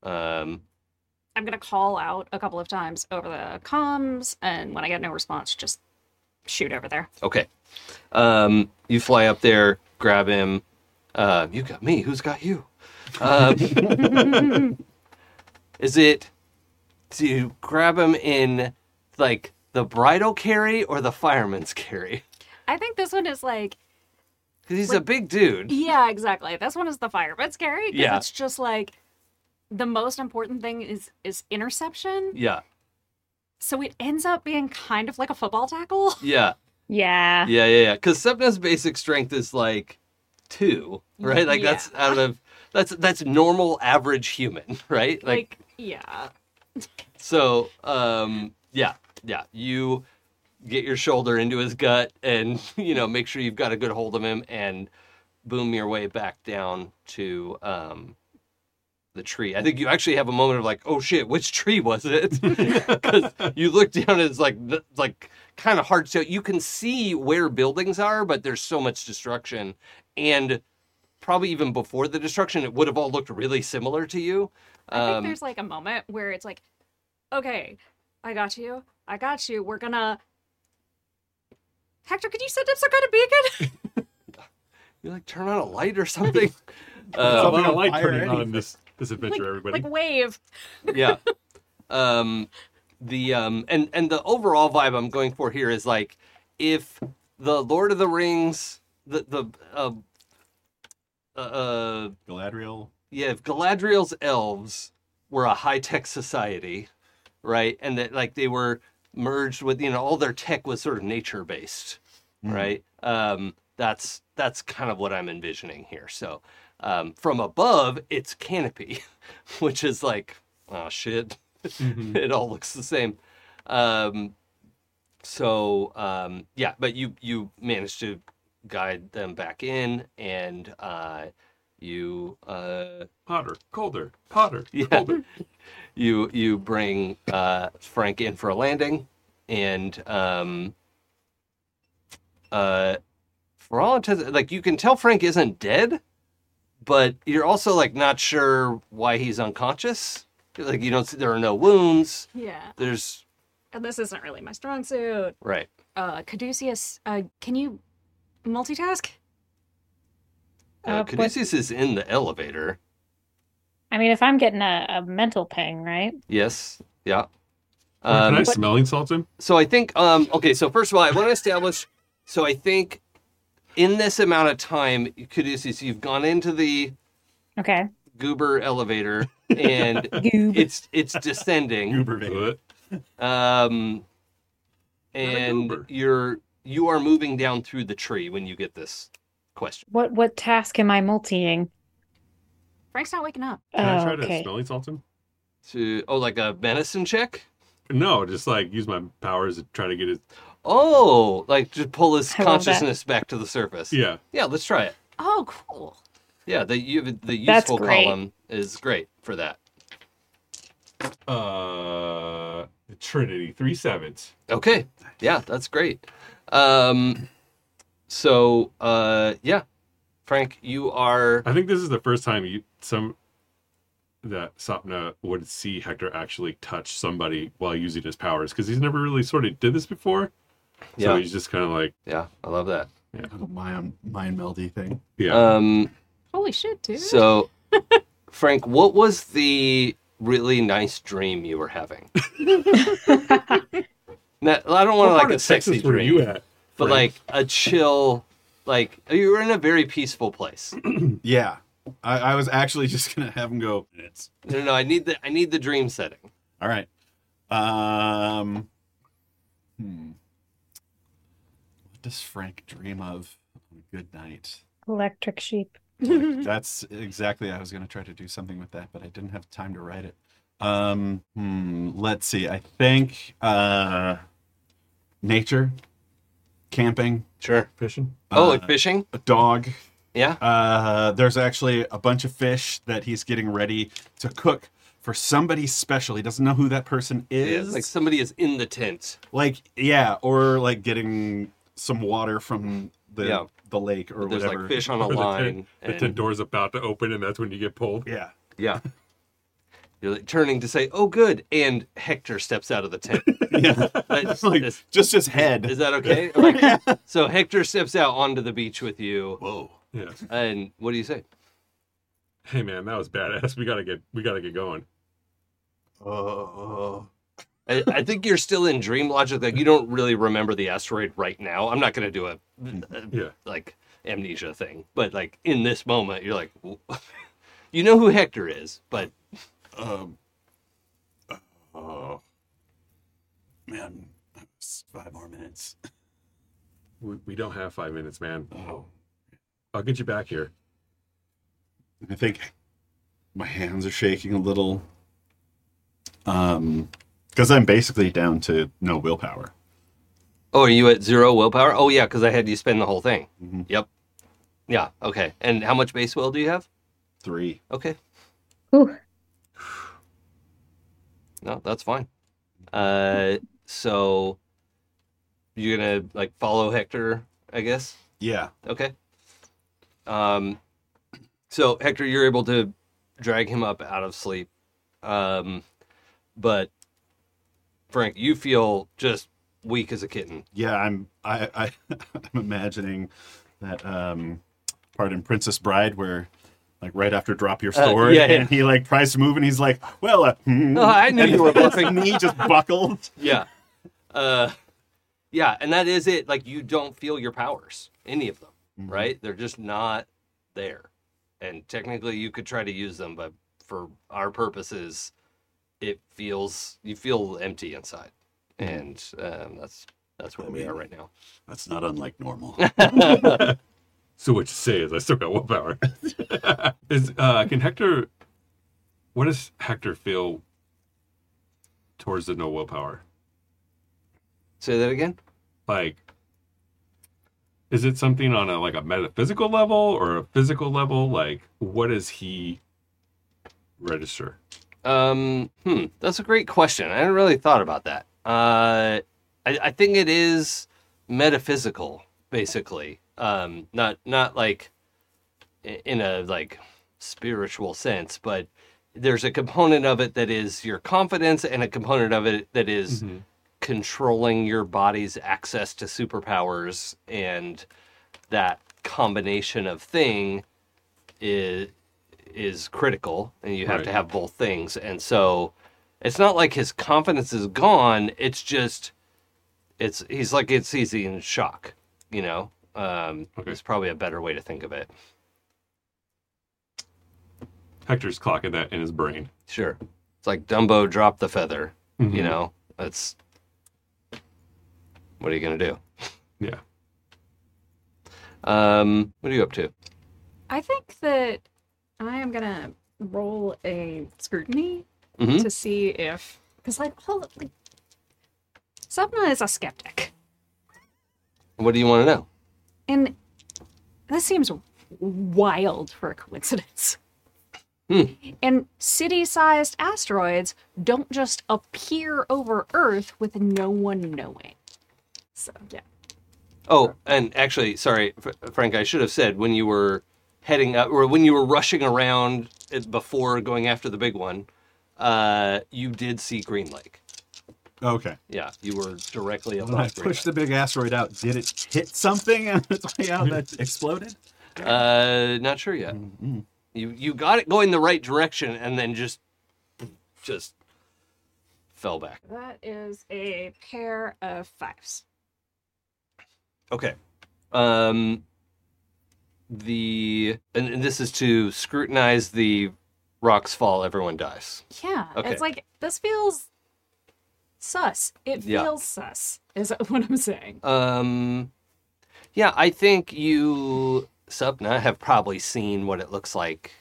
I'm going to call out a couple of times over the comms, and when I get no response, just shoot over there. Okay. You fly up there, grab him. You got me. Who's got you? Do you grab him in, like, the bridal carry or the fireman's carry? I think this one is, like... Because he's like, a big dude. Yeah, exactly. This one is the fireman's carry. Because it's just, like, the most important thing is interception. Yeah. So it ends up being kind of like a football tackle. Yeah. Yeah. Yeah, yeah, yeah. Because Sepna's basic strength is, like, 2, right? Like, that's out of... That's normal average human, right? Like yeah. So, yeah, you get your shoulder into his gut and, you know, make sure you've got a good hold of him and boom your way back down to the tree. I think you actually have a moment of like, oh, shit, which tree was it? Because you look down and it's like kind of hard. So you can see where buildings are, but there's so much destruction. And probably even before the destruction, it would have all looked really similar to you. I think there's, like, a moment where it's like, okay, I got you, we're gonna... Hector, could you send up some kind of beacon? You, like, turn on a light or something? A light turning on this adventure, like, everybody. Like, wave. Yeah. And the overall vibe I'm going for here is, like, if the Lord of the Rings, Galadriel... Yeah, if Galadriel's elves were a high-tech society, right, and that, like, they were merged with, you know, all their tech was sort of nature-based, right? That's kind of what I'm envisioning here. So from above, it's canopy, which is like, oh, shit. It all looks the same. But you managed to guide them back in, and... You colder. You bring Frank in for a landing, and for all intents, like, you can tell Frank isn't dead, but you're also like not sure why he's unconscious. Like, you don't see, there are no wounds. Yeah. There's, and this isn't really my strong suit. Right. Caduceus, can you multitask? Caduceus is in the elevator. I mean, if I'm getting a mental ping, right? Yes. Yeah. Can I smelling salt him? So I think, so first of all, I want to establish, so I think in this amount of time, Caduceus, you've gone into the goober elevator, and it's descending. Goober. And you are moving down through the tree when you get this question. What task am I multiing? Frank's not waking up. Can I try to smelling salt him? Like a medicine check? No, just like use my powers to try to get his... Oh, like just pull his consciousness back to the surface. Yeah. Yeah, let's try it. Oh, cool. Yeah, the useful column is great for that. Trinity 3/7. Okay, yeah, that's great. Yeah, Frank, you are. I think this is the first time that Sapna would see Hector actually touch somebody while using his powers, because he's never really sort of did this before. Yeah. So he's just kind of like, yeah, I love that. Yeah, mind meldy thing. Yeah. Holy shit, dude. So, Frank, what was the really nice dream you were having? Now, I don't want a sexy dream. Where you at? But like a chill, like you were in a very peaceful place. Yeah, I was actually just gonna have him go. No, I need the dream setting. All right. What does Frank dream of on a good night? Electric sheep. That's exactly. I was gonna try to do something with that, but I didn't have time to write it. Let's see. I think nature. Camping, sure. Fishing. Fishing. A dog. Yeah. There's actually a bunch of fish that he's getting ready to cook for somebody special. He doesn't know who that person is. Yeah, like somebody is in the tent. Like yeah, or like getting some water from the lake or there's whatever. There's like fish on a line. The tent door's about to open, and that's when you get pulled. Yeah. Yeah. You're like turning to say, "Oh, good," and Hector steps out of the tent. Yeah, just his head. Is that okay? Yeah. Like, yeah. So Hector steps out onto the beach with you. Whoa! Yeah. And what do you say? Hey, man, that was badass. We gotta get going. Oh. I think you're still in dream logic. Like you don't really remember the asteroid right now. I'm not gonna do a amnesia thing, but like in this moment, you're like, you know who Hector is, but. Man, 5 more minutes. We don't have 5 minutes, man. Oh, I'll get you back here. I think my hands are shaking a little. Because I'm basically down to no willpower. Oh, are you at 0 willpower? Oh, yeah, because I had you spend the whole thing. Mm-hmm. Yep. Yeah, okay. And how much base will do you have? 3. Okay. Ooh. No, that's fine. So you're gonna like follow Hector, I guess? Yeah. Okay. So Hector, you're able to drag him up out of sleep. But Frank, you feel just weak as a kitten. Yeah, I'm imagining that part in Princess Bride where like right after drop your sword, and he like tries to move, and he's like, "Well, I knew you were bluffing." And he just buckled. Yeah, and that is it. Like you don't feel your powers, any of them, mm-hmm. right? They're just not there. And technically, you could try to use them, but for our purposes, you feel empty inside, mm-hmm. and that's where we are right now. That's not unlike normal. So what you say is I still got willpower. What does Hector feel towards the no willpower? Say that again? Like, is it something on a metaphysical level or a physical level? Like, what does he register? That's a great question. I hadn't really thought about that. I think it is metaphysical, basically. Not like in a like spiritual sense, but there's a component of it that is your confidence and a component of it that is mm-hmm. controlling your body's access to superpowers, and that combination of thing is critical, and you have to have both things. And so it's not like his confidence is gone. It's just, he's in shock, you know? It's probably a better way to think of it. Hector's clocking that in his brain. Sure. It's like Dumbo dropped the feather, mm-hmm. you know? That's... What are you going to do? Yeah. What are you up to? I think that I am going to roll a scrutiny mm-hmm. to see if... Because, Sapna is a skeptic. What do you want to know? And this seems wild for a coincidence. And city-sized asteroids don't just appear over Earth with no one knowing. So, yeah. Oh, and actually, sorry, Frank, I should have said when you were heading up, or when you were rushing around before going after the big one, you did see Green Lake. Okay. Yeah, you were directly above Green Lake. When I pushed the big asteroid out, did it hit something on its way out that exploded? Not sure yet. Mm-hmm. You got it going the right direction and then just fell back. That is a pair of fives. Okay. And this is to scrutinize the rocks fall, everyone dies. Yeah. Okay. It's like, this feels sus. It feels sus, is what I'm saying. Yeah, I think you... Sapna have probably seen what it looks like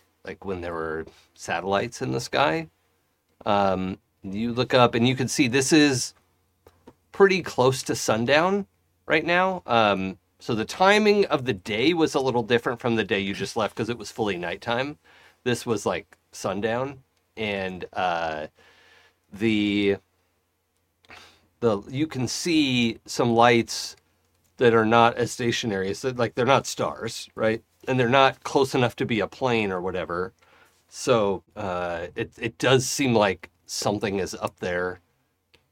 when there were satellites in the sky. You look up and you can see this is pretty close to sundown right now. So the timing of the day was a little different from the day you just left because it was fully nighttime. This was like sundown, and the you can see some lights that are not as stationary as, like, they're not stars, right? And they're not close enough to be a plane or whatever. So it does seem like something is up there.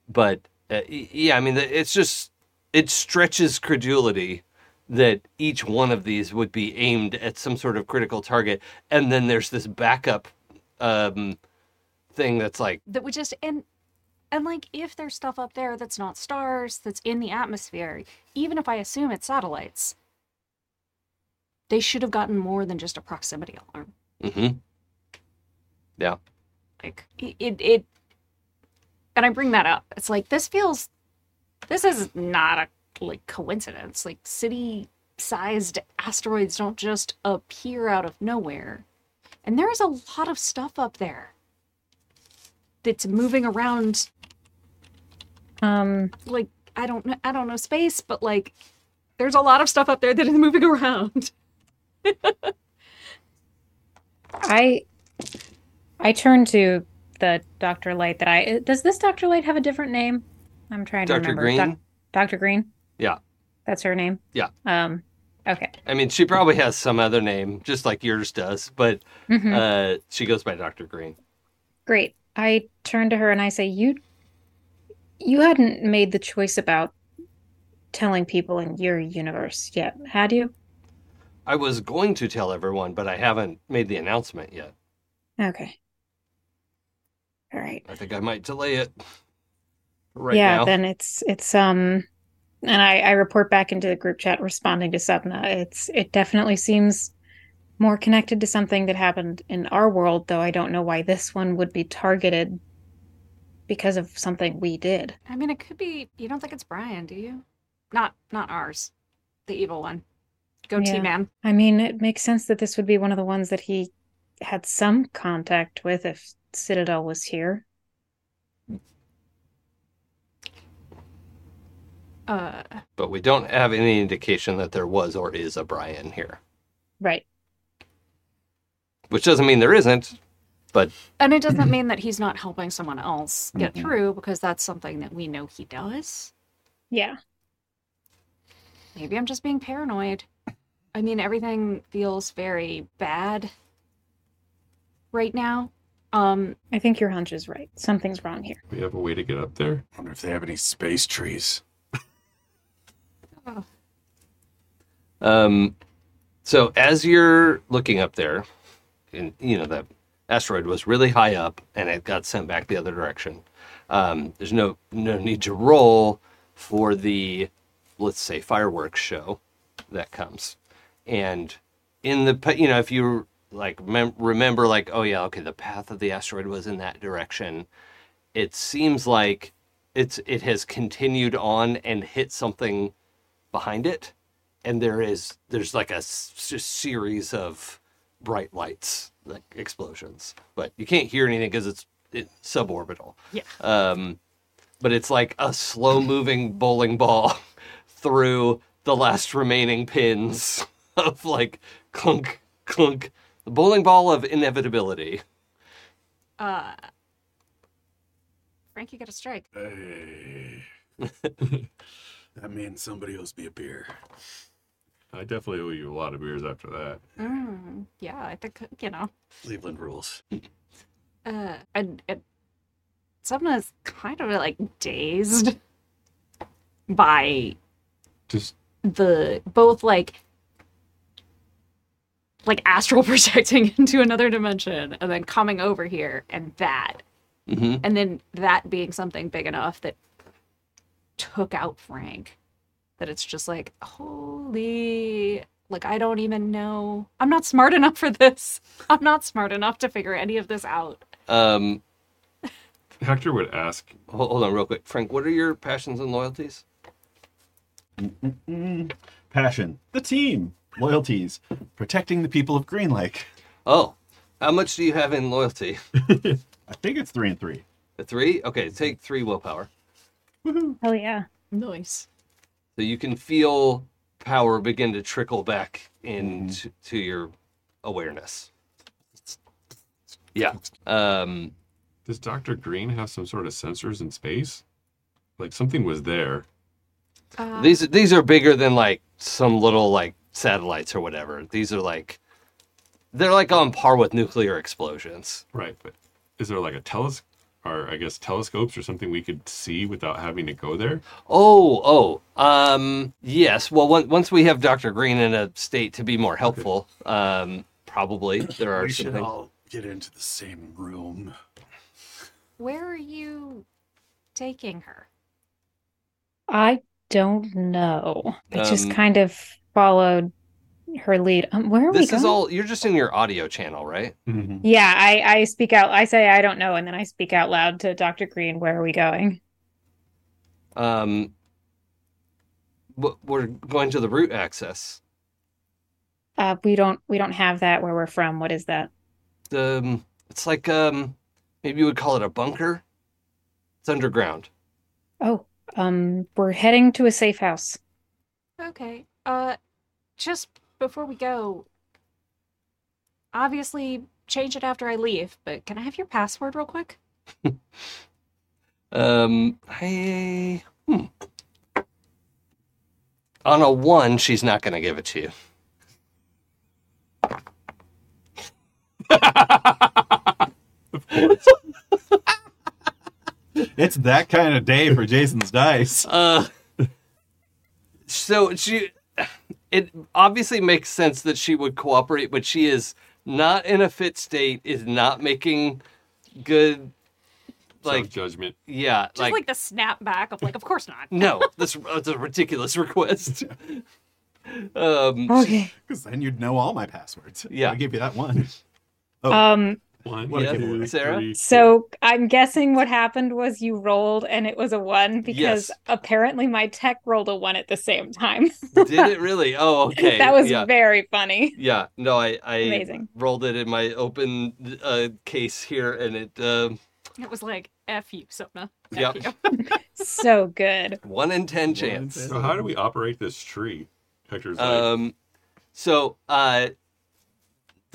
But, yeah, I mean, it's just, it stretches credulity that each one of these would be aimed at some sort of critical target. And then there's this backup thing that's like... That would just... And, like, if there's stuff up there that's not stars, that's in the atmosphere, even if I assume it's satellites, they should have gotten more than just a proximity alarm. Mm-hmm. Yeah. Like, it... And I bring that up. It's like, this feels... This is not a, like, coincidence. Like, city-sized asteroids don't just appear out of nowhere. And there is a lot of stuff up there that's moving around... like, I don't know space, but, like, there's a lot of stuff up there that is moving around. I turn to the Dr. Light that I... Does this Dr. Light have a different name? I'm trying to remember. Green? Dr. Green? Yeah. That's her name? Yeah. Okay. I mean, she probably has some other name, just like yours does, but she goes by Dr. Green. Great. I turn to her and I say, You hadn't made the choice about telling people in your universe yet, had you? I was going to tell everyone, but I haven't made the announcement yet. Okay. All right. I think I might delay it now. Yeah, then it's and I report back into the group chat responding to Sapna. It definitely seems more connected to something that happened in our world, though I don't know why this one would be targeted because of something we did. I mean, it could be... You don't think it's Brian, do you? Not ours. The evil one. Goatee man. I mean, it makes sense that this would be one of the ones that he had some contact with if Citadel was here. But we don't have any indication that there was or is a Brian here. Right. Which doesn't mean there isn't, but... And it doesn't mean that he's not helping someone else get through, because that's something that we know he does. Yeah. Maybe I'm just being paranoid. I mean, everything feels very bad right now. I think your hunch is right. Something's wrong here. We have a way to get up there. I wonder if they have any space trees. Oh. So as you're looking up there... And, you know, the asteroid was really high up, and it got sent back the other direction. There's no need to roll for the, let's say, fireworks show that comes. And in the, you know, if you, like, remember, like, oh, yeah, okay, the path of the asteroid was in that direction. It seems like it has continued on and hit something behind it. And there's like a series of bright lights, like explosions, but you can't hear anything because it's suborbital. Yeah. But it's like a slow moving bowling ball through the last remaining pins of like clunk, clunk. The bowling ball of inevitability. Frankie got a strike. Hey. That means somebody owes me a beer. I definitely owe you a lot of beers after that. Yeah, I think, you know. Cleveland rules. Sapna's kind of like dazed by just the both like astral projecting into another dimension and then coming over here and that. Mm-hmm. And then that being something big enough that took out Frank. That it's just like, holy, like, I don't even know. I'm not smart enough for this. I'm not smart enough to figure any of this out. Hector would ask, hold on real quick. Frank, what are your passions and loyalties? Passion. The team. Loyalties. Protecting the people of Green Lake. Oh, how much do you have in loyalty? I think it's 3 and 3. A 3? Okay, take 3 willpower. Woohoo. Oh, yeah. Nice. So you can feel power begin to trickle back into to your awareness. Yeah. Does Dr. Green have some sort of sensors in space? Like something was there. These are bigger than like some little like satellites or whatever. These are like they're like on par with nuclear explosions. Right, but is there like a telescope? Or I guess telescopes or something we could see without having to go there? Yes. Well, once we have Dr. Green in a state to be more helpful, probably there are some things. We should all get into the same room. Where are you taking her? I don't know. I just kind of followed her lead. Where are we going? This is all, you're just in your audio channel, right? Mm-hmm. Yeah, I speak out, I say I don't know, and then I speak out loud to Dr. Green, where are we going? We're going to the root access. We don't have that where we're from. What is that? It's like, maybe you would call it a bunker. It's underground. Oh, we're heading to a safe house. Okay, just before we go, obviously change it after I leave, but can I have your password real quick? On a 1, she's not going to give it to you. Of course. It's that kind of day for Jason's dice. It obviously makes sense that she would cooperate, but she is not in a fit state, is not making good, like... self-judgment. Yeah. Just like the snap back of, like, of course not. No, that's a ridiculous request. Okay. Because then you'd know all my passwords. Yeah. I'll give you that one. Oh. One. Yeah, Sarah? So I'm guessing what happened was you rolled and it was a 1 because apparently my tech rolled a 1 at the same time. Did it really? Oh, okay. That was very funny. Yeah. No, I rolled it in my open case here and it was like, F you, Sapna. F you. So good. 1 in 10 chance. So how do we operate this tree? Hector's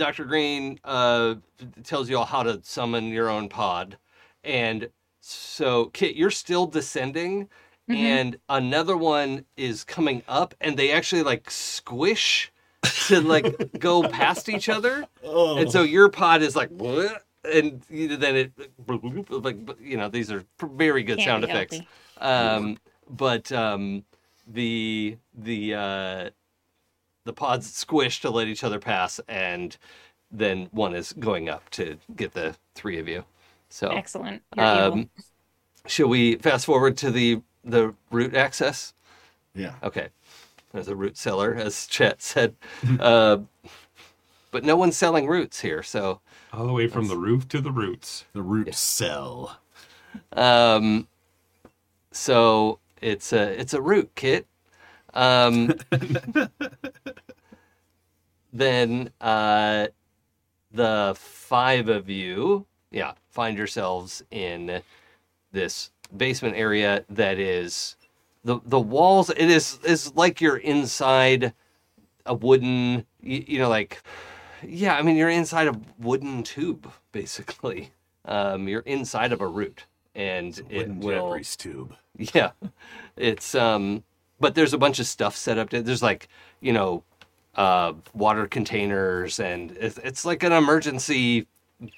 Dr. Green tells you all how to summon your own pod. And so, Kit, you're still descending, and another one is coming up, and they actually, like, squish to, like, go past each other. Oh. And so your pod is like, and then it, like, you know, these are very good sound effects. The pods squish to let each other pass, and then one is going up to get the 3 of you. So excellent. Shall we fast forward to the root access? Yeah. Okay. There's a root seller, as Chet said. But no one's selling roots here, so... all the way from the roof to the roots. The root sell. So it's a root, Kit. Then the 5 of you find yourselves in this basement area that is the walls. It is like you're inside a wooden, yeah, I mean, you're inside a wooden tube, basically. You're inside of a root, and it will... Jeffrey's tube. Yeah. It's, but there's a bunch of stuff set up. There's like, water containers, and it's like an emergency,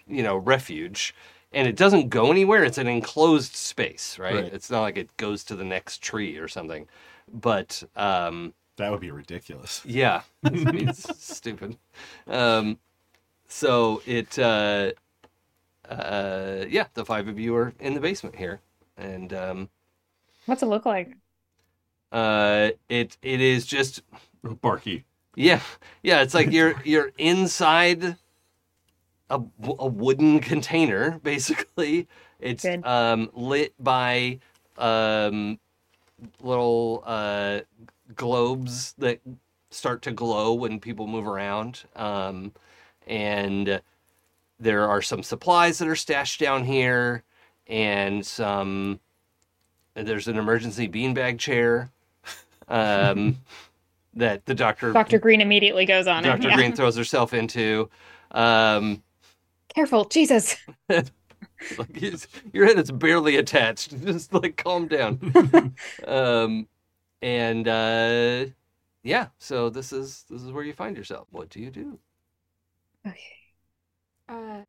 refuge. And it doesn't go anywhere. It's an enclosed space, right? It's not like it goes to the next tree or something. But... that would be ridiculous. Yeah. It's stupid. So it... yeah, the five of you are in the basement here. And what's it look like? It is just barky. Yeah, it's like you're inside a wooden container, basically. It's lit by little globes that start to glow when people move around. And there are some supplies that are stashed down here, and there's an emergency beanbag chair that the doctor... Dr. Green immediately goes on. Dr. Green throws herself into. Careful, Jesus. Your head is barely attached. Just, calm down. Yeah, so this is where you find yourself. What do you do? Okay.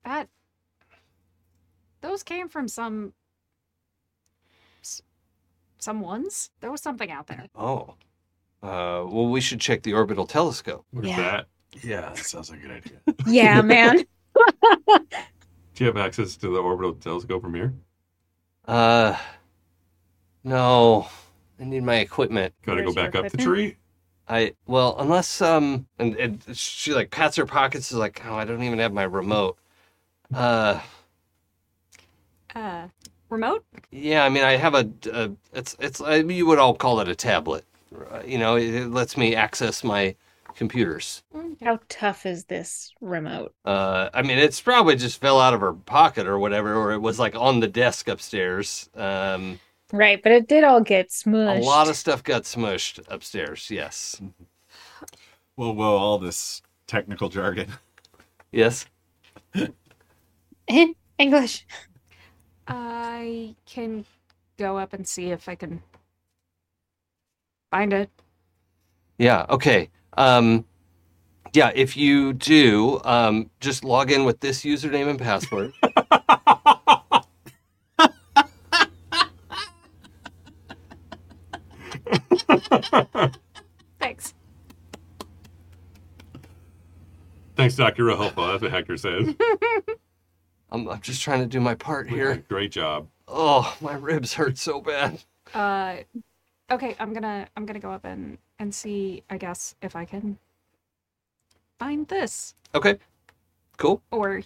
That those came from someone's. There was something out there. Oh, well, we should check the orbital telescope. What's that? Yeah, that sounds like a good idea. Yeah, man. Do you have access to the orbital telescope from here? No. I need my equipment. Gotta go back up the tree. Unless and she pats her pockets, is I don't even have my remote. Remote? Yeah, I mean, I have you would all call it a tablet. It lets me access my computers. How tough is this remote? I mean, it's probably just fell out of her pocket or whatever, or it was on the desk upstairs. Right, but it did all get smushed. A lot of stuff got smushed upstairs, yes. Whoa, all this technical jargon. Yes. English. I can go up and see if I can find it. Yeah, okay. Yeah, if you do, just log in with this username and password. Thanks, Doctor. Real helpful. That's what Hector says. I'm just trying to do my part here. Great job. Oh, my ribs hurt so bad. Okay, I'm gonna go up and see. I guess if I can find this. Okay, cool. Or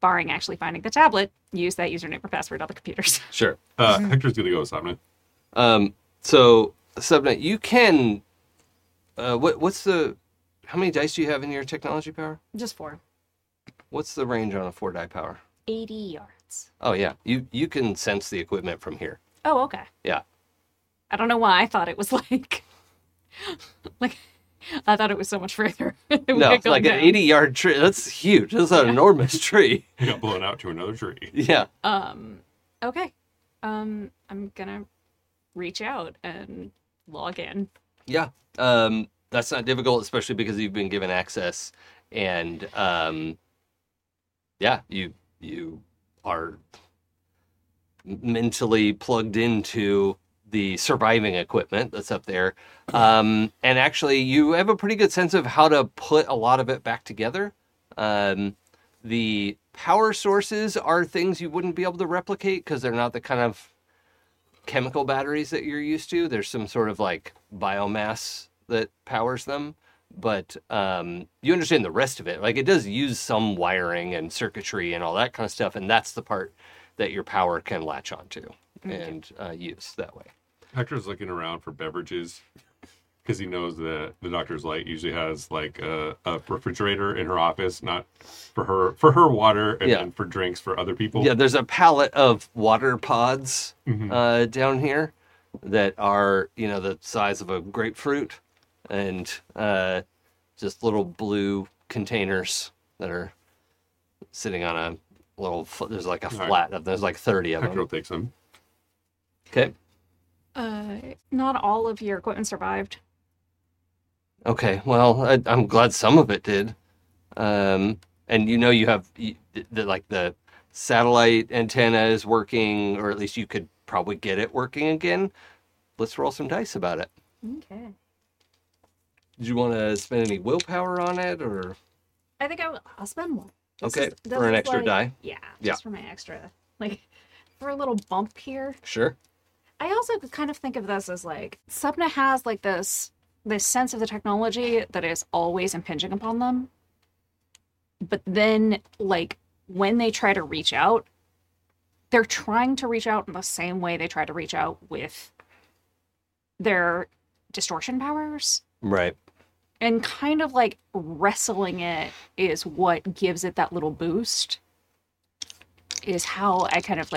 barring actually finding the tablet, use that username or password on the computers. Sure. Hector's gonna go with Sapna. So, Sapna, you can... How many dice do you have in your technology power? Just 4. What's the range on a 4-die power? 80 yards. Oh, yeah. You can sense the equipment from here. Oh, okay. Yeah. I don't know why I thought it was I thought it was so much further. No, it's an 80-yard tree. That's huge. That's an enormous tree. You got blown out to another tree. Yeah. Okay. I'm gonna... reach out and log in. Yeah. That's not difficult, especially because you've been given access, and you are mentally plugged into the surviving equipment that's up there. And actually you have a pretty good sense of how to put a lot of it back together. The power sources are things you wouldn't be able to replicate because they're not the kind of chemical batteries that you're used to. There's some sort of biomass that powers them, but you understand the rest of it. It does use some wiring and circuitry and all that kind of stuff, and that's the part that your power can latch onto and use that way. Hector's looking around for beverages because he knows that the Doctor's Light usually has a refrigerator in her office, not for her water, and then for drinks for other people. Yeah, there's a pallet of water pods down here that are the size of a grapefruit, and just little blue containers that are sitting on a little. There's like a flat. Right. There's like 30 of them. Hector will take some. Okay. Not all of your equipment survived. Okay. Well, I'm glad some of it did. And you know you have the satellite antenna is working, or at least you could probably get it working again. Let's roll some dice about it. Okay. Did you want to spend any willpower on it, or? I think I'll spend one. This okay, is, for an extra die. Yeah, just for my extra, for a little bump here. Sure. I also kind of think of this as Sapna has this sense of the technology that is always impinging upon them. But then, when they try to reach out, they're trying to reach out in the same way they try to reach out with their distortion powers. Right. And kind of, wrestling it is what gives it that little boost, is how I kind of,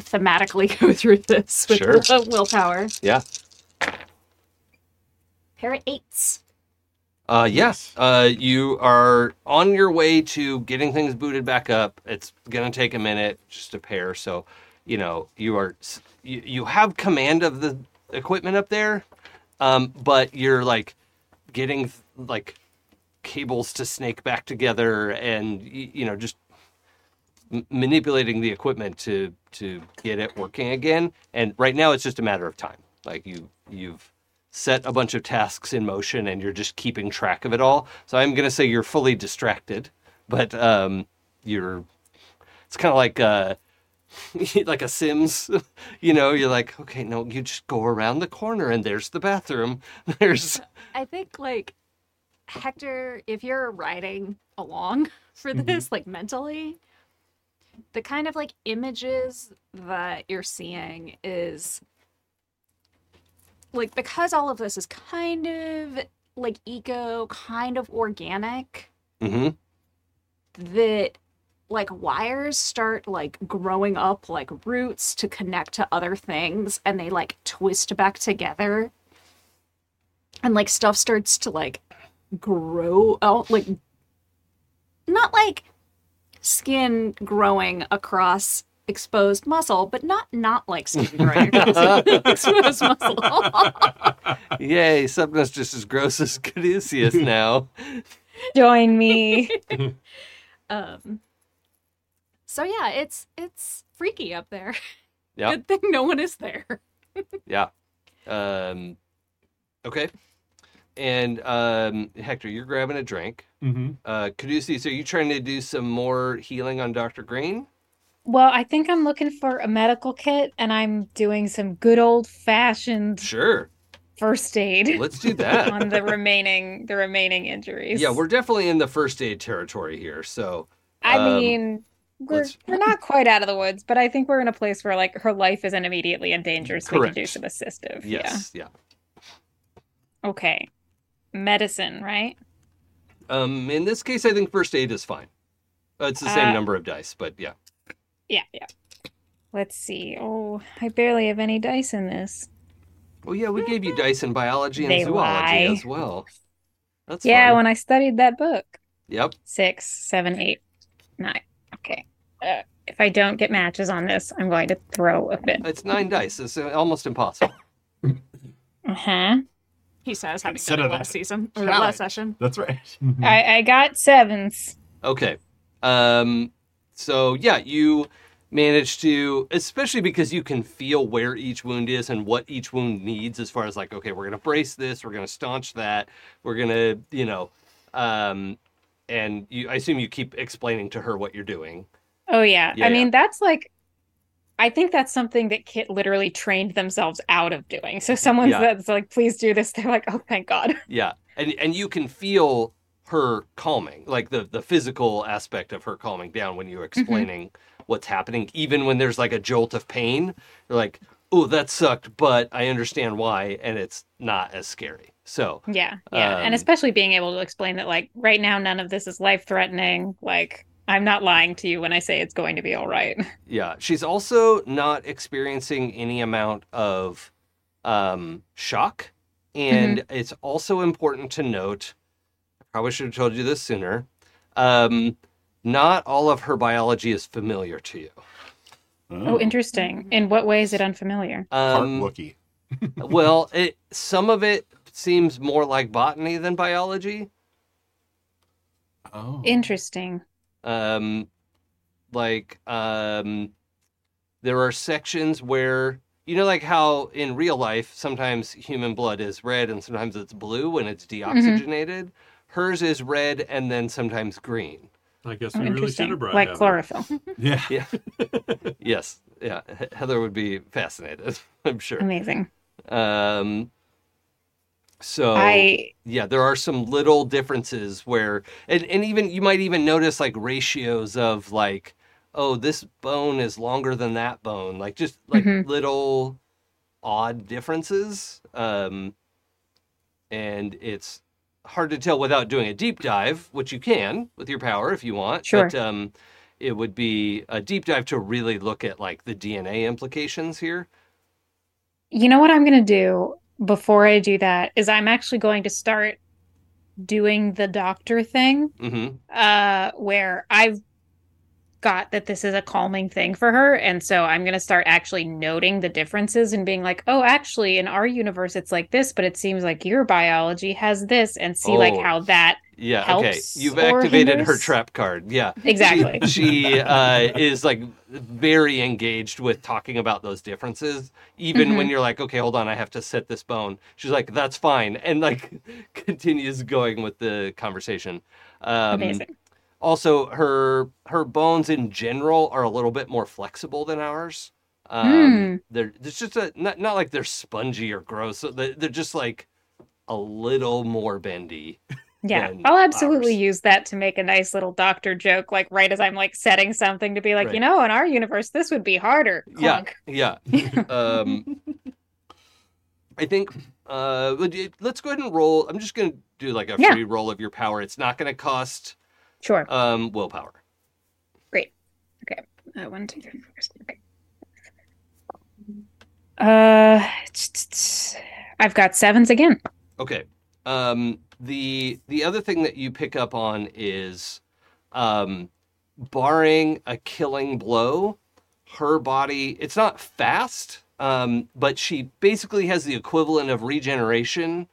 thematically go through this with willpower. Yeah. Pair of 8s. Yes, you are on your way to getting things booted back up. It's going to take a minute, just a pair. So, you have command of the equipment up there, but you're getting cables to snake back together and, just manipulating the equipment to get it working again. And right now it's just a matter of time. You've set a bunch of tasks in motion and you're just keeping track of it all. So I'm going to say you're fully distracted, but it's kind of like a Sims, you're okay, no, you just go around the corner and there's the bathroom. I think Hector, if you're riding along for this, mentally, the kind of images that you're seeing is because all of this is kind of, eco, kind of organic, that, wires start, growing up, roots to connect to other things, and they, twist back together. And, stuff starts to, grow out, not, skin growing across exposed muscle, but not like skin growing across exposed muscle. Yay, Sapna's just as gross as Caduceus now. Join me. So yeah, it's freaky up there. Yeah. Good thing no one is there. Yeah. Okay. And Hector, you're grabbing a drink. Mm-hmm. Caduceus, are you trying to do some more healing on Dr. Green? Well, I think I'm looking for a medical kit, and I'm doing some good old-fashioned first aid. Let's do that on the remaining injuries. Yeah, we're definitely in the first aid territory here. So I mean, we're not quite out of the woods, but I think we're in a place where her life isn't immediately in danger, so we can do some assistive. Yes, yeah. Okay, medicine, right? In this case, I think first aid is fine. It's the same number of dice, but yeah. Yeah. Let's see. Oh, I barely have any dice in this. Well, yeah, we gave you dice in biology and zoology as well. That's fun. When I studied that book. Yep. 6, 7, 8, 9. Okay. If I don't get matches on this, I'm going to throw a fit. It's 9 dice. It's almost impossible. Uh-huh. He says, having done it last session. That's right. I got 7s. Okay. So, yeah, you manage to, especially because you can feel where each wound is and what each wound needs as far as okay, we're going to brace this, we're going to staunch that, we're going to, and I assume you keep explaining to her what you're doing. Oh, yeah. I mean, that's I think that's something that Kit literally trained themselves out of doing. So someone that's please do this. They're oh, thank God. Yeah. And you can feel her calming, the physical aspect of her calming down when you're explaining what's happening, even when there's a jolt of pain. You're oh, that sucked, but I understand why, and it's not as scary. So yeah, and especially being able to explain that right now none of this is life-threatening. I'm not lying to you when I say it's going to be all right. Yeah, she's also not experiencing any amount of shock. And it's also important to note, I probably should have told you this sooner, not all of her biology is familiar to you. Oh, interesting. In what way is it unfamiliar? Part Wookiee. Well, some of it seems more like botany than biology. Oh. Interesting. There are sections where, you know, like how in real life, sometimes human blood is red and sometimes it's blue when it's deoxygenated. Hers is red and then sometimes green. I guess we really should have brought like chlorophyll. Yeah. Yes. Yeah. Heather would be fascinated, I'm sure. Amazing. So there are some little differences where, and even you might even notice like ratios of like, oh, this bone is longer than that bone. Like just like little odd differences. And it's hard to tell without doing a deep dive, which you can with your power if you want. Sure. But it would be a deep dive to really look at like the DNA implications here. You know what I'm going to do before I do that is I'm actually going to start doing the doctor thing where I've got that this is a calming thing for her. And so I'm going to start actually noting the differences and being like, oh, actually in our universe, it's like this, but it seems like your biology has this, and see like how that helps. Okay. You've activated her trap card. Yeah, exactly. She is like very engaged with talking about those differences. Even when you're like, okay, hold on, I have to set this bone. She's like, that's fine. And like continues going with the conversation. Amazing. Also, her bones in general are a little bit more flexible than ours. It's just not like they're spongy or gross. So they're just like a little more bendy. Yeah, I'll absolutely use that to make a nice little doctor joke, like right as I'm like setting something to be like, right. You know, in our universe, this would be harder. Clunk. Yeah. I think let's go ahead and roll. I'm just going to do like a free roll of your power. It's not going to cost... Sure. Willpower. Great. Okay. 1, 2, 3, 4. Okay. I've got 7s again. Okay. The other thing that you pick up on is, barring a killing blow, her body, it's not fast, but she basically has the equivalent of regeneration,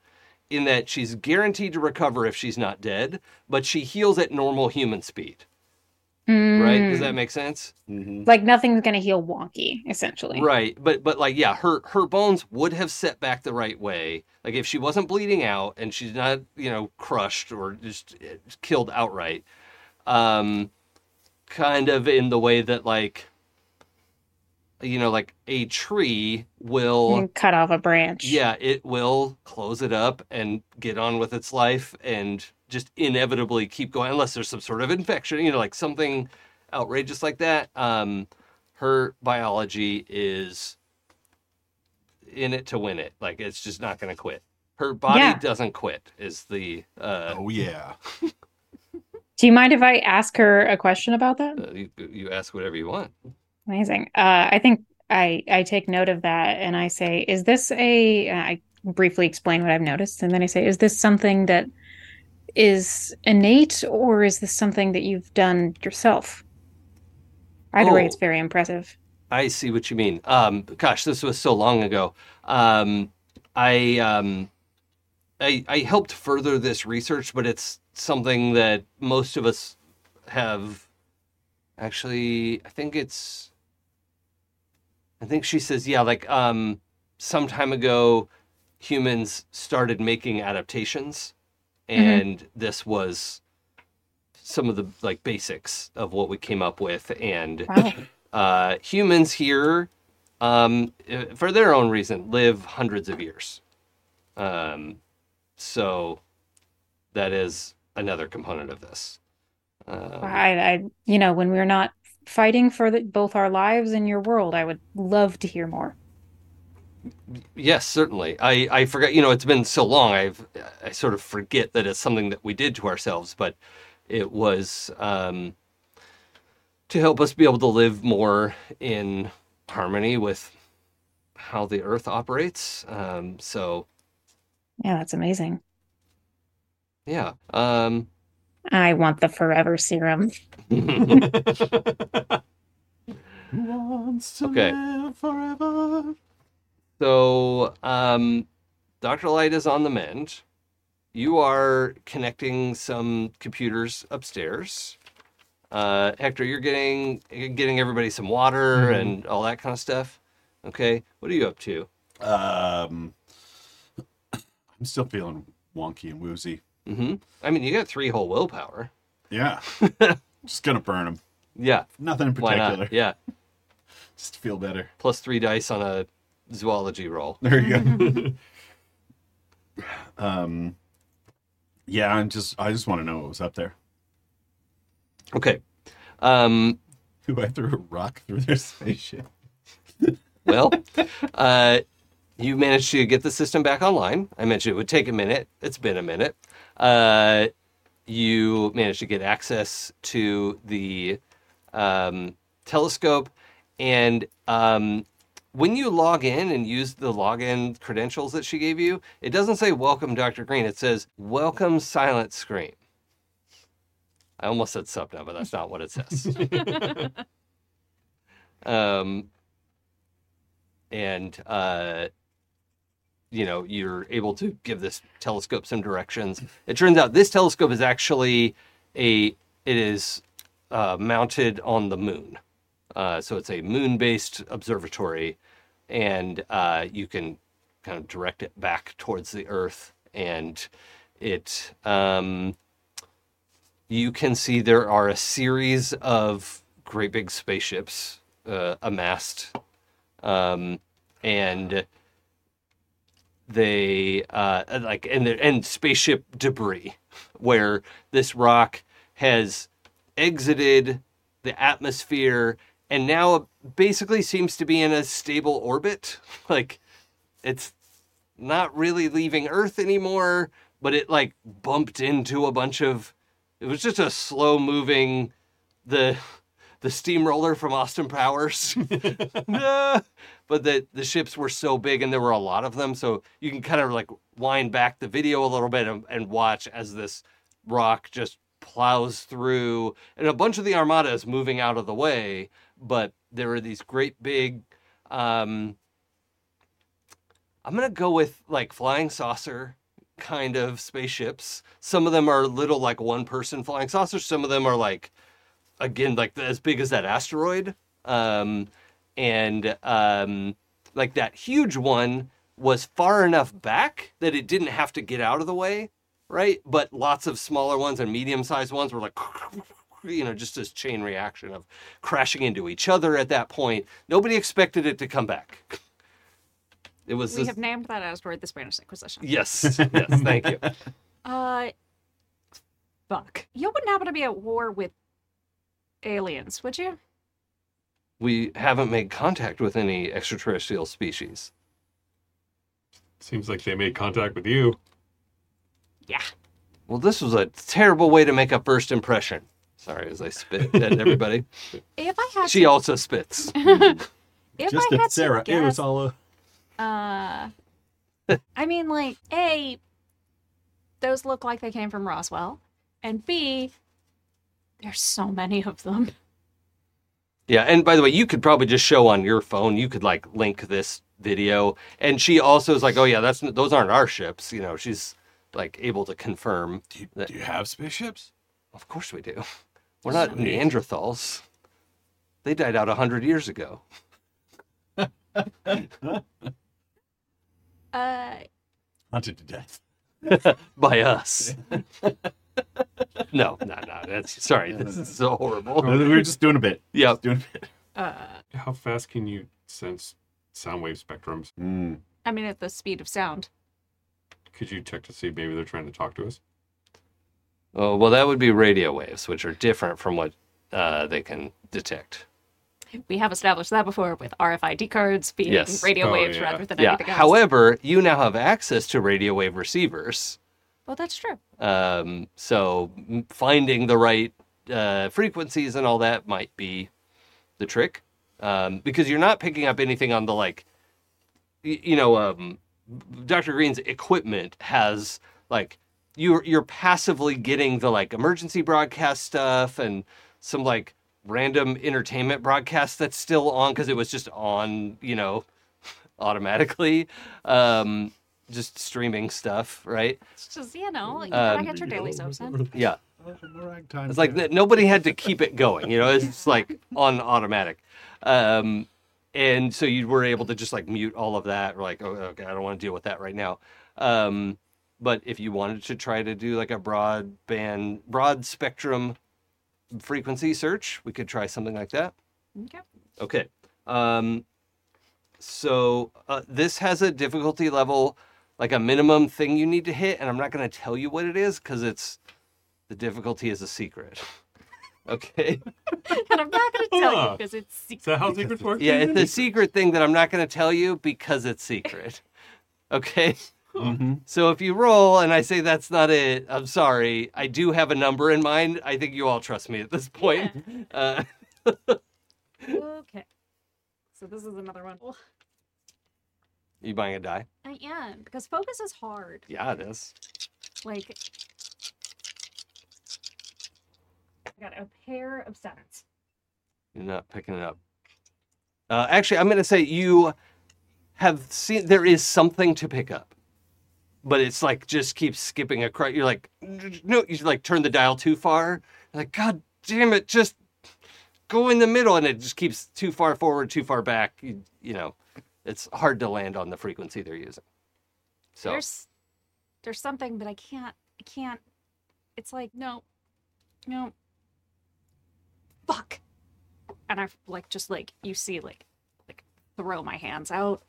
in that she's guaranteed to recover if she's not dead, but she heals at normal human speed. Right? Does that make sense? Like nothing's going to heal wonky, essentially. Right. But like, yeah, her bones would have set back the right way. Like if she wasn't bleeding out and she's not, you know, crushed or just killed outright, kind of in the way that like, you know, like a tree will cut off a branch. Yeah, it will close it up and get on with its life and just inevitably keep going unless there's some sort of infection, you know, like something outrageous like that. Her biology is in it to win it. Like it's just not going to quit. Her body doesn't quit is the... Oh, yeah. Do you mind if I ask her a question about that? You ask whatever you want. Amazing. I think I take note of that and I say, is this I briefly explain what I've noticed. And then I say, is this something that is innate or is this something that you've done yourself? Either way, it's very impressive. I see what you mean. Gosh, this was so long ago. I helped further this research, but it's something that most of us have. Actually, I think she says, some time ago, humans started making adaptations, and this was some of the, like, basics of what we came up with, and humans here, for their own reason, live hundreds of years. So that is another component of this. I you know, when we're not fighting for both our lives and your world, I would love to hear more. Yes, certainly. I forgot, you know, it's been so long. I sort of forget that it's something that we did to ourselves, but it was to help us be able to live more in harmony with how the earth operates. So Yeah, that's amazing. Yeah. I want the forever serum. Who wants to live forever? So, Dr. Light is on the mend. You are connecting some computers upstairs. Hector, you're getting everybody some water and all that kind of stuff. Okay, what are you up to? I'm still feeling wonky and woozy. Mm-hmm. I mean, you got 3 whole willpower. Yeah. Just gonna burn them. Yeah. Nothing in particular. Why not? Yeah. Just feel better. Plus 3 dice on a zoology roll. There you go. Yeah, I just want to know what was up there. Okay. Who I threw a rock through their spaceship. Well, you managed to get the system back online. I mentioned it would take a minute. It's been a minute. You managed to get access to the telescope. And when you log in and use the login credentials that she gave you, it doesn't say, welcome, Dr. Green. It says, welcome, Silent Scream. I almost said Sapna, but that's not what it says. You're able to give this telescope some directions. It turns out this telescope is actually mounted on the moon. So it's a moon-based observatory, and you can kind of direct it back towards the Earth, and it... you can see there are a series of great big spaceships amassed. And they and spaceship debris, where this rock has exited the atmosphere and now basically seems to be in a stable orbit. Like, it's not really leaving Earth anymore, but it like bumped into a bunch of... It was just a slow-moving, the steamroller from Austin Powers. But the ships were so big, and there were a lot of them, so you can kind of, like, wind back the video a little bit and watch as this rock just plows through. And a bunch of the armada is moving out of the way, but there are these great big... I'm going to go with, like, flying saucer kind of spaceships. Some of them are little, like, one-person flying saucers. Some of them are, like, again, like, as big as that asteroid. Like, that huge one was far enough back that it didn't have to get out of the way, right? But lots of smaller ones and medium-sized ones were, like, you know, just this chain reaction of crashing into each other at that point. Nobody expected it to come back. We have named that asteroid the Spanish Inquisition. Yes, thank you. Fuck. You wouldn't happen to be at war with aliens, would you? We haven't made contact with any extraterrestrial species. Seems like they made contact with you. Yeah. Well, this was a terrible way to make a first impression. Sorry, as I spit at everybody. She also spits. It was all a... I mean, like, A, those look like they came from Roswell, and B, there's so many of them. Yeah, and by the way, you could probably just show on your phone, you could, like, link this video, and she also is like, oh yeah, those aren't our ships, you know, she's, like, able to confirm. Do you have spaceships? Of course we do. We're not Neanderthals. They died out 100 years ago. Hunted to death by us. No. That's sorry. This is so horrible. We were just doing a bit. Yeah, doing a bit. How fast can you sense sound wave spectrums? I mean, at the speed of sound. Could you check to see maybe they're trying to talk to us? Oh well, that would be radio waves, which are different from what they can detect. We have established that before with RFID cards being radio waves rather than anything else. However, you now have access to radio wave receivers. Well, that's true. So finding the right frequencies and all that might be the trick. Because you're not picking up anything on the, like, Dr. Green's equipment has, like, you're passively getting the, like, emergency broadcast stuff and some, like, random entertainment broadcast that's still on because it was just on, you know, automatically. Just streaming stuff, right? It's just, you know, you gotta get your daily soaps in. Yeah. It's like nobody had to keep it going, you know? It's like on automatic. And so you were able to just, like, mute all of that. Or like, oh, okay, I don't want to deal with that right now. But if you wanted to try to do, like, a broad spectrum frequency search, we could try something like that. Okay. So this has a difficulty level, like a minimum thing you need to hit, and I'm not going to tell you what it is because it's the difficulty is a secret. Okay. And I'm not going to tell you because it's secret. Is that how secrets work? Yeah, it's a secret thing that I'm not going to tell you because it's secret. Okay. Mm-hmm. So if you roll and I say that's not it, I'm sorry. I do have a number in mind. I think you all trust me at this point. Yeah. Okay. So this is another one. Are you buying a die? I am, because focus is hard. Yeah, it is. Like, I got a pair of sevens. You're not picking it up. Actually, I'm going to say you have seen, there is something to pick up. But it's like, just keeps skipping across. You're like, no, you should, like, turn the dial too far. You're like, God damn it, just go in the middle, and it just keeps too far forward, too far back. You know, it's hard to land on the frequency they're using. So there's something, but I can't. It's like, no, fuck. And I throw my hands out.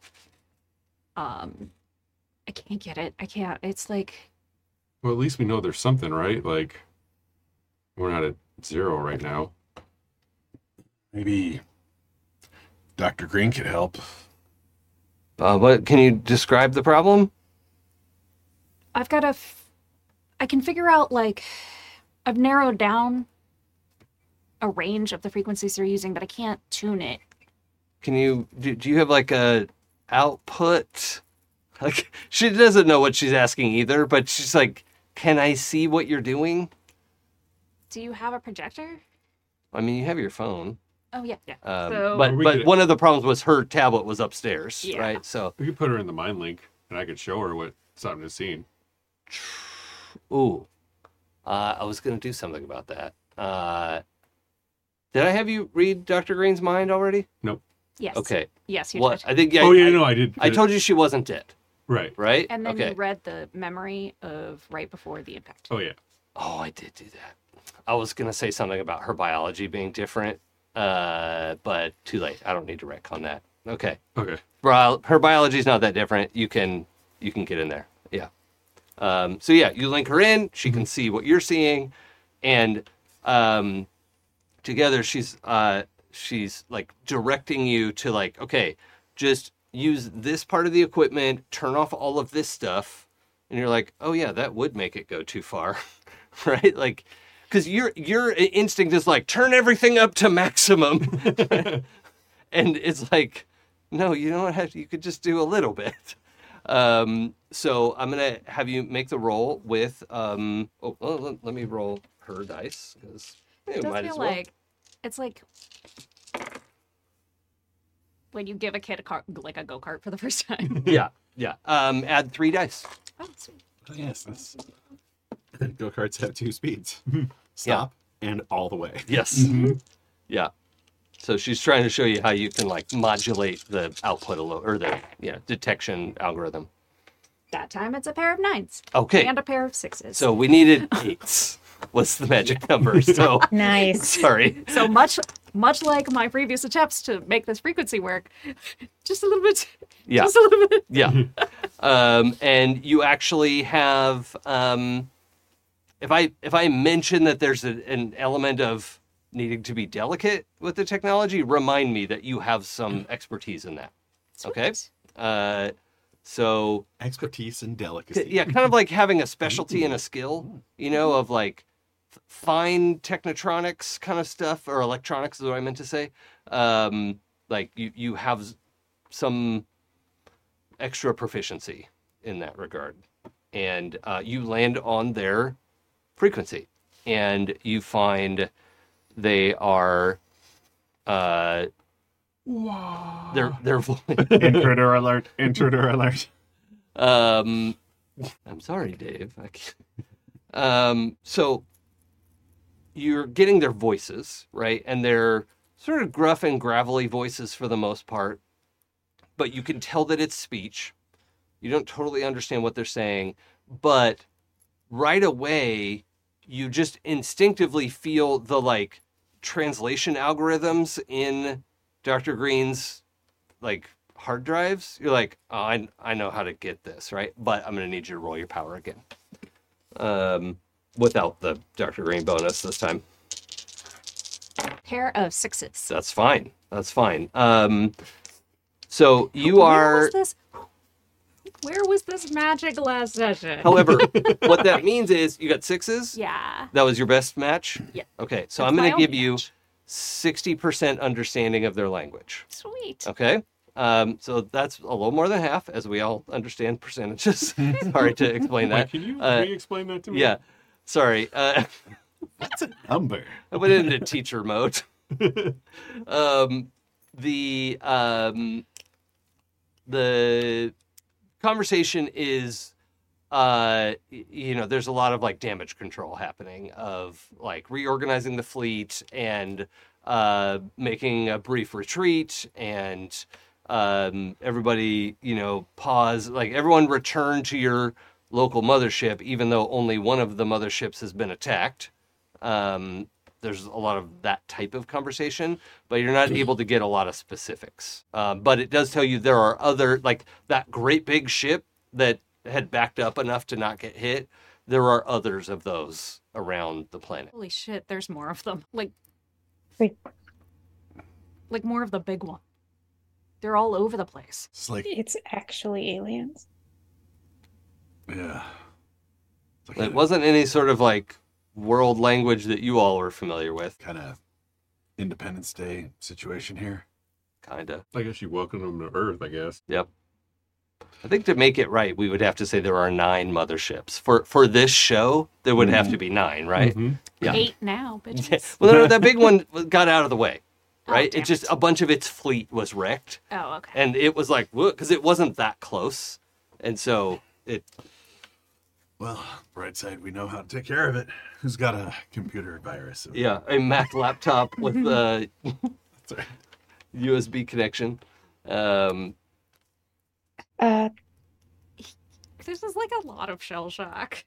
I can't get it. I can't. It's like. Well, at least we know there's something, right? Like, we're not at zero right now. Maybe Dr. Green could help. What can you describe the problem? I've got I can figure out, like, I've narrowed down a range of the frequencies they're using, but I can't tune it. Can you? Do you have, like, a output? Like, she doesn't know what she's asking either, but she's like, "Can I see what you're doing?" Do you have a projector? I mean, you have your phone. Oh, yeah. But one of the problems was her tablet was upstairs, right? So we could put her in the mind link, and I could show her what something is seen. Ooh. I was going to do something about that. Did I have you read Dr. Green's mind already? Nope. Yes. Okay. Yes, you did. I think, I did. I told you she wasn't dead. Right? And then you read the memory of right before the impact. Oh, yeah. Oh, I did do that. I was going to say something about her biology being different, but too late. I don't need to wreck on that. Okay. Her biology's not that different. You can get in there. Yeah. So, yeah, you link her in. She can see what you're seeing. And together she's, like, directing you to, like, okay, just use this part of the equipment, turn off all of this stuff. And you're like, oh, yeah, that would make it go too far, right? Like, because your instinct is like, turn everything up to maximum. And it's like, no, you don't have to. You could just do a little bit. So I'm going to have you make the roll with, let me roll her dice. Because it does feel like, it's like when you give a kid a car, like a go-kart for the first time. Yeah. Add 3 dice. Oh, sweet. Oh, yes, that's... Go-karts have 2 speeds. Stop and all the way. Yes. Mm-hmm. Yeah. So she's trying to show you how you can, like, modulate the output a little, or the detection algorithm. That time it's a pair of 9s. Okay. And a pair of 6s. So we needed 8s. Was the magic number. So nice. Sorry. So much like my previous attempts to make this frequency work, just a little bit. Yeah. Just a little bit. Yeah. And you actually have if I mention that there's an element of needing to be delicate with the technology, remind me that you have some expertise in that. Sweet. Okay. So expertise and delicacy. Yeah, kind of like having a specialty and a skill, you know, of like fine technotronics kind of stuff, or electronics is what I meant to say. Like you have some extra proficiency in that regard. And you land on their frequency. And you find they are... wow. They're intruder alert. Intruder alert. I'm sorry, Dave. I can't. So you're getting their voices, right? And they're sort of gruff and gravelly voices for the most part. But you can tell that it's speech. You don't totally understand what they're saying. But right away, you just instinctively feel the, like, translation algorithms in Dr. Green's, like, hard drives. You're like, oh, I know how to get this, right? But I'm going to need you to roll your power again. Without the Dr. Green bonus this time. Pair of sixes. That's fine. That's fine. So you Where was this magic last session? However, what that means is you got sixes? Yeah. That was your best match? Yeah. Okay, so that's I'm going to give you 60% understanding of their language. Sweet. Okay? So that's a little more than half, as we all understand percentages. Sorry to explain that. Can you re-explain that to me? Yeah. Sorry. That's a number. I went into teacher mode. The conversation is, you know, there's a lot of, like, damage control happening of, like, reorganizing the fleet and making a brief retreat and... everybody, you know, pause, like everyone return to your local mothership, even though only one of the motherships has been attacked. There's a lot of that type of conversation, but you're not able to get a lot of specifics. But it does tell you there are other, like that great big ship that had backed up enough to not get hit. There are others of those around the planet. Holy shit, there's more of them. Like more of the big one. They're all over the place. It's like it's actually aliens. Yeah. Like it wasn't any sort of like world language that you all were familiar with. Kind of Independence Day situation here. Kinda. I guess you welcome them to Earth, I guess. Yep. I think to make it right, we would have to say there are 9 motherships. For this show, there would have to be 9, right? Mm-hmm. Yeah. 8 now, bitches. Yeah. Well, no, that big one got out of the way. Right? Oh, it just, a bunch of its fleet was wrecked. Oh, okay. And it was like, because it wasn't that close. And so it... Well, bright side, we know how to take care of it. Who's got a computer virus? Yeah, a Mac laptop with a sorry. USB connection. This is like a lot of shell shock.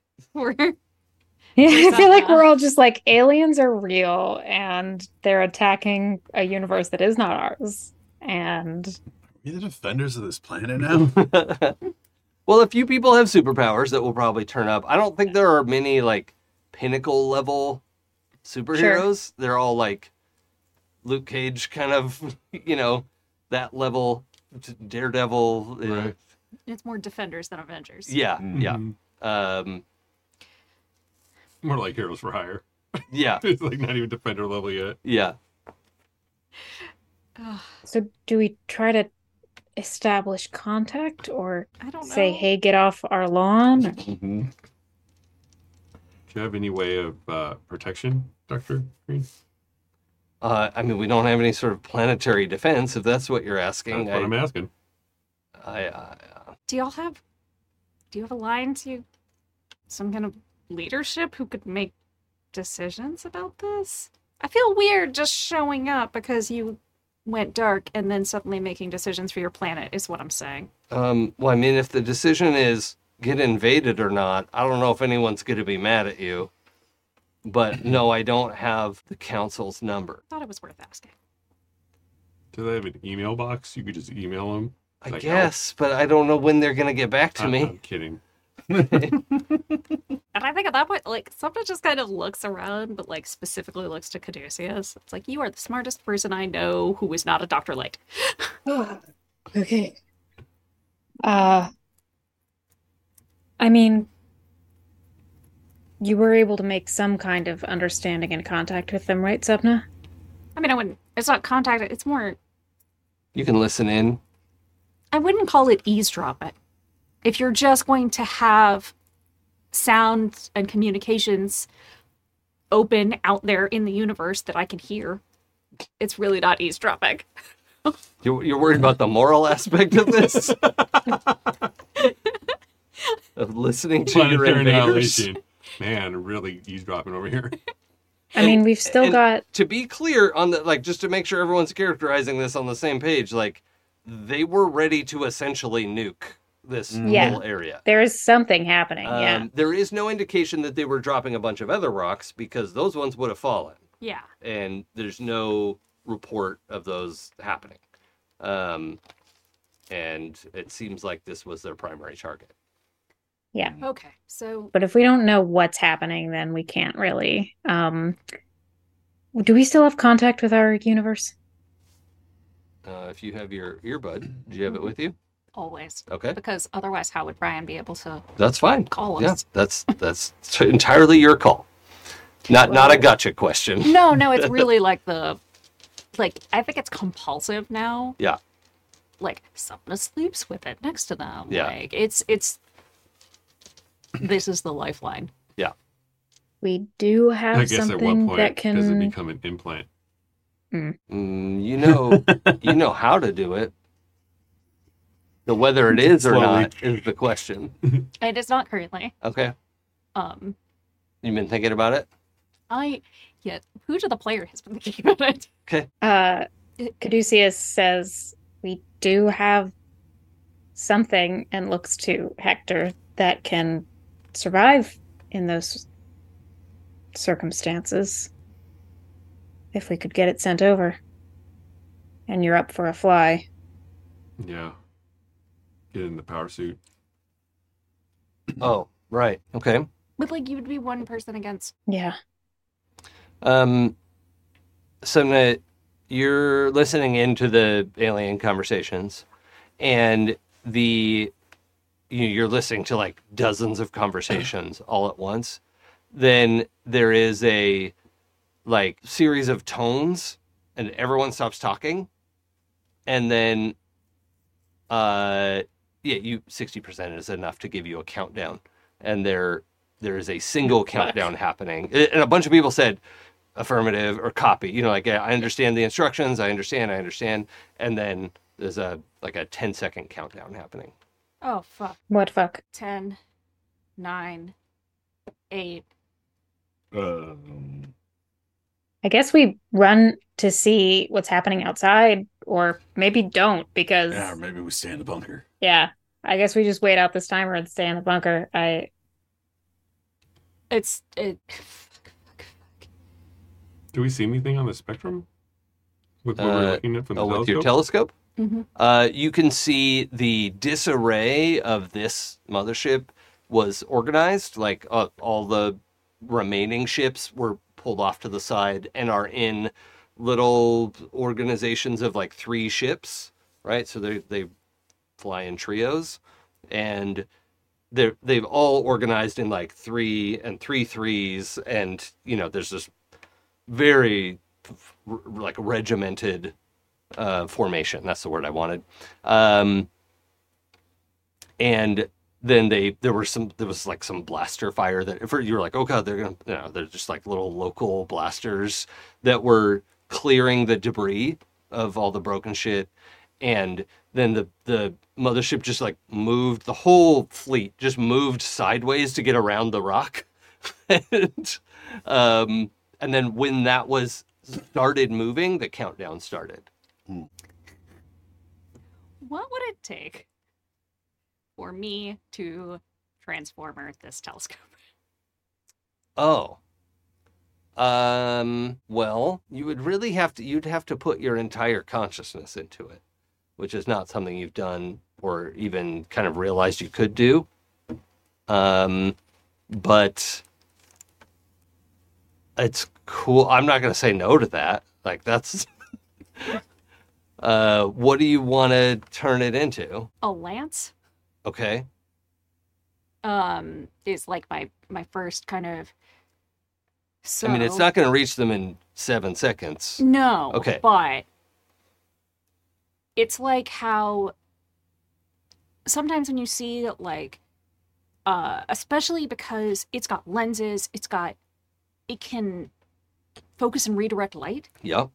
Yeah, I feel like we're all just like, aliens are real, and they're attacking a universe that is not ours, and... Are we the defenders of this planet now? Well, a few people have superpowers that will probably turn up. I don't think there are many, like, pinnacle-level superheroes. Sure. They're all, like, Luke Cage kind of, you know, that level, Daredevil. Right. It's more Defenders than Avengers. Yeah, yeah. More like Heroes for Hire. Yeah. It's like not even Defender level yet. Yeah. So do we try to establish contact or I don't know. Say, hey, get off our lawn? Or... Mm-hmm. Do you have any way of protection, Dr. Green? I mean, we don't have any sort of planetary defense, if that's what you're asking. That's what I'm asking. Do you have a line to some kind of leadership who could make decisions about this? I feel weird just showing up because you went dark and then suddenly making decisions for your planet is what I'm saying. Well, I mean, if the decision is get invaded or not, I don't know if anyone's going to be mad at you. But no, I don't have the council's number. I thought it was worth asking. Do they have an email box? You could just email them? I guess, but I don't know when they're going to get back to me. I'm kidding. And I think at that point, like, Sapna just kind of looks around, but, like, specifically looks to Caduceus. It's like, you are the smartest person I know who is not a Dr. Light. Okay. I mean, you were able to make some kind of understanding and contact with them, right, Sapna? I mean, I wouldn't. It's not contact. It's more... You can listen in. I wouldn't call it eavesdropping. If you're just going to have sound and communications open out there in the universe that I can hear, it's really not eavesdropping. You're worried about the moral aspect of this? Of listening to your invaders? Man, really eavesdropping over here. I mean, we've still got... To be clear, on the just to make sure everyone's characterizing this on the same page, they were ready to essentially nuke this whole area. There is something happening, There is no indication that they were dropping a bunch of other rocks, because those ones would have fallen. Yeah. And there's no report of those happening. And it seems like this was their primary target. Yeah. Okay. So, but if we don't know what's happening, then we can't really. Do we still have contact with our universe? If you have your earbud, do you have it with you? Always. Okay. Because otherwise, how would Brian be able to? That's fine. Call us. Yeah, that's entirely your call. Not a gotcha question. No, it's really like I think it's compulsive now. Yeah. Sapna sleeps with it next to them. Yeah. It's. This is the lifeline. Yeah. We do have something at what point that can... does it become an implant? You know how to do it. The whether it is or not is the question. It is not currently. Okay. You've been thinking about it? Pooja the player has been thinking about it. Okay. Caduceus says we do have something, and looks to Hector, that can survive in those circumstances if we could get it sent over. And you're up for a fly. Yeah. Get in the power suit. Oh, right. Okay. But you would be one person against. Yeah. So you're listening into the alien conversations, and you're listening to dozens of conversations all at once. Then there is a series of tones, and everyone stops talking. And then, you 60% is enough to give you a countdown. And there is a single countdown happening. And a bunch of people said affirmative or copy. I understand the instructions. I understand. And then there's a 10-second countdown happening. Oh, fuck. What fuck? 10, 9, 8. I guess we run to see what's happening outside, or maybe don't, because... Yeah, or maybe we stay in the bunker. Yeah. I guess we just wait out this timer and stay in the bunker. Fuck. Do we see anything on the spectrum? With what we're looking at from the telescope? With your telescope? Mm-hmm. You can see the disarray of this mothership was organized. All the remaining ships were pulled off to the side and are in little organizations of 3 ships, right? So they fly in trios, and they've all organized in 3 and 3 3s, and there's this very regimented. Formation. That's the word I wanted. And then there was some blaster fire that you were oh God, they're going to, they're just little local blasters that were clearing the debris of all the broken shit. And then the mothership just moved, the whole fleet just moved sideways to get around the rock. And then when that was started moving, the countdown started. What would it take for me to transformer this telescope? Oh. Well, you'd have to put your entire consciousness into it, which is not something you've done or even kind of realized you could do. But it's cool. I'm not going to say no to that. That's... what do you want to turn it into? A lance. Okay. It's my first kind of... So... I mean, it's not going to reach them in 7 seconds. No. Okay. But it's like how sometimes when you see, like, especially because it's got lenses, it can focus and redirect light. Yep.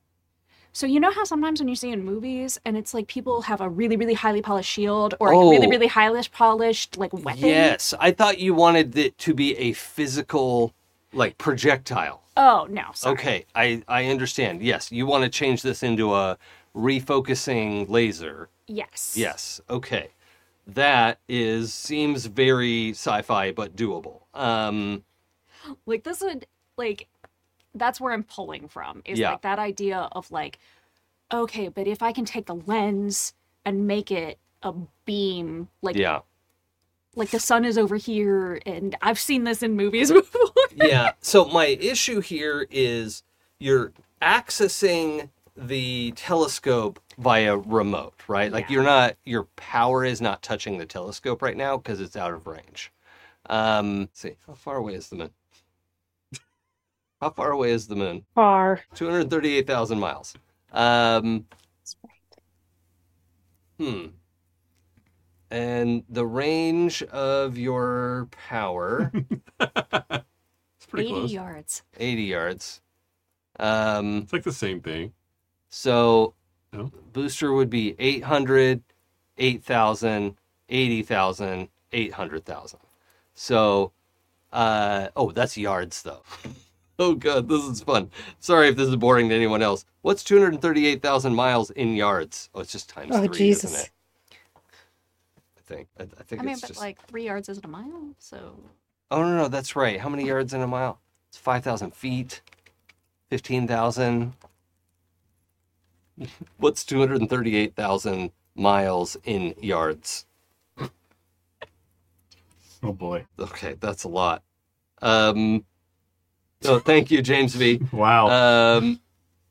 So you know how sometimes when you see in movies and it's like people have a really, really highly polished shield or a really, really highly polished like weapon? Yes. I thought you wanted it to be a physical like projectile. Oh, no. Sorry. Okay. I understand. Yes. You want to change this into a refocusing laser. Yes. Yes. Okay. That seems very sci-fi, but doable. Like this would like... That's where I'm pulling from, is like that idea of like, okay, but if I can take the lens and make it a beam, like, like the sun is over here, and I've seen this in movies before. Yeah, so my issue here is you're accessing the telescope via remote, right? Like your power is not touching the telescope right now because it's out of range. Let's see, how far away is the moon? How far away is the moon? Far. 238,000 miles. That's right. And the range of your power... It's pretty close. 80 yards. 80 yards. It's like the same thing. So, booster would be 800, 8,000, 80,000, 800,000. So, that's yards, though. Oh, God, this is fun. Sorry if this is boring to anyone else. What's 238,000 miles in yards? Oh, it's just times 3, Jesus. Isn't it? I think 3 yards isn't a mile, so... Oh, no, that's right. How many yards in a mile? It's 5,000 feet, 15,000. What's 238,000 miles in yards? Oh, boy. Okay, that's a lot. So thank you, James V. Wow.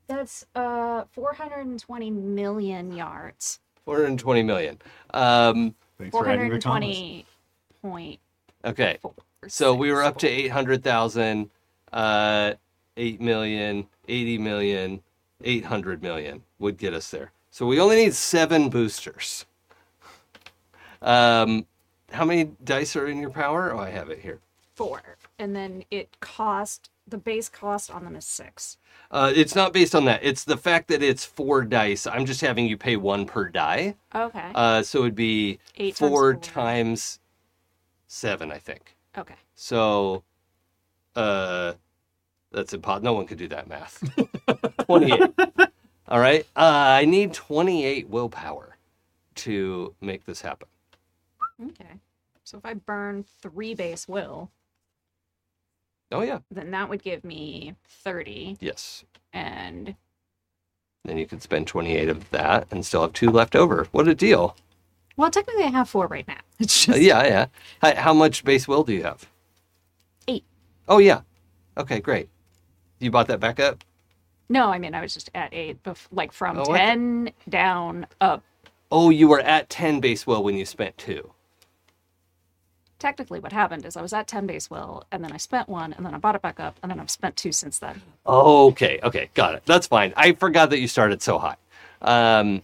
That's 420 million yards. 420 million. 420 point. Okay. So we were up to 800,000, 8 million, 80 million, 800 million would get us there. So we only need 7 boosters. How many dice are in your power? Oh, I have it here. 4. And then it cost... The base cost on them is 6. It's not based on that. It's the fact that it's 4 dice. I'm just having you pay 1 per die. Okay. So it would be 4 times 7, I think. Okay. So that's impossible. No one could do that math. 28. All right. I need 28 willpower to make this happen. Okay. So if I burn 3 base will... Oh, yeah. Then that would give me 30. Yes. And then you could spend 28 of that and still have 2 left over. What a deal. Well, technically I have 4 right now. It's just... Yeah. How much base will do you have? 8. Oh, yeah. Okay, great. You bought that back up? No, I mean, I was just at 8, from 10 down up. Oh, you were at 10 base will when you spent 2. Technically, what happened is I was at 10 base will, and then I spent 1, and then I bought it back up, and then I've spent 2 since then. Okay, got it. That's fine. I forgot that you started so high. I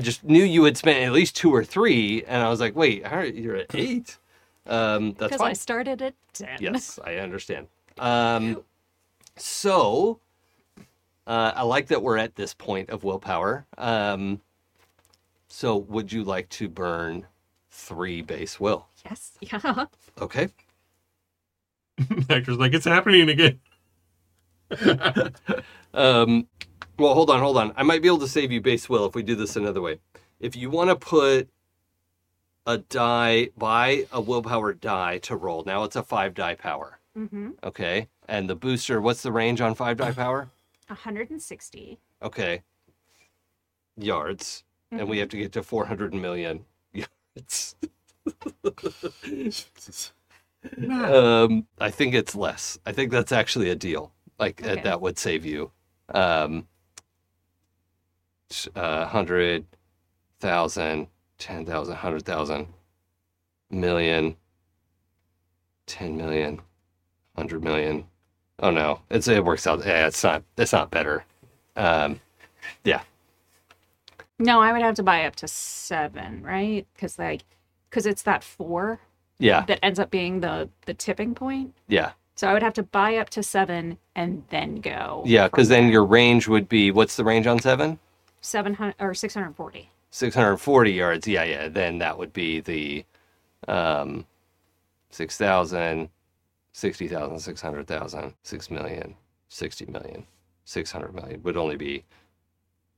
just knew you had spent at least 2 or 3, and I was like, wait, you're at 8? That's because fine. I started at 10. Yes, I understand. I like that we're at this point of willpower. So would you like to burn 3 base will? Yes. Yeah. Okay. Hector's like, it's happening again. Well, hold on. I might be able to save you base will if we do this another way. If you want to put a die, buy a willpower die to roll. Now it's a 5 die power. Mm-hmm. Okay. And the booster, what's the range on 5 die power? 160. Okay. Yards. Mm-hmm. And we have to get to 400 million yards. I think it's less. I think that's actually a deal. That would save you 100,000, 10,000, 100,000, million, 10 million, 100 million. Oh no, it works out. Yeah, it's not better. No, I would have to buy up to 7, right? Because because it's that 4 that ends up being the tipping point. Yeah. So I would have to buy up to 7 and then go. Yeah, because then your range would be, what's the range on 7? 700 or 640. 640 yards. Yeah. Then that would be the 6,000, 60,000, 600,000, 6 million, 60 million, 600 million would only be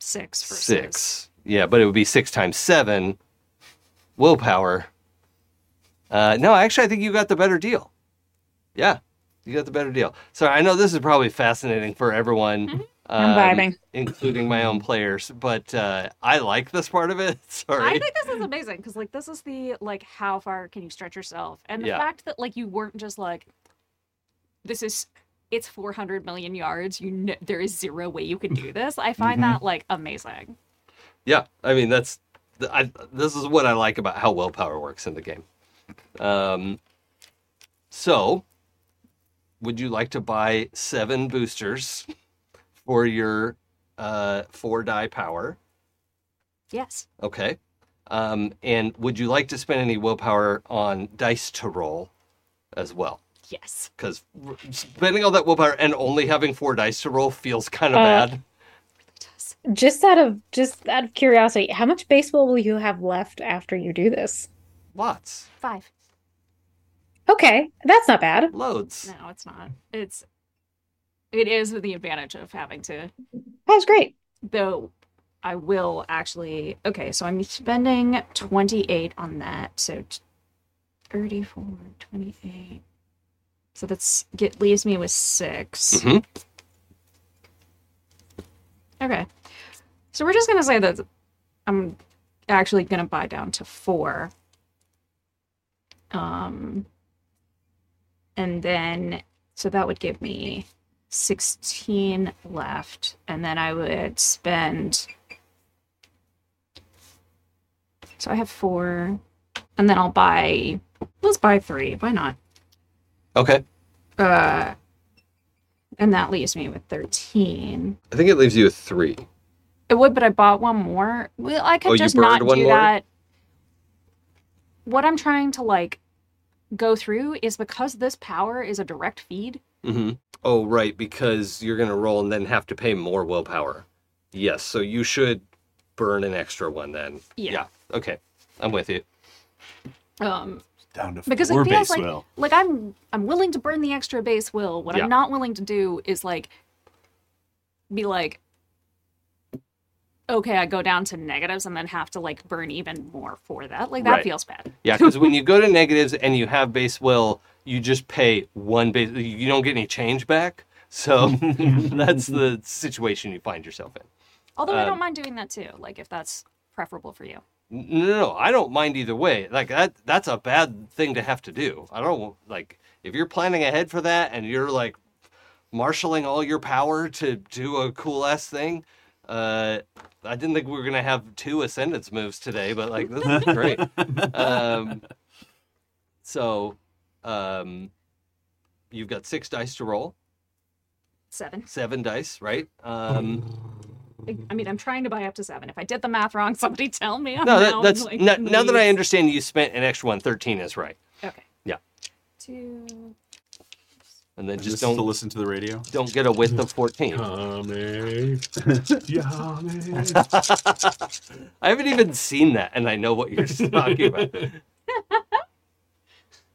6 for 6. Yeah, but it would be 6 times 7 willpower. No, actually, I think you got the better deal. Yeah, you got the better deal. So I know this is probably fascinating for everyone. Mm-hmm. I'm vibing. Including my own players, but I like this part of it. Sorry. I think this is amazing because this is the how far can you stretch yourself, and the fact that you weren't just this is, it's 400 million yards. You know, there is zero way you can do this. I find that amazing. Yeah, I mean this is what I like about how willpower works in the game. So would you like to buy 7 boosters? For your 4 die power. Yes. Okay. And would you like to spend any willpower on dice to roll as well? Yes. Because spending all that willpower and only having 4 dice to roll feels kind of bad. It really does. Just out of curiosity, how much base will you have left after you do this? Lots. 5. Okay, that's not bad. Loads. No, it's not. It is the advantage of having to. That was great. Though I will actually. Okay, so I'm spending 28 on that. So 34, 28. So that's leaves me with 6. Mm-hmm. Okay. So we're just going to say that I'm actually going to buy down to 4. And then. So that would give me 16 left, and then I would spend, so I have 4, and then I'll buy, let's buy 3, why not? Okay. And that leaves me with 13. I think it leaves you with 3. It would, but I bought 1 more. Well, I could just not do that. What I'm trying to go through is, because this power is a direct feed. Mm-hmm. Oh, right, because you're going to roll and then have to pay more willpower. Yes, so you should burn an extra one then. Yeah. Okay, I'm with you. Down to 4 because it feels will. I'm willing to burn the extra base will. What I'm not willing to do is be okay, I go down to negatives and then have to burn even more for that. That feels bad. Yeah, because when you go to negatives and you have base will, you just pay 1 base. You don't get any change back. So that's the situation you find yourself in. Although I don't mind doing that too, if that's preferable for you. No, I don't mind either way. That's a bad thing to have to do. I don't if you're planning ahead for that and you're marshaling all your power to do a cool ass thing. I didn't think we were going to have 2 ascendance moves today, but this is great. So you've got 6 dice to roll. 7 dice, right? I'm trying to buy up to 7. If I did the math wrong, somebody tell me. Now that I understand you spent an extra one, 13 is right. Okay. Yeah. 2... And then just don't to listen to the radio. Don't get a width of 14. I haven't even seen that, and I know what you're talking about.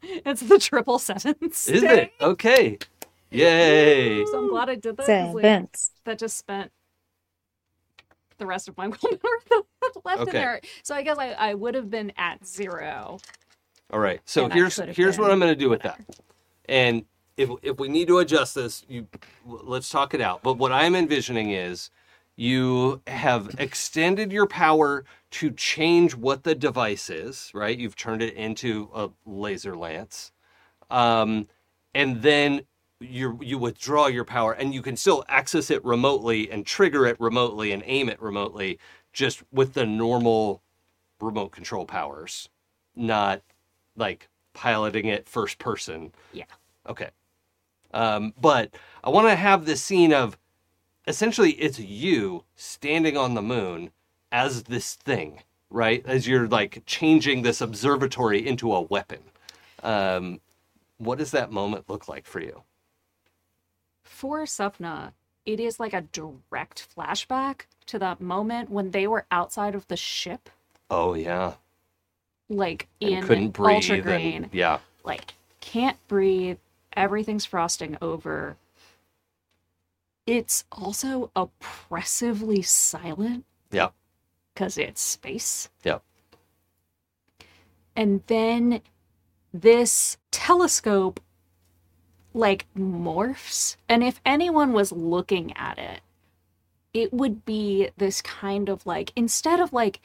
It's the triple sentence. Is it? Okay. Yay. So I'm glad I did that. That just spent the rest of my left in there. So I guess I would have been at 0. All right. So here's what I'm going to do with that. And if we need to adjust this, let's talk it out. But what I'm envisioning is you have extended your power to change what the device is, right? You've turned it into a laser lance. And then you withdraw your power, and you can still access it remotely and trigger it remotely and aim it remotely, just with the normal remote control powers, not piloting it first person. Yeah. Okay. But I want to have this scene of, essentially, it's you standing on the moon as this thing right? As you're like changing this observatory into a weapon. What does that moment look like for you? For Sapna, it is like a direct flashback to that moment when they were outside of the ship. Oh, yeah. Like in Ultra Green. Yeah. Like, can't breathe. Everything's frosting over. It's also oppressively silent. Yeah. Because it's space. Yeah. And then this telescope, like, morphs. And if anyone was looking at it, it would be this kind of, like, instead of, like,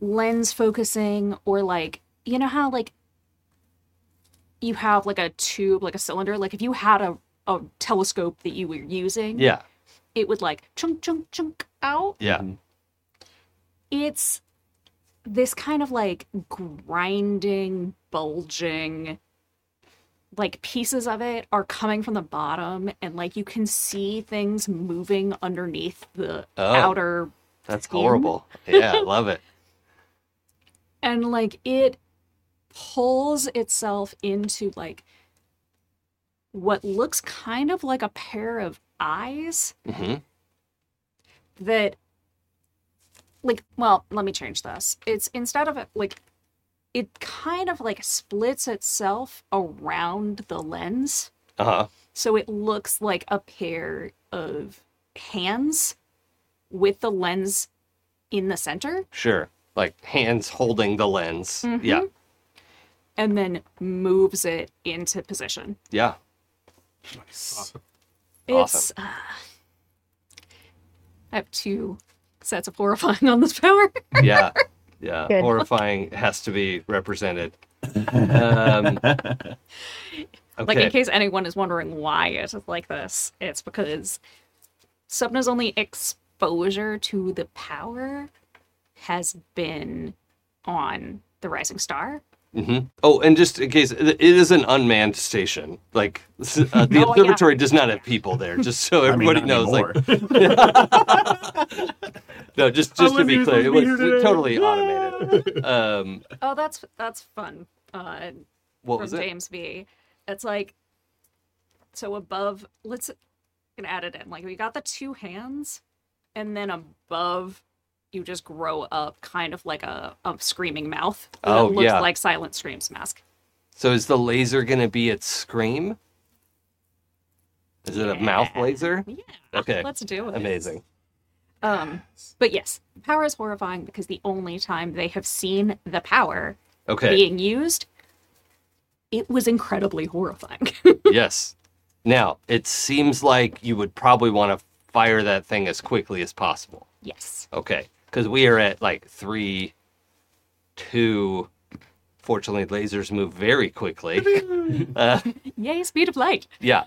lens focusing or, like, you know how, like, you have, like, a tube, like a cylinder? Like, if you had a telescope that you were using, yeah, it would, like, chunk, chunk, chunk out. Yeah. It's this kind of, like, grinding, bulging, like, pieces of it are coming from the bottom, and, like, you can see things moving underneath the outer that's skin. Horrible. Yeah, I love it. And, like, it pulls itself into, like, what looks kind of like a pair of eyes that, like, well, let me change this. It's instead of, like, it kind of, like, splits itself around the lens. Uh-huh. So it looks like a pair of hands with the lens in the center. Sure. Like, hands holding the lens. Mm-hmm. Yeah. And then moves it into position. Yeah. Awesome. It's, I have two sets of horrifying on this power. Yeah. Yeah. Good. Horrifying has to be represented. Like, in case anyone is wondering why it's like this, it's because Subna's only exposure to the power has been on the Rising Star. Mm-hmm. Oh, and just in case, it is an unmanned station. Like, the observatory does not have people there, just so everybody knows. Anymore. Like, no, just to be clear, it was totally automated. Oh, that's fun. What was it? From James V. It's like, so above, let's add it in. Like, we got the two hands, and then above, you just grow up kind of like a screaming mouth that looks like Silent Scream's mask. So is the laser going to be its scream? Is it a mouth laser? Yeah. Okay. Let's do it. Amazing. But yes, power is horrifying because the only time they have seen the power being used, it was incredibly horrifying. Yes. Now, it seems like you would probably want to fire that thing as quickly as possible. Yes. Okay. Because we are at, like, 3, 2. Fortunately, lasers move very quickly. Yay, speed of light. Yeah.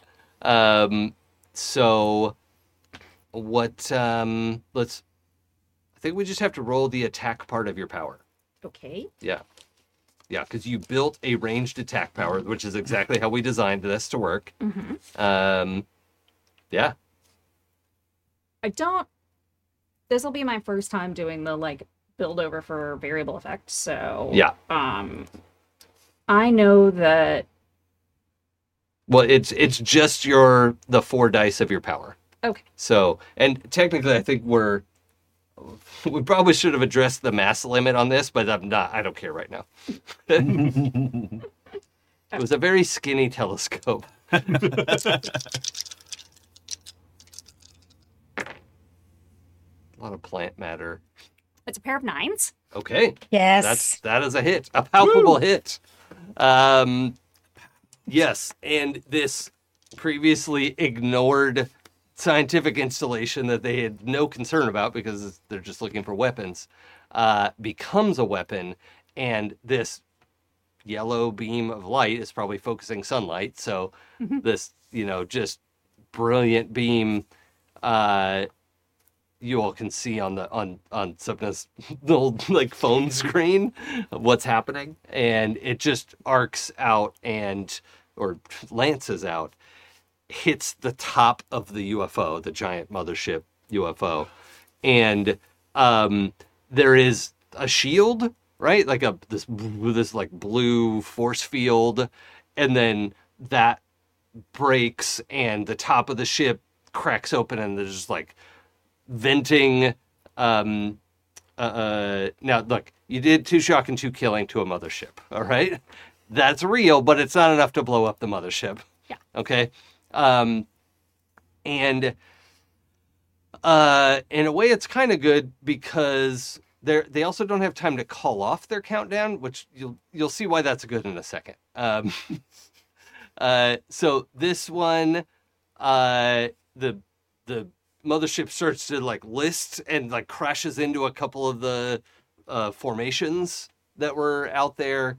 So, what, I think we just have to roll the attack part of your power. Okay. Yeah. Yeah, because you built a ranged attack power, which is exactly how we designed this to work. Mm-hmm. Yeah. This will be my first time doing the, like, build over for variable effect, so... Yeah. I know that... Well, it's just the 4 dice of your power. Okay. So, and technically I think we probably should have addressed the mass limit on this, but I don't care right now. It was a very skinny telescope. A lot of plant matter. It's a pair of 9s. Okay. Yes. That is a hit. A palpable hit. Yes. And this previously ignored scientific installation that they had no concern about because they're just looking for weapons, becomes a weapon. And this yellow beam of light is probably focusing sunlight. So this, just brilliant beam, you all can see on Sapna's old, like, phone screen what's happening, and it just arcs out or lances out, hits the top of the UFO, the giant mothership UFO, and there is a shield, right? Like a this like blue force field, and then that breaks and the top of the ship cracks open and there's just like venting. Now look, you did 2 shock and 2 killing to a mothership. All right, that's real, but it's not enough to blow up the mothership. Yeah. Okay. And in a way, it's kind of good because they also don't have time to call off their countdown, which you'll see why that's good in a second. So this one, the mothership starts to like list and like crashes into a couple of the formations that were out there,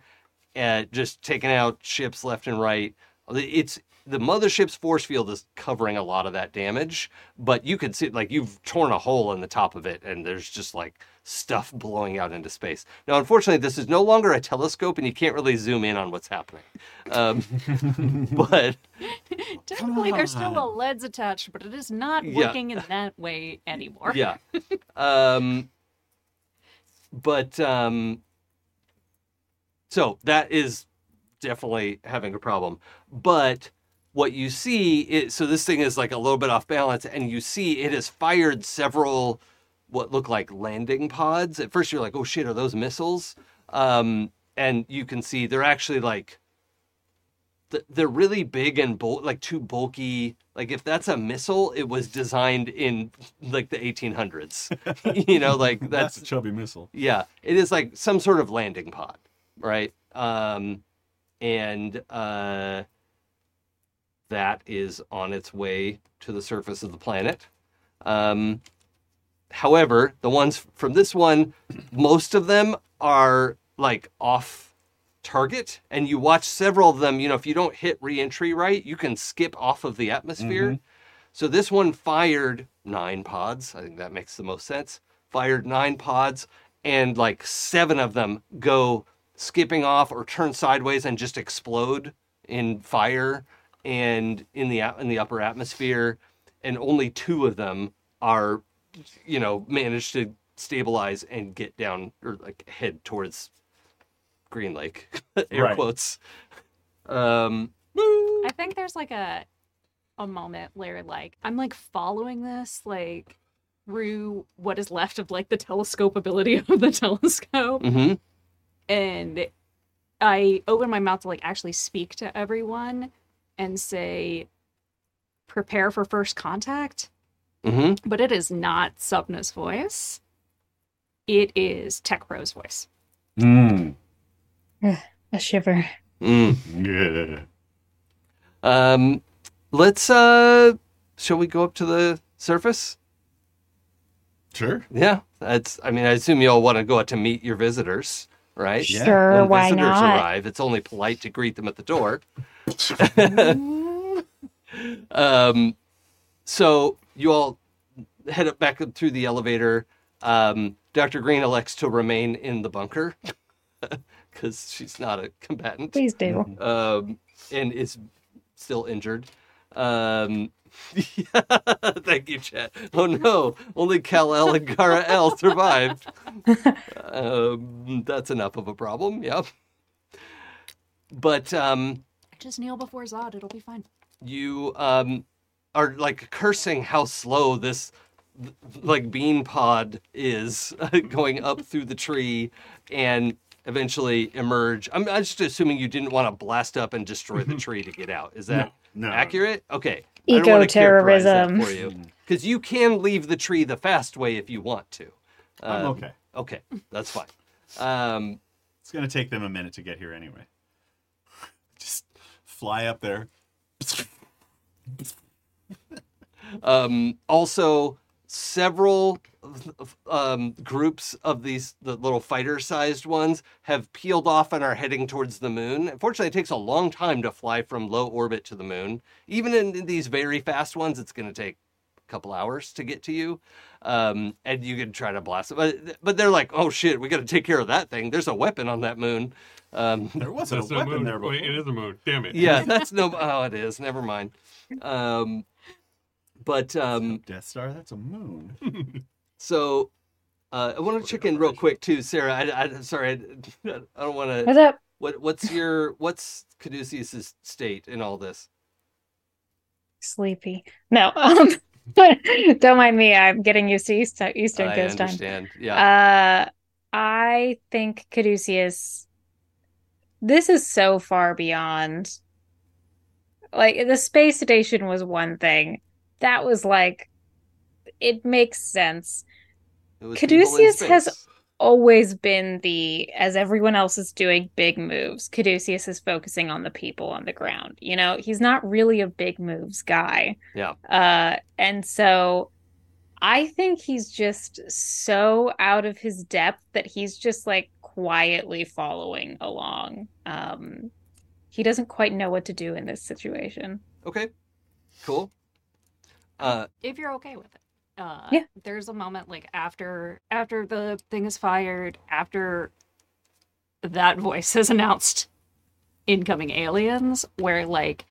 and just taking out ships left and right. It's the mothership's force field is covering a lot of that damage, but you could see like you've torn a hole in the top of it and there's just like stuff blowing out into space. Now, unfortunately, this is no longer a telescope and you can't really zoom in on what's happening. But technically there's still a LEDs attached, but it is not working in that way anymore. Yeah. So that is definitely having a problem, but what you see is, so this thing is like a little bit off balance, and you see it has fired several what look like landing pods. At first you're like, oh shit, are those missiles? And you can see they're actually like, they're really big and like too bulky. Like if that's a missile, it was designed in like the 1800s, you know, like that's a chubby missile. Yeah. It is like some sort of landing pod. Right. And that is on its way to the surface of the planet. However, the ones from this one, most of them are like off target, and you watch several of them. You know, if you don't hit re-entry right, you can skip off of the atmosphere. Mm-hmm. So this one fired 9 pods. I think that makes the most sense. Fired 9 pods, and like 7 of them go skipping off or turn sideways and just explode in fire and in the upper atmosphere, and only 2 of them are, you know, managed to stabilize and get down or like head towards Green Lake, air right. Quotes. I think there's like a moment where like I'm like following this like through what is left of like the telescope ability of the telescope. Mm-hmm. And I open my mouth to like actually speak to everyone and say, prepare for first contact. Mm-hmm. But it is not Sapna's voice. It is Tech Pro's voice. Mm. A shiver. Mm. Yeah. Shall we go up to the surface? Sure. Yeah. I assume you all want to go out to meet your visitors. Right? Yeah. Sure, when why visitors not? Arrive, it's only polite to greet them at the door. So you all head up back up through the elevator. Dr. Green elects to remain in the bunker because she's not a combatant. Please do. And is still injured. Thank you, Chet. Oh no, only Kal-El and Kara-El survived. That's enough of a problem, yeah. But just kneel before Zod, it'll be fine. You are like cursing how slow this like bean pod is going up through the tree and eventually emerge. I'm just assuming you didn't want to blast up and destroy the tree to get out. Is that accurate? Okay. Eco-terrorism. For you. Because you can leave the tree the fast way if you want to. I'm okay. Okay, that's fine. It's going to take them a minute to get here anyway. Just fly up there. Also, several groups of the little fighter-sized ones have peeled off and are heading towards the moon. Unfortunately, it takes a long time to fly from low orbit to the moon. Even in these very fast ones, it's going to take a couple hours to get to you. And you can try to blast them. But they're like, oh, shit, we got to take care of that thing. There's a weapon on that moon. There wasn't a weapon there before. Wait, it is a moon. Damn it. Yeah, that's no... Oh, it is. Never mind. But Death Star, that's a moon. So I want to check in real quick too, Sarah. I'm sorry, I don't want to. What's up? What's Caduceus's state in all this? Sleepy. No, don't mind me. I'm getting used to Eastern Coast time. I understand. Yeah. I think Caduceus. This is so far beyond. Like, the space station was one thing. That was like, it makes sense. Caduceus has always been as everyone else is doing big moves, Caduceus is focusing on the people on the ground. You know, he's not really a big moves guy. Yeah. And so I think he's just so out of his depth that he's just like quietly following along. He doesn't quite know what to do in this situation. Okay, cool. If you're okay with it. Yeah. There's a moment like after the thing is fired, after that voice has announced incoming aliens, where like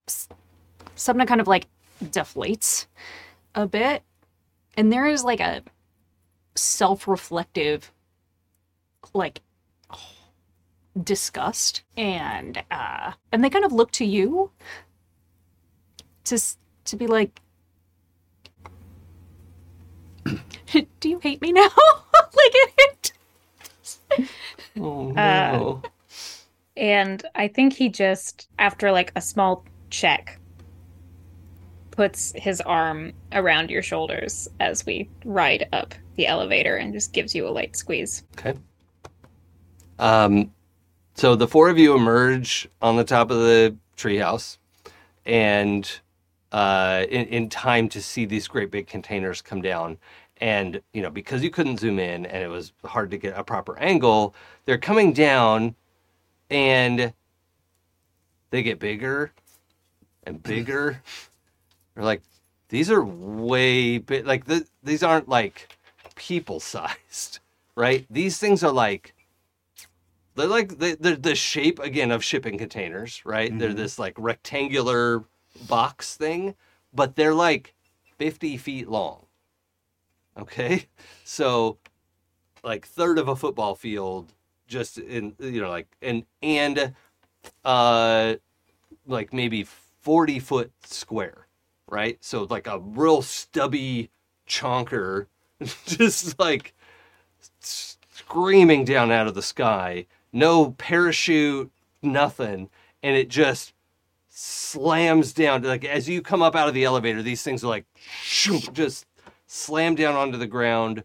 Sapna kind of like deflates a bit, and there is like a self-reflective like disgust, and they kind of look to you to be like, do you hate me now? Oh, no. And I think he just, after like a small check, puts his arm around your shoulders as we ride up the elevator and just gives you a light squeeze. Okay. So the four of you emerge on the top of the treehouse, and in time to see these great big containers come down. And, you know, because you couldn't zoom in and it was hard to get a proper angle, they're coming down and they get bigger and bigger. They're like, these are way big. Like, these aren't like people sized, right? These things are like, they're like the shape, again, of shipping containers, right? Mm-hmm. They're this like rectangular box thing, but they're like 50 feet long. Okay, so like third of a football field, just in, you know, like and like maybe 40 foot square, right? So like a real stubby chonker, just like screaming down out of the sky, no parachute, nothing, and it just slams down. Like as you come up out of the elevator, these things are like just slam down onto the ground,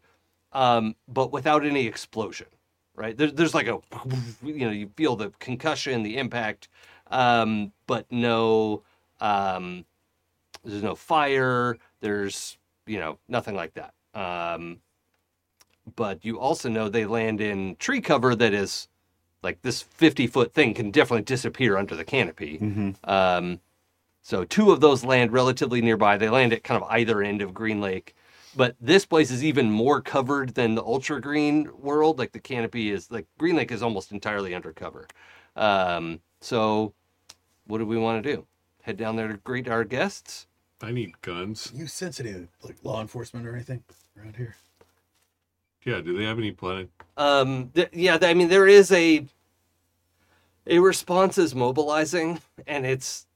but without any explosion, right? There's like a, you know, you feel the concussion, the impact, but no, there's no fire. There's, you know, nothing like that. But you also know they land in tree cover that is like this 50 foot thing can definitely disappear under the canopy. Mm-hmm. So two of those land relatively nearby. They land at kind of either end of Green Lake. But this place is even more covered than the ultra green world. Like the canopy is like Green Lake is almost entirely undercover. So what do we want to do? Head down there to greet our guests? I need guns. Are you sensitive, like law enforcement or anything around here? Yeah. Do they have any planning? Yeah. I mean, there is a response is mobilizing, and it's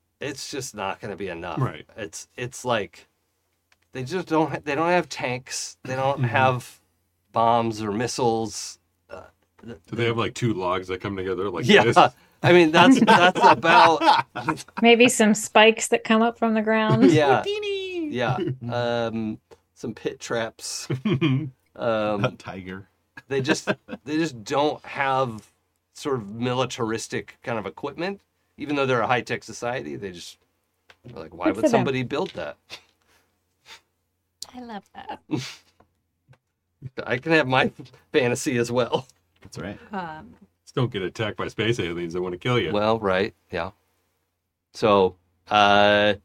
just not going to be enough. Right. It's like. They just don't have tanks. They don't have bombs or missiles. Do they have like two logs that come together like this? Yeah, I mean that's about maybe some spikes that come up from the ground. Yeah, yeah. Some pit traps. Tiger. They just don't have sort of militaristic kind of equipment. Even though they're a high tech society, they just are like, why would somebody build that? I love that. I can have my fantasy as well. That's right. Just don't get attacked by space aliens that want to kill you. Well, right. Yeah. So, I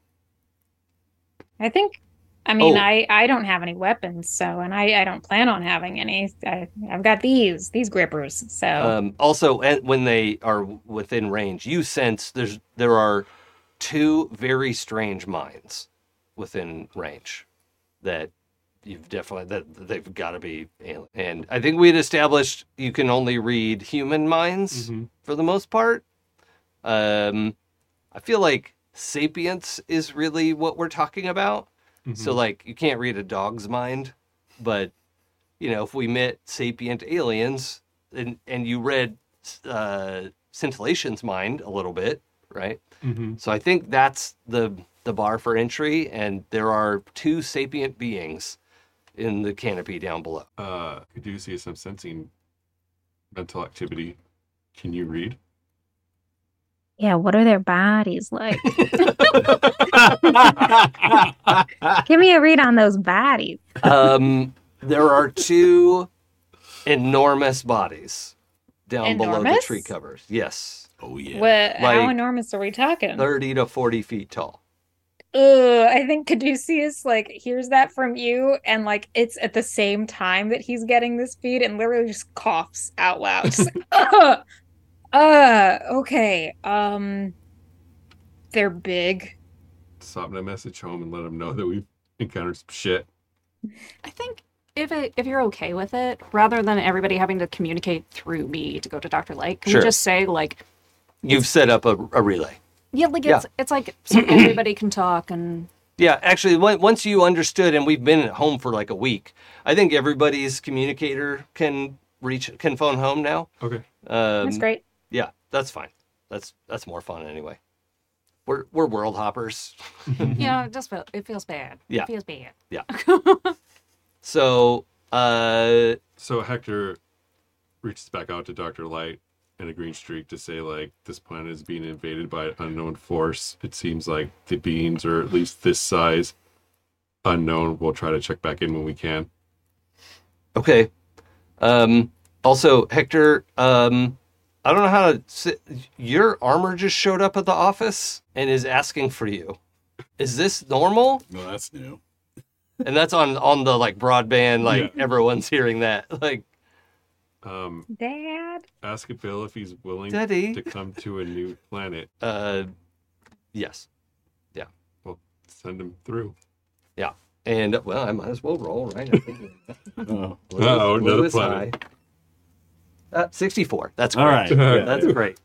think, I mean, I don't have any weapons, so, and I don't plan on having any. I've got these grippers, so. Also, when they are within range, you sense there are two very strange minds within range that you've definitely, that they've got to be alien. And I think we had established you can only read human minds for the most part. I feel like sapience is really what we're talking about. So, like, you can't read a dog's mind, but, you know, if we met sapient aliens and you read Scintillation's mind a little bit, right? So I think that's the bar for entry, and there are two sapient beings in the canopy down below. Caduceus, I'm sensing mental activity. Can you read? Yeah, what are their bodies like? Give me a read on those bodies. There are two enormous bodies down below the tree covers. Yes. Oh, yeah. Well, like, how enormous are we talking? 30 to 40 feet tall. Ugh, I think Caduceus, like, hears that from you, and, like, it's at the same time that he's getting this feed, and literally just coughs out loud. Just like, ugh! Okay. They're big. Stop and message home and let them know that we've encountered some shit. I think if you're okay with it, rather than everybody having to communicate through me to go to Dr. Light, can we just say, like... You've set up a relay. Yeah, like, it's like, so everybody can talk and... Yeah, actually, once you understood, and we've been at home for, like, a week, I think everybody's communicator can phone home now. Okay. That's great. Yeah, that's fine. That's more fun anyway. We're world hoppers. Yeah, it feels bad. Yeah. It feels bad. Yeah. So Hector reaches back out to Dr. Light and a Green Streak to say, like, this planet is being invaded by an unknown force. It seems like the beings are at least this size unknown. We'll try to check back in when we can. Okay. Also, Hector, I don't know how to sit. Your armor just showed up at the office and is asking for you. Is this normal? No, that's new. And that's on the, like, broadband, like, everyone's hearing that. Like, Dad? Ask Bill if he's willing to come to a new planet. Yes. Yeah. Well, send him through. Yeah. And, well, I might as well roll, right? Uh-oh, another planet. 64. That's great. All right. That's great.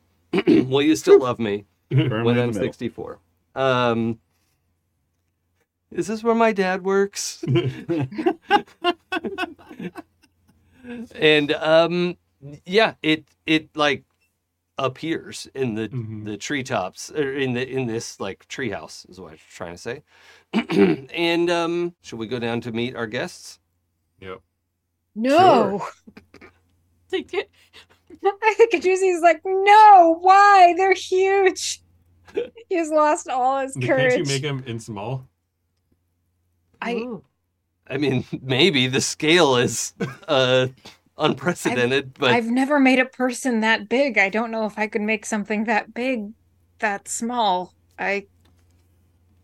Will you still love me when I'm 64? Is this where my dad works? And yeah, it like appears in the treetops, or in this like treehouse is what I was trying to say. And should we go down to meet our guests? Yep. No. Sure. I think Caduceus is like, no, why? They're huge. He's lost all his courage. Can't you make him in small? I mean, maybe the scale is unprecedented. But I've never made a person that big. I don't know if I could make something that big, that small. I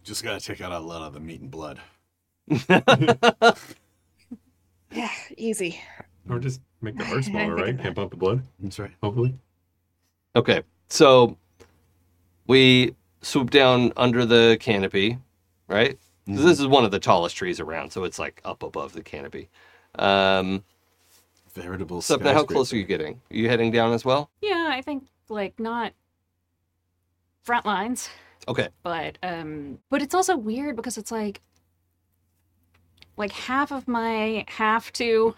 just gotta take out a lot of the meat and blood. Yeah, easy. Or just make the heart smaller, right? Can't pump the blood. That's right. Hopefully. Okay, so we swoop down under the canopy, right? Mm-hmm. So this is one of the tallest trees around, so it's like up above the canopy. Veritable. So now, how close are you getting? Are you heading down as well? Yeah, I think like not front lines. Okay. But it's also weird because it's like half of my have to.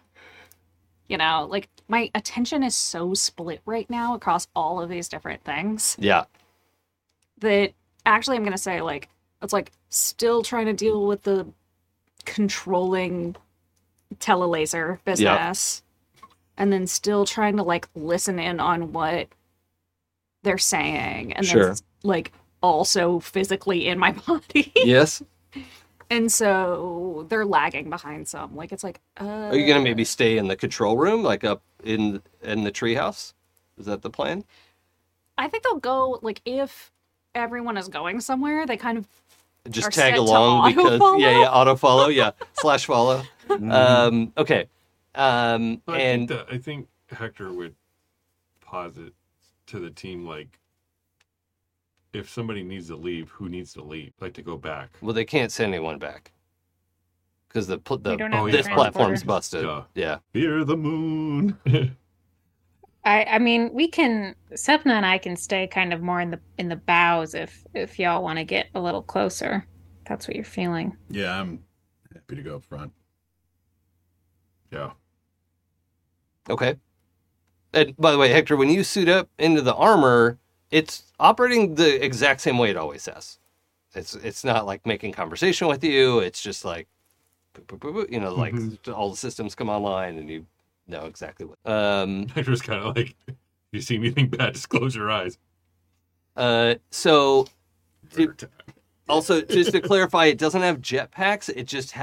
You know, like, my attention is so split right now across all of these different things. Yeah. That, actually, I'm going to say, like, it's, like, still trying to deal with the controlling telelaser business. Yeah. And then still trying to, like, listen in on what they're saying. And sure. Then, like, also physically in my body. Yes. And so they're lagging behind some. Like, it's like, Are you going to maybe stay in the control room, like up in the treehouse? Is that the plan? I think they'll go, like, if everyone is going somewhere, they kind of just tag along because, auto-follow, /follow. Okay. I think Hector would posit to the team, like, if somebody needs to leave, who needs to leave? Like, to go back. Well, they can't send anyone back. because this platform's busted. Yeah. Fear the moon. I mean, we can, Sapna and I can stay kind of more in the bows if y'all want to get a little closer. If that's what you're feeling. Yeah, I'm happy to go up front. Yeah. Okay. And by the way, Hector, when you suit up into the armor, it's operating the exact same way it always has. It's not like making conversation with you. It's just like, you know, like all the systems come online and you know exactly what. Hector's kind of like, if you see anything bad, just close your eyes. Also, just to clarify, it doesn't have jetpacks. It just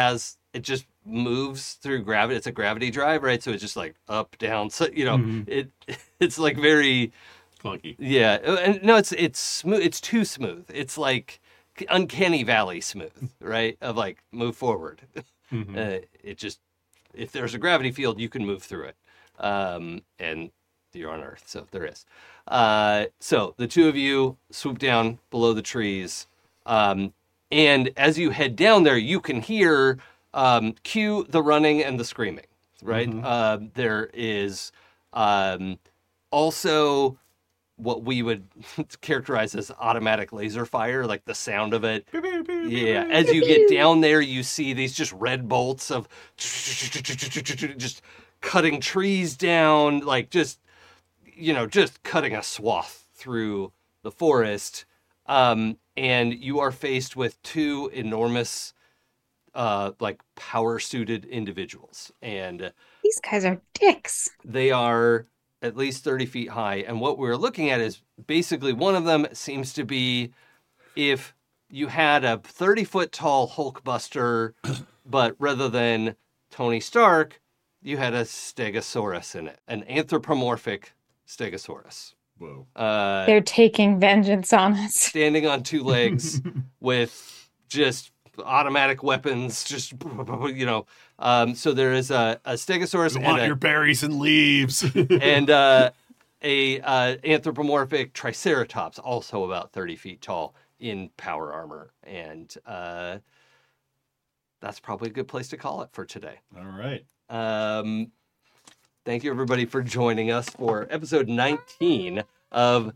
moves through gravity. It's a gravity drive, right? So it's just like up, down. So, you know, it's like very clunky. Yeah. And no, it's smooth. It's too smooth. It's like uncanny valley smooth, right? Of like move forward. Mm-hmm. It just, if there's a gravity field, you can move through it. And you're on Earth. So there is. So the two of you swoop down below the trees. And as you head down there, you can hear cue the running and the screaming, right? Mm-hmm. There is also what we would characterize as automatic laser fire, like the sound of it. Yeah. As you get down there, you see these just red bolts of just cutting trees down, like just, you know, just cutting a swath through the forest. And you are faced with two enormous, like power-suited individuals, and these guys are dicks. They are at least 30 feet high, and what we're looking at is basically one of them seems to be, if you had a 30-foot-tall Hulkbuster, but rather than Tony Stark, you had a Stegosaurus in it, an anthropomorphic Stegosaurus. Whoa. They're taking vengeance on us. Standing on two legs with just automatic weapons, just, you know. So there is a Stegosaurus. You want your berries and leaves. And a anthropomorphic Triceratops, also about 30 feet tall, in power armor. And that's probably a good place to call it for today. All right. Thank you, everybody, for joining us for episode 19 of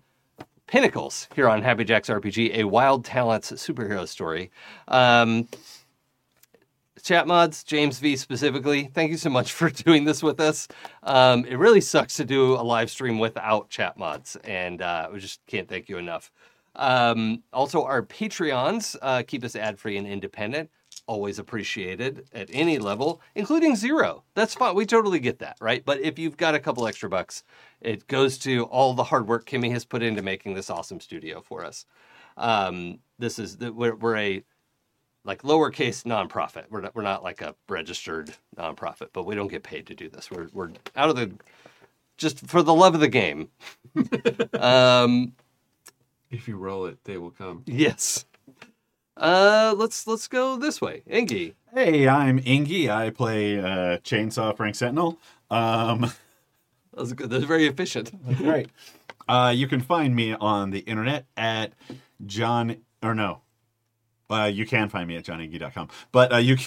Pinnacles here on Happy Jacks RPG, a Wild Talents superhero story. Chat mods, James V specifically, thank you so much for doing this with us. It really sucks to do a live stream without chat mods, and we just can't thank you enough. Also, our Patreons keep us ad-free and independent. Always appreciated at any level, including $0. That's fine. We totally get that, right? But if you've got a couple extra bucks, it goes to all the hard work Kimmy has put into making this awesome studio for us. We're a like lowercase nonprofit. We're not like a registered nonprofit, but we don't get paid to do this. We're out of the, just for the love of the game. If you roll it, they will come. Yes. Let's go this way. Ingy. Hey, I'm Ingy. I play Chainsaw Frank Sentinel. That was good. That's very efficient. That's right. You can find me on the internet at you can find me at johningy.com. But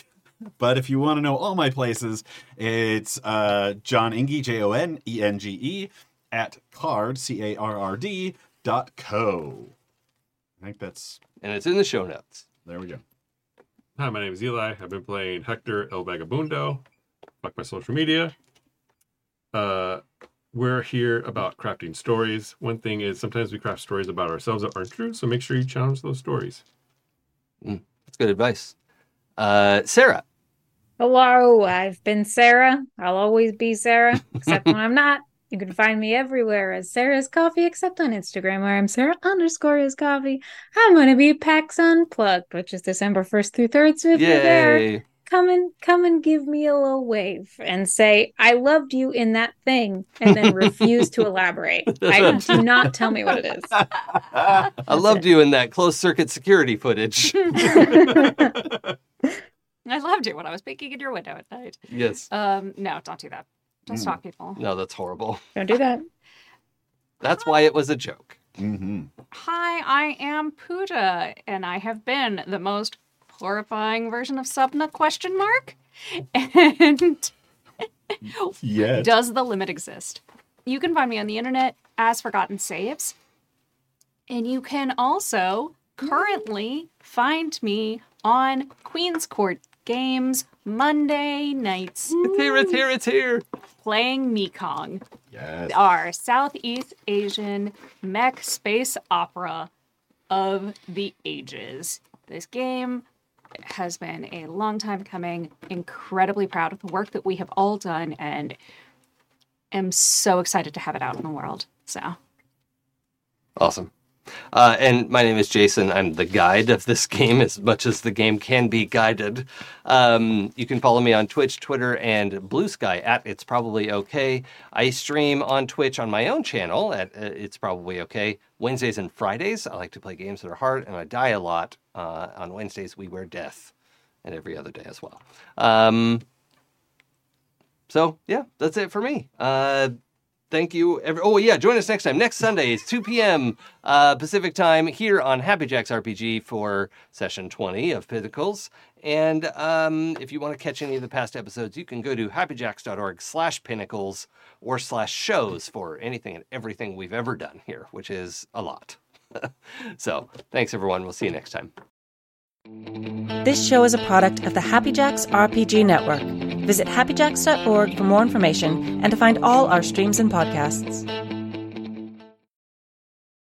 but if you want to know all my places, it's John Ingy, JONENGE at card CARRD.co. I think that's. And it's in the show notes. There we go. Hi, my name is Eli. I've been playing Hector El Vagabundo. Fuck my social media. We're here about crafting stories. One thing is sometimes we craft stories about ourselves that aren't true, so make sure you challenge those stories. That's good advice. Sarah. Hello, I've been Sarah. I'll always be Sarah, except when I'm not. You can find me everywhere as Sarah's Coffee, except on Instagram, where I'm Sarah_is Coffee. I'm going to be PAX Unplugged, which is December 1st through 3rd. So if you're there, come and give me a little wave and say, I loved you in that thing, and then refuse to elaborate. Do not tell me what it is. I loved you in that closed circuit security footage. I loved you when I was peeking in your window at night. Yes. No, don't do that. Don't stalk people. No, that's horrible. Don't do that. That's why it was a joke. Mm-hmm. Hi, I am Pooja, and I have been the most horrifying version of Sapna? And yes. Does the limit exist? You can find me on the internet as Forgotten Saves. And you can also currently find me on Queen's Court Games Monday nights. It's here, it's here, it's here. Playing Mekong. Yes. Our Southeast Asian mech space opera of the ages. This game has been a long time coming. Incredibly proud of the work that we have all done and am so excited to have it out in the world. So awesome. And my name is Jason. I'm the guide of this game, as much as the game can be guided. You can follow me on Twitch, Twitter, and Blue Sky at It's Probably Okay. I stream on Twitch on my own channel at It's Probably Okay. Wednesdays and Fridays, I like to play games that are hard, and I die a lot. On Wednesdays, we wear death, and every other day as well. So, yeah, that's it for me. Thank you. Join us next time. Next Sunday is 2 p.m. Pacific time here on Happy Jacks RPG for session 20 of Pinnacles. And if you want to catch any of the past episodes, you can go to happyjacks.org/pinnacles or /shows for anything and everything we've ever done here, which is a lot. So thanks, everyone. We'll see you next time. This show is a product of the Happy Jacks RPG Network. Visit happyjacks.org for more information and to find all our streams and podcasts.